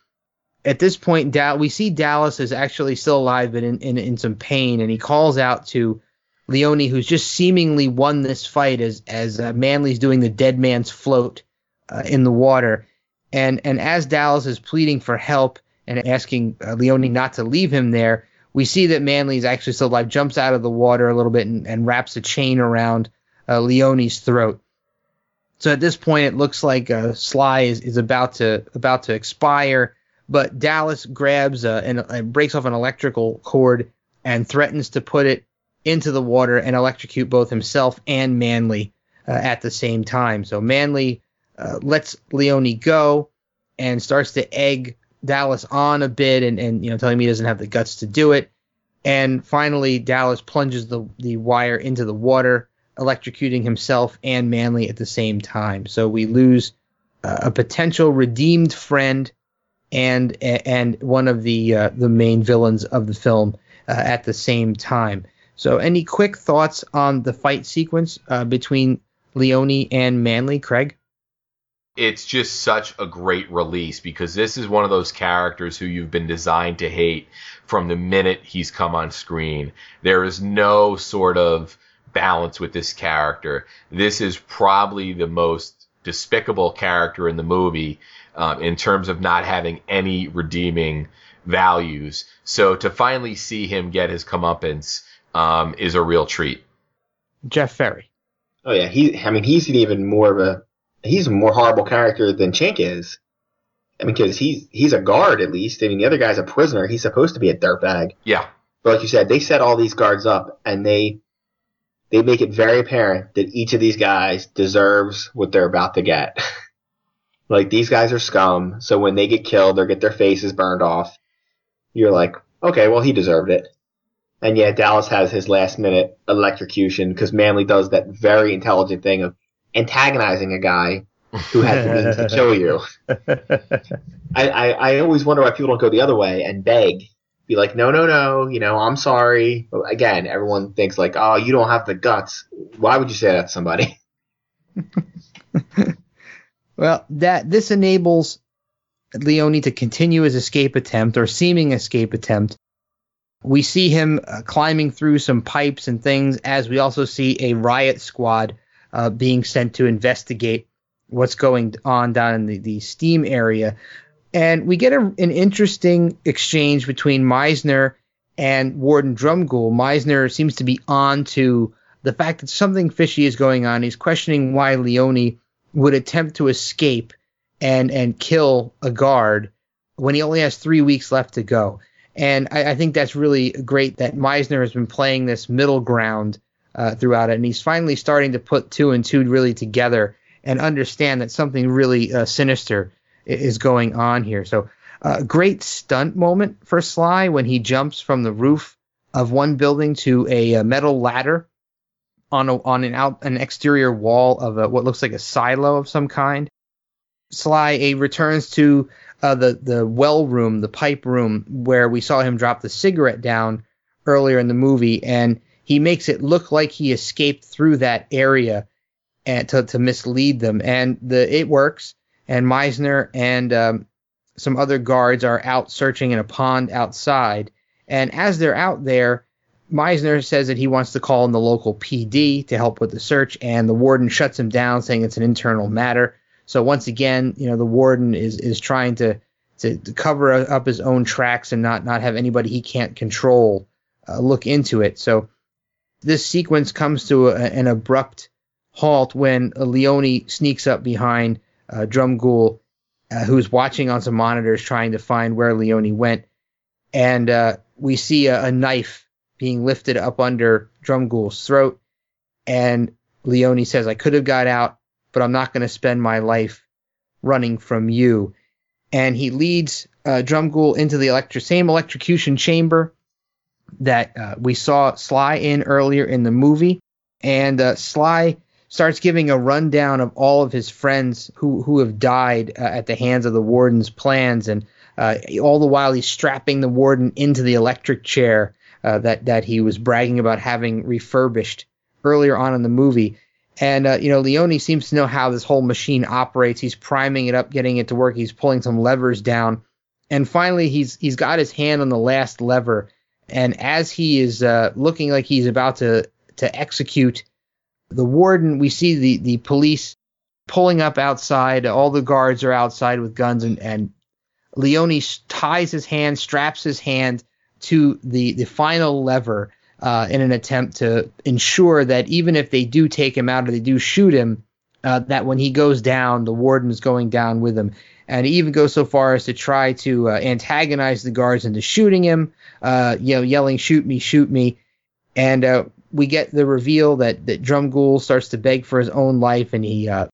at this point, da- we see Dallas is actually still alive but in, in, in some pain, and he calls out to Leone, who's just seemingly won this fight as as uh, Manly's doing the dead man's float uh, in the water. And, and as Dallas is pleading for help and asking uh, Leone not to leave him there, we see that Manly is actually still alive, jumps out of the water a little bit and, and wraps a chain around uh, Leone's throat. So at this point, it looks like uh, Sly is, is about to about to expire, but Dallas grabs uh, and, and breaks off an electrical cord and threatens to put it into the water and electrocute both himself and Manly uh, at the same time. So Manly uh, lets Leone go and starts to egg Dallas on a bit and, and, you know, telling me he doesn't have the guts to do it. And finally, Dallas plunges the, the wire into the water, electrocuting himself and Manly at the same time. So we lose uh, a potential redeemed friend and and one of the uh, the main villains of the film uh, at the same time. So any quick thoughts on the fight sequence uh, between Leone and Manly, Craig? It's just such a great release, because this is one of those characters who you've been designed to hate from the minute he's come on screen. There is no sort of balance with this character. This is probably the most despicable character in the movie um, in terms of not having any redeeming values. So to finally see him get his comeuppance um, is a real treat. Jeff Ferry. Oh, yeah. He, I mean, he's even more of a... He's a more horrible character than Chink is. I mean, because he's, he's a guard, at least. I mean, the other guy's a prisoner. He's supposed to be a dirtbag. Yeah. But like you said, they set all these guards up, and they they make it very apparent that each of these guys deserves what they're about to get. Like, these guys are scum, so when they get killed or get their faces burned off, you're like, okay, well, he deserved it. And yeah, Dallas has his last-minute electrocution, because Manly does that very intelligent thing of antagonizing a guy who has the means to kill you. I, I, I always wonder why people don't go the other way and beg. Be like, no, no, no, you know, I'm sorry. But again, everyone thinks like, oh, you don't have the guts. Why would you say that to somebody? Well, that this enables Leone to continue his escape attempt or seeming escape attempt. We see him uh, climbing through some pipes and things, as we also see a riot squad Uh, being sent to investigate what's going on down in the, the steam area. And we get a, an interesting exchange between Meisner and Warden Drumgoole. Meisner seems to be on to the fact that something fishy is going on. He's questioning why Leone would attempt to escape and, and kill a guard when he only has three weeks left to go. And I, I think that's really great that Meisner has been playing this middle ground Uh, throughout it, and he's finally starting to put two and two really together and understand that something really uh, sinister is going on here. So a uh, great stunt moment for Sly when he jumps from the roof of one building to a, a metal ladder on a, on an out an exterior wall of a, what looks like a silo of some kind. Sly a returns to uh, the the well room, the pipe room, where we saw him drop the cigarette down earlier in the movie, and he makes it look like he escaped through that area and to, to mislead them. And the it works. And Meisner and um, some other guards are out searching in a pond outside. And as they're out there, Meisner says that he wants to call in the local P D to help with the search. And the warden shuts him down, saying it's an internal matter. So once again, you know, the warden is, is trying to to, to cover up his own tracks and not not have anybody he can't control uh, look into it. So this sequence comes to a, an abrupt halt when uh, Leone sneaks up behind uh, Drumgoole, uh, who's watching on some monitors trying to find where Leone went. And uh, we see a, a knife being lifted up under Drumgoole's throat. And Leone says, "I could have got out, but I'm not going to spend my life running from you." And he leads uh, Drumgoole into the electro- same electrocution chamber that uh, we saw Sly in earlier in the movie. And uh, Sly starts giving a rundown of all of his friends who, who have died uh, at the hands of the warden's plans. And uh, all the while he's strapping the warden into the electric chair uh, that, that he was bragging about having refurbished earlier on in the movie. And, uh, you know, Leone seems to know how this whole machine operates. He's priming it up, getting it to work. He's pulling some levers down. And finally, he's he's got his hand on the last lever. And as he is uh, looking like he's about to, to execute the warden, we see the, the police pulling up outside. All the guards are outside with guns. And, and Leone ties his hand, straps his hand to the, the final lever, Uh, in an attempt to ensure that even if they do take him out or they do shoot him, uh, that when he goes down, the warden is going down with him. And he even goes so far as to try to uh, antagonize the guards into shooting him, uh, you know, yelling, "Shoot me, shoot me." And uh, we get the reveal that, that Drumgoole starts to beg for his own life, and he uh,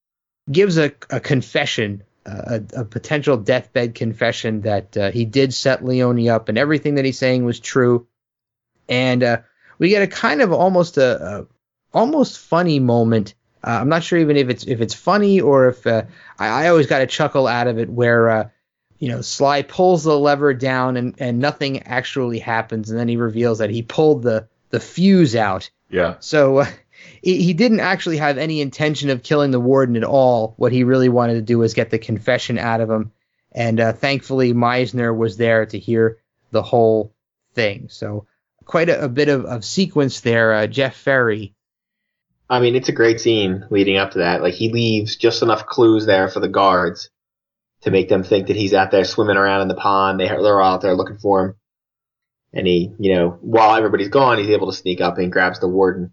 gives a, a confession, uh, a, a potential deathbed confession that uh, he did set Leone up, and everything that he's saying was true. And uh, we get a kind of almost a, a almost funny moment. Uh, I'm not sure even if it's if it's funny or if uh, I, I always got a chuckle out of it, where uh, you know, Sly pulls the lever down and, and nothing actually happens, and then he reveals that he pulled the, the fuse out. Yeah. So uh, he, he didn't actually have any intention of killing the warden at all. What he really wanted to do was get the confession out of him, and uh, thankfully Meisner was there to hear the whole thing. So. Quite a, a bit of, of sequence there, uh, Jeff Ferry. I mean, it's a great scene leading up to that. Like, he leaves just enough clues there for the guards to make them think that he's out there swimming around in the pond. They, they're all out there looking for him. And he, you know, while everybody's gone, he's able to sneak up and grabs the warden.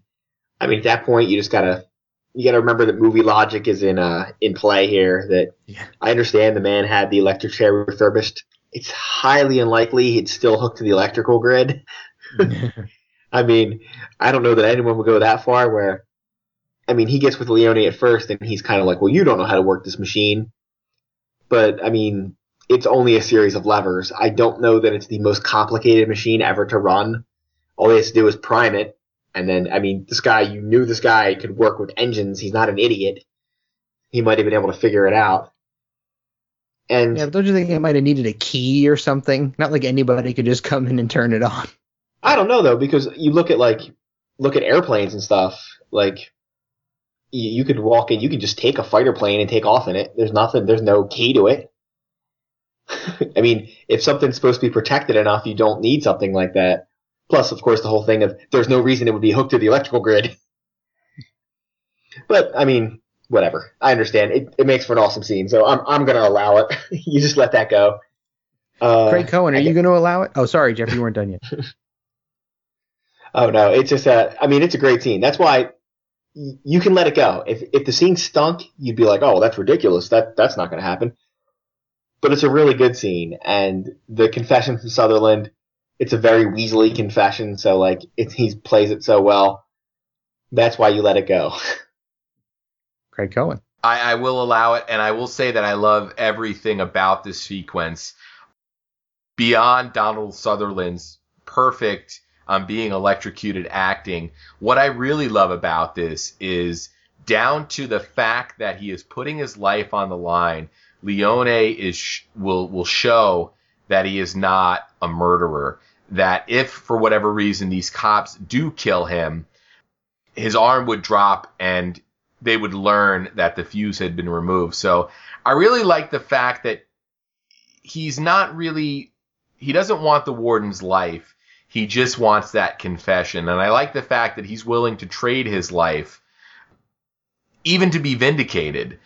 I mean, at that point, you just gotta, you gotta remember that movie logic is in, uh, in play here. That yeah. I understand the man had the electric chair refurbished. It's highly unlikely it's still hooked to the electrical grid. I mean, I don't know that anyone would go that far where, I mean, he gets with Leone at first and he's kind of like, well, you don't know how to work this machine. But, I mean, it's only a series of levers. I don't know that it's the most complicated machine ever to run. All he has to do is prime it. And then, I mean, this guy, you knew this guy could work with engines. He's not an idiot. He might have been able to figure it out. And yeah, don't you think he might have needed a key or something? Not like anybody could just come in and turn it on. I don't know, though, because you look at, like, look at airplanes and stuff. Like, you, you could walk in, you could just take a fighter plane and take off in it. There's nothing, there's no key to it. I mean, if something's supposed to be protected enough, you don't need something like that. Plus, of course, the whole thing of there's no reason it would be hooked to the electrical grid. But, I mean, whatever. I understand. It, it makes for an awesome scene, so I'm I'm going to allow it. You just let that go. Uh, Craig Cohen, are I you going to allow it? Oh, sorry, Jeff, you weren't done yet. Oh, no, it's just a – I mean, it's a great scene. That's why you can let it go. If if the scene stunk, you'd be like, oh, that's ridiculous. That That's not going to happen. But it's a really good scene. And the confession from Sutherland, it's a very Weasley confession. So, like, it, he plays it so well. That's why you let it go. Craig Cohen. I, I will allow it, and I will say that I love everything about this sequence. Beyond Donald Sutherland's perfect – Um, being electrocuted acting. What I really love about this is down to the fact that he is putting his life on the line. Leone is will will show that he is not a murderer. That if for whatever reason these cops do kill him, his arm would drop and they would learn that the fuse had been removed. So I really like the fact that he's not really he doesn't want the warden's life. He just wants that confession. And I like the fact that he's willing to trade his life even to be vindicated.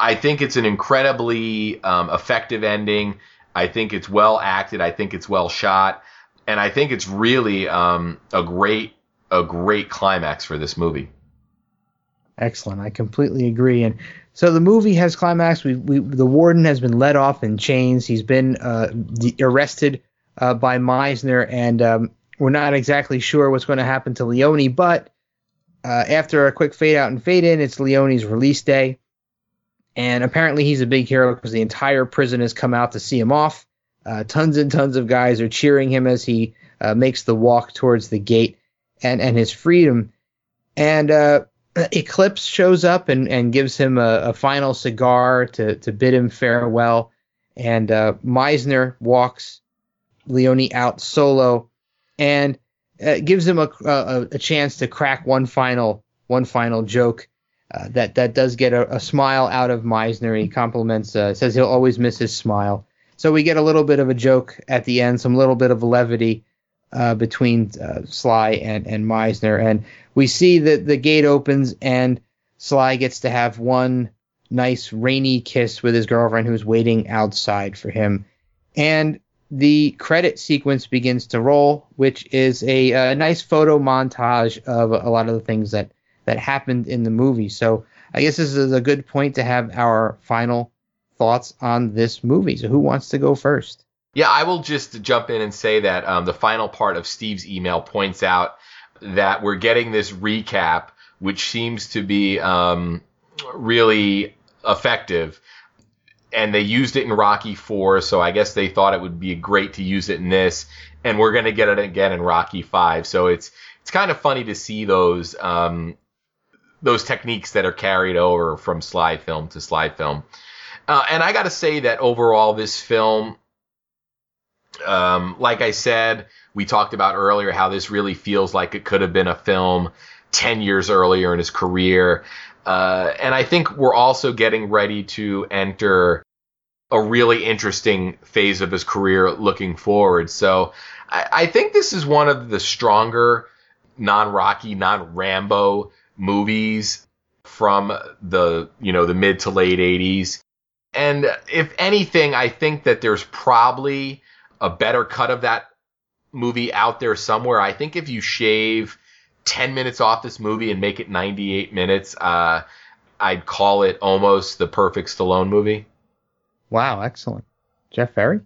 I think it's an incredibly um, effective ending. I think it's well acted. I think it's well shot. And I think it's really um, a great a great climax for this movie. Excellent. I completely agree. And so the movie has climaxed. We, we, the warden has been let off in chains. He's been uh, de- arrested uh, by Meisner, and um, we're not exactly sure what's going to happen to Leone. But uh, after a quick fade out and fade in, it's Leone's release day. And apparently he's a big hero because the entire prison has come out to see him off. Uh, tons and tons of guys are cheering him as he uh, makes the walk towards the gate and, and his freedom. And uh, Eclipse shows up and, and gives him a, a final cigar to, to bid him farewell. And uh, Meisner walks Leone out solo and uh, gives him a, a a chance to crack one final one final joke. Uh, that that does get a, a smile out of Meisner. He compliments, uh, says he'll always miss his smile. So we get a little bit of a joke at the end, some little bit of levity uh, between uh, Sly and, and Meisner. And we see that the gate opens and Sly gets to have one nice rainy kiss with his girlfriend who's waiting outside for him. And the credit sequence begins to roll, which is a, a nice photo montage of a lot of the things that that happened in the movie. So I guess this is a good point to have our final thoughts on this movie. So who wants to go first? Yeah, I will just jump in and say that um, the final part of Steve's email points out that we're getting this recap, which seems to be um, really effective. And they used it in Rocky four, so I guess they thought it would be great to use it in this. And we're going to get it again in Rocky five. So it's it's kind of funny to see those um those techniques that are carried over from Sly film to Sly film. Uh, and I got to say that overall this film, um, like I said, we talked about earlier how this really feels like it could have been a film ten years earlier in his career. Uh, and I think we're also getting ready to enter a really interesting phase of his career looking forward. So I, I think this is one of the stronger non-Rocky, non-Rambo movies from the, you know, the mid to late eighties. And if anything, I think that there's probably a better cut of that movie out there somewhere. I think if you shave ten minutes off this movie and make it ninety-eight minutes, uh, I'd call it almost the perfect Stallone movie. Wow, excellent. Jeff Ferry?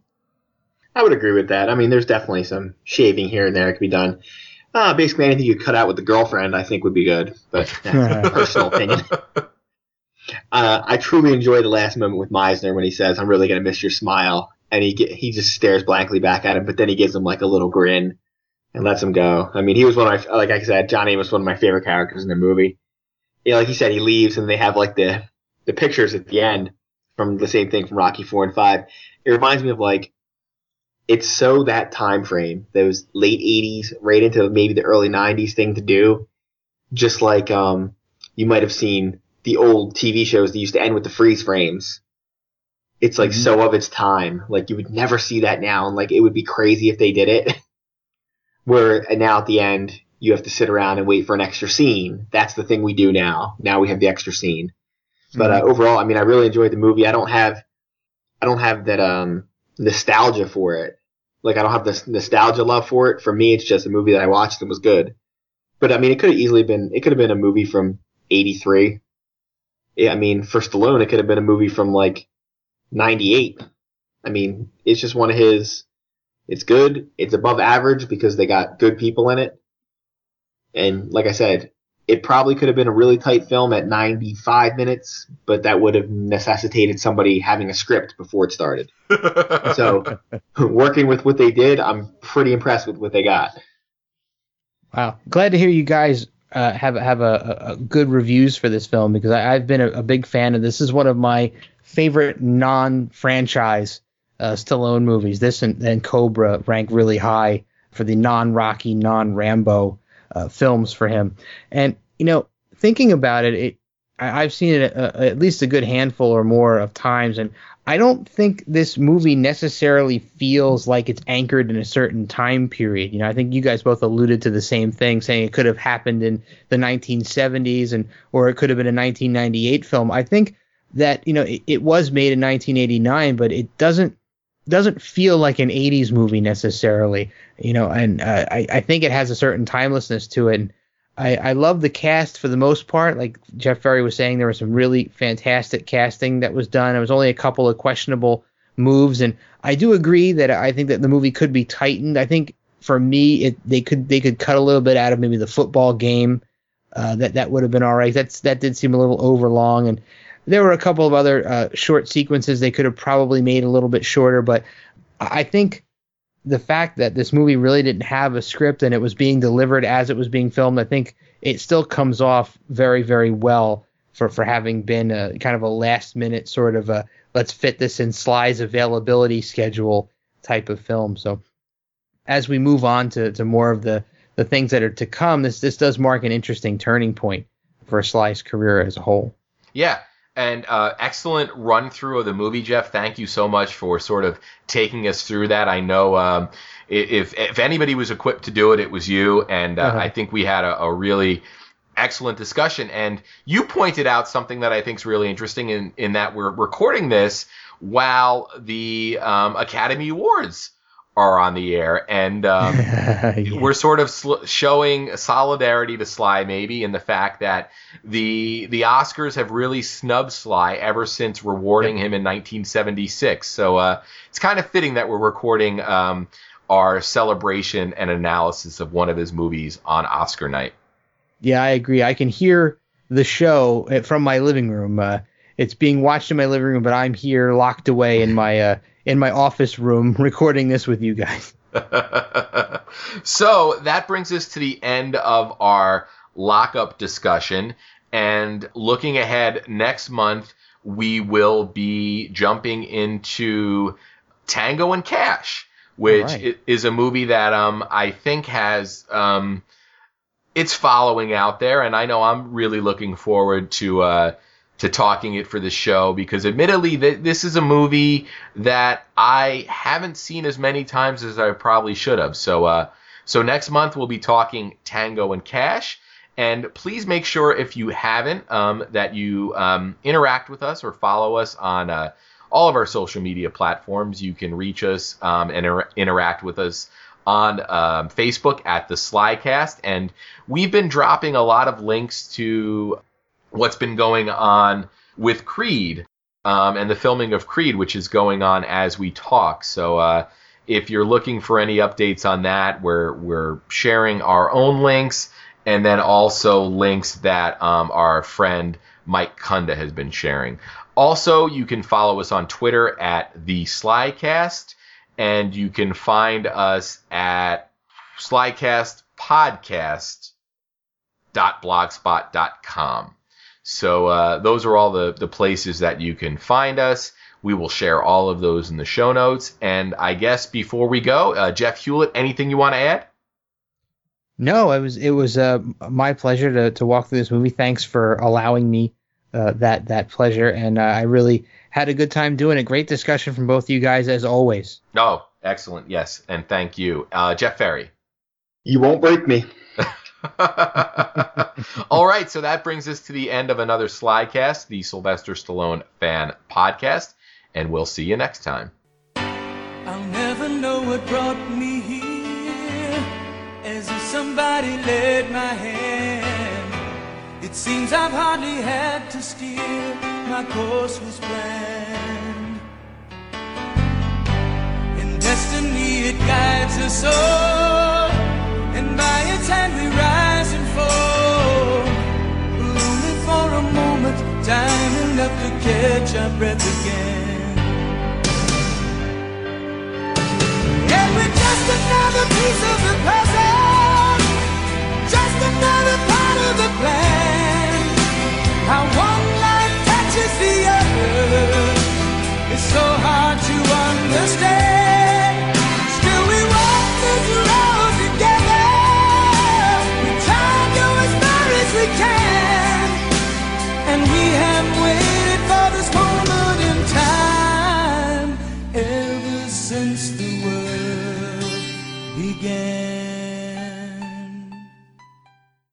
I would agree with that. I mean, there's definitely some shaving here and there that could be done. Uh, basically, anything you cut out with the girlfriend, I think, would be good. But that's a personal opinion. Uh, I truly enjoy the last moment with Meisner when he says, "I'm really going to miss your smile." And he get, he just stares blankly back at him, but then he gives him like a little grin and lets him go. I mean, he was one of my, like I said, John Amos was one of my favorite characters in the movie. Yeah, like he said, he leaves and they have like the, the pictures at the end from the same thing from Rocky four and five. It reminds me of like, it's so that time frame, those late eighties, right into maybe the early nineties thing to do. Just like um, you might have seen the old T V shows that used to end with the freeze frames. It's like mm-hmm. so of its time. Like you would never see that now, and like it would be crazy if they did it. Where and now at the end you have to sit around and wait for an extra scene. That's the thing we do now. Now we have the extra scene. Mm-hmm. But uh, overall, I mean, I really enjoyed the movie. I don't have, I don't have that um. nostalgia for it. Like I don't have this nostalgia love for it. For me, it's just a movie that I watched and was good. But I mean, it could have easily been, it could have been a movie from eighty-three. Yeah, I mean, for Stallone, it could have been a movie from like ninety-eight. I mean, it's just one of his, it's good. It's above average because they got good people in it. And like I said, it probably could have been a really tight film at ninety-five minutes, but that would have necessitated somebody having a script before it started. So working with what they did, I'm pretty impressed with what they got. Wow. Glad to hear you guys uh, have have a, a, a good reviews for this film, because I, I've been a, a big fan of this. This is one of my favorite non-franchise uh, Stallone movies. This and, and Cobra rank really high for the non-Rocky, non-Rambo Uh, films for him. And you know, thinking about it, it I, I've seen it a, a, at least a good handful or more of times, and I don't think this movie necessarily feels like it's anchored in a certain time period. You know, I think you guys both alluded to the same thing, saying it could have happened in the nineteen seventies and or it could have been a nineteen ninety-eight film. I think that, you know, it, it was made in nineteen eighty-nine, but it doesn't doesn't feel like an eighties movie necessarily, you know, and uh, I, I think it has a certain timelessness to it. And I, I love the cast for the most part. Like Jeff Ferry was saying, there was some really fantastic casting that was done. There was only a couple of questionable moves. And I do agree that I think that the movie could be tightened. I think for me, it, they could they could cut a little bit out of maybe the football game. Uh, that that would have been all right. That's that did seem a little overlong, and there were a couple of other uh, short sequences they could have probably made a little bit shorter. But I think the fact that this movie really didn't have a script and it was being delivered as it was being filmed, I think it still comes off very, very well for, for having been a kind of a last minute sort of a let's fit this in Sly's availability schedule type of film. So as we move on to, to more of the, the things that are to come, this this does mark an interesting turning point for Sly's career as a whole. Yeah. And uh, excellent run through of the movie, Jeff. Thank you so much for sort of taking us through that. I know um, if if anybody was equipped to do it, it was you. And uh, uh-huh. I think we had a, a really excellent discussion. And you pointed out something that I think is really interesting in, in that we're recording this while the um, Academy Awards are on the air. And um, yeah. we're sort of sl- showing solidarity to Sly, maybe, in the fact that the the Oscars have really snubbed Sly ever since rewarding yep. him in nineteen seventy-six. So uh, it's kind of fitting that we're recording um, our celebration and analysis of one of his movies on Oscar night. Yeah, I agree. I can hear the show from my living room. Uh, it's being watched in my living room, but I'm here locked away in my uh, in my office room recording this with you guys. So that brings us to the end of our Lockup discussion. And looking ahead next month, we will be jumping into Tango and Cash, which right. is a movie that um, I think has um, it's following out there. And I know I'm really looking forward to uh, to talking it for the show, because admittedly, th- this is a movie that I haven't seen as many times as I probably should have. So uh, so next month we'll be talking Tango and Cash. And please make sure, if you haven't, um, that you um, interact with us or follow us on uh, all of our social media platforms. You can reach us um, and inter- interact with us on um, Facebook at The Slycast. And we've been dropping a lot of links to what's been going on with Creed um, and the filming of Creed, which is going on as we talk. So uh, if you're looking for any updates on that, we're, we're sharing our own links. And then also links that um, our friend Mike Kunda has been sharing. Also, you can follow us on Twitter at The Slycast, and you can find us at slycast podcast dot blogspot dot com. So uh, those are all the, the places that you can find us. We will share all of those in the show notes. And I guess before we go, uh, Jeff Hewlett, anything you want to add? No, it was it was uh, my pleasure to, to walk through this movie. Thanks for allowing me uh, that that pleasure, and uh, I really had a good time doing it. Great discussion from both of you guys, as always. Oh, excellent. Yes, and thank you. Uh, Jeff Ferry. You won't break me. All right, so that brings us to the end of another Slycast, the Sylvester Stallone fan podcast, and we'll see you next time. I'll never know what brought me here. Somebody laid my hand. It seems I've hardly had to steer. My course was planned, and destiny it guides us all, and by its hand we rise and fall. Only for a moment, time enough to catch our breath again. And we're just another piece of the puzzle, another part of the plan. How one life touches the other is so hard to understand. Still we walk this road together. We try to go as far as we can, and we have waited for this moment in time ever since the world began.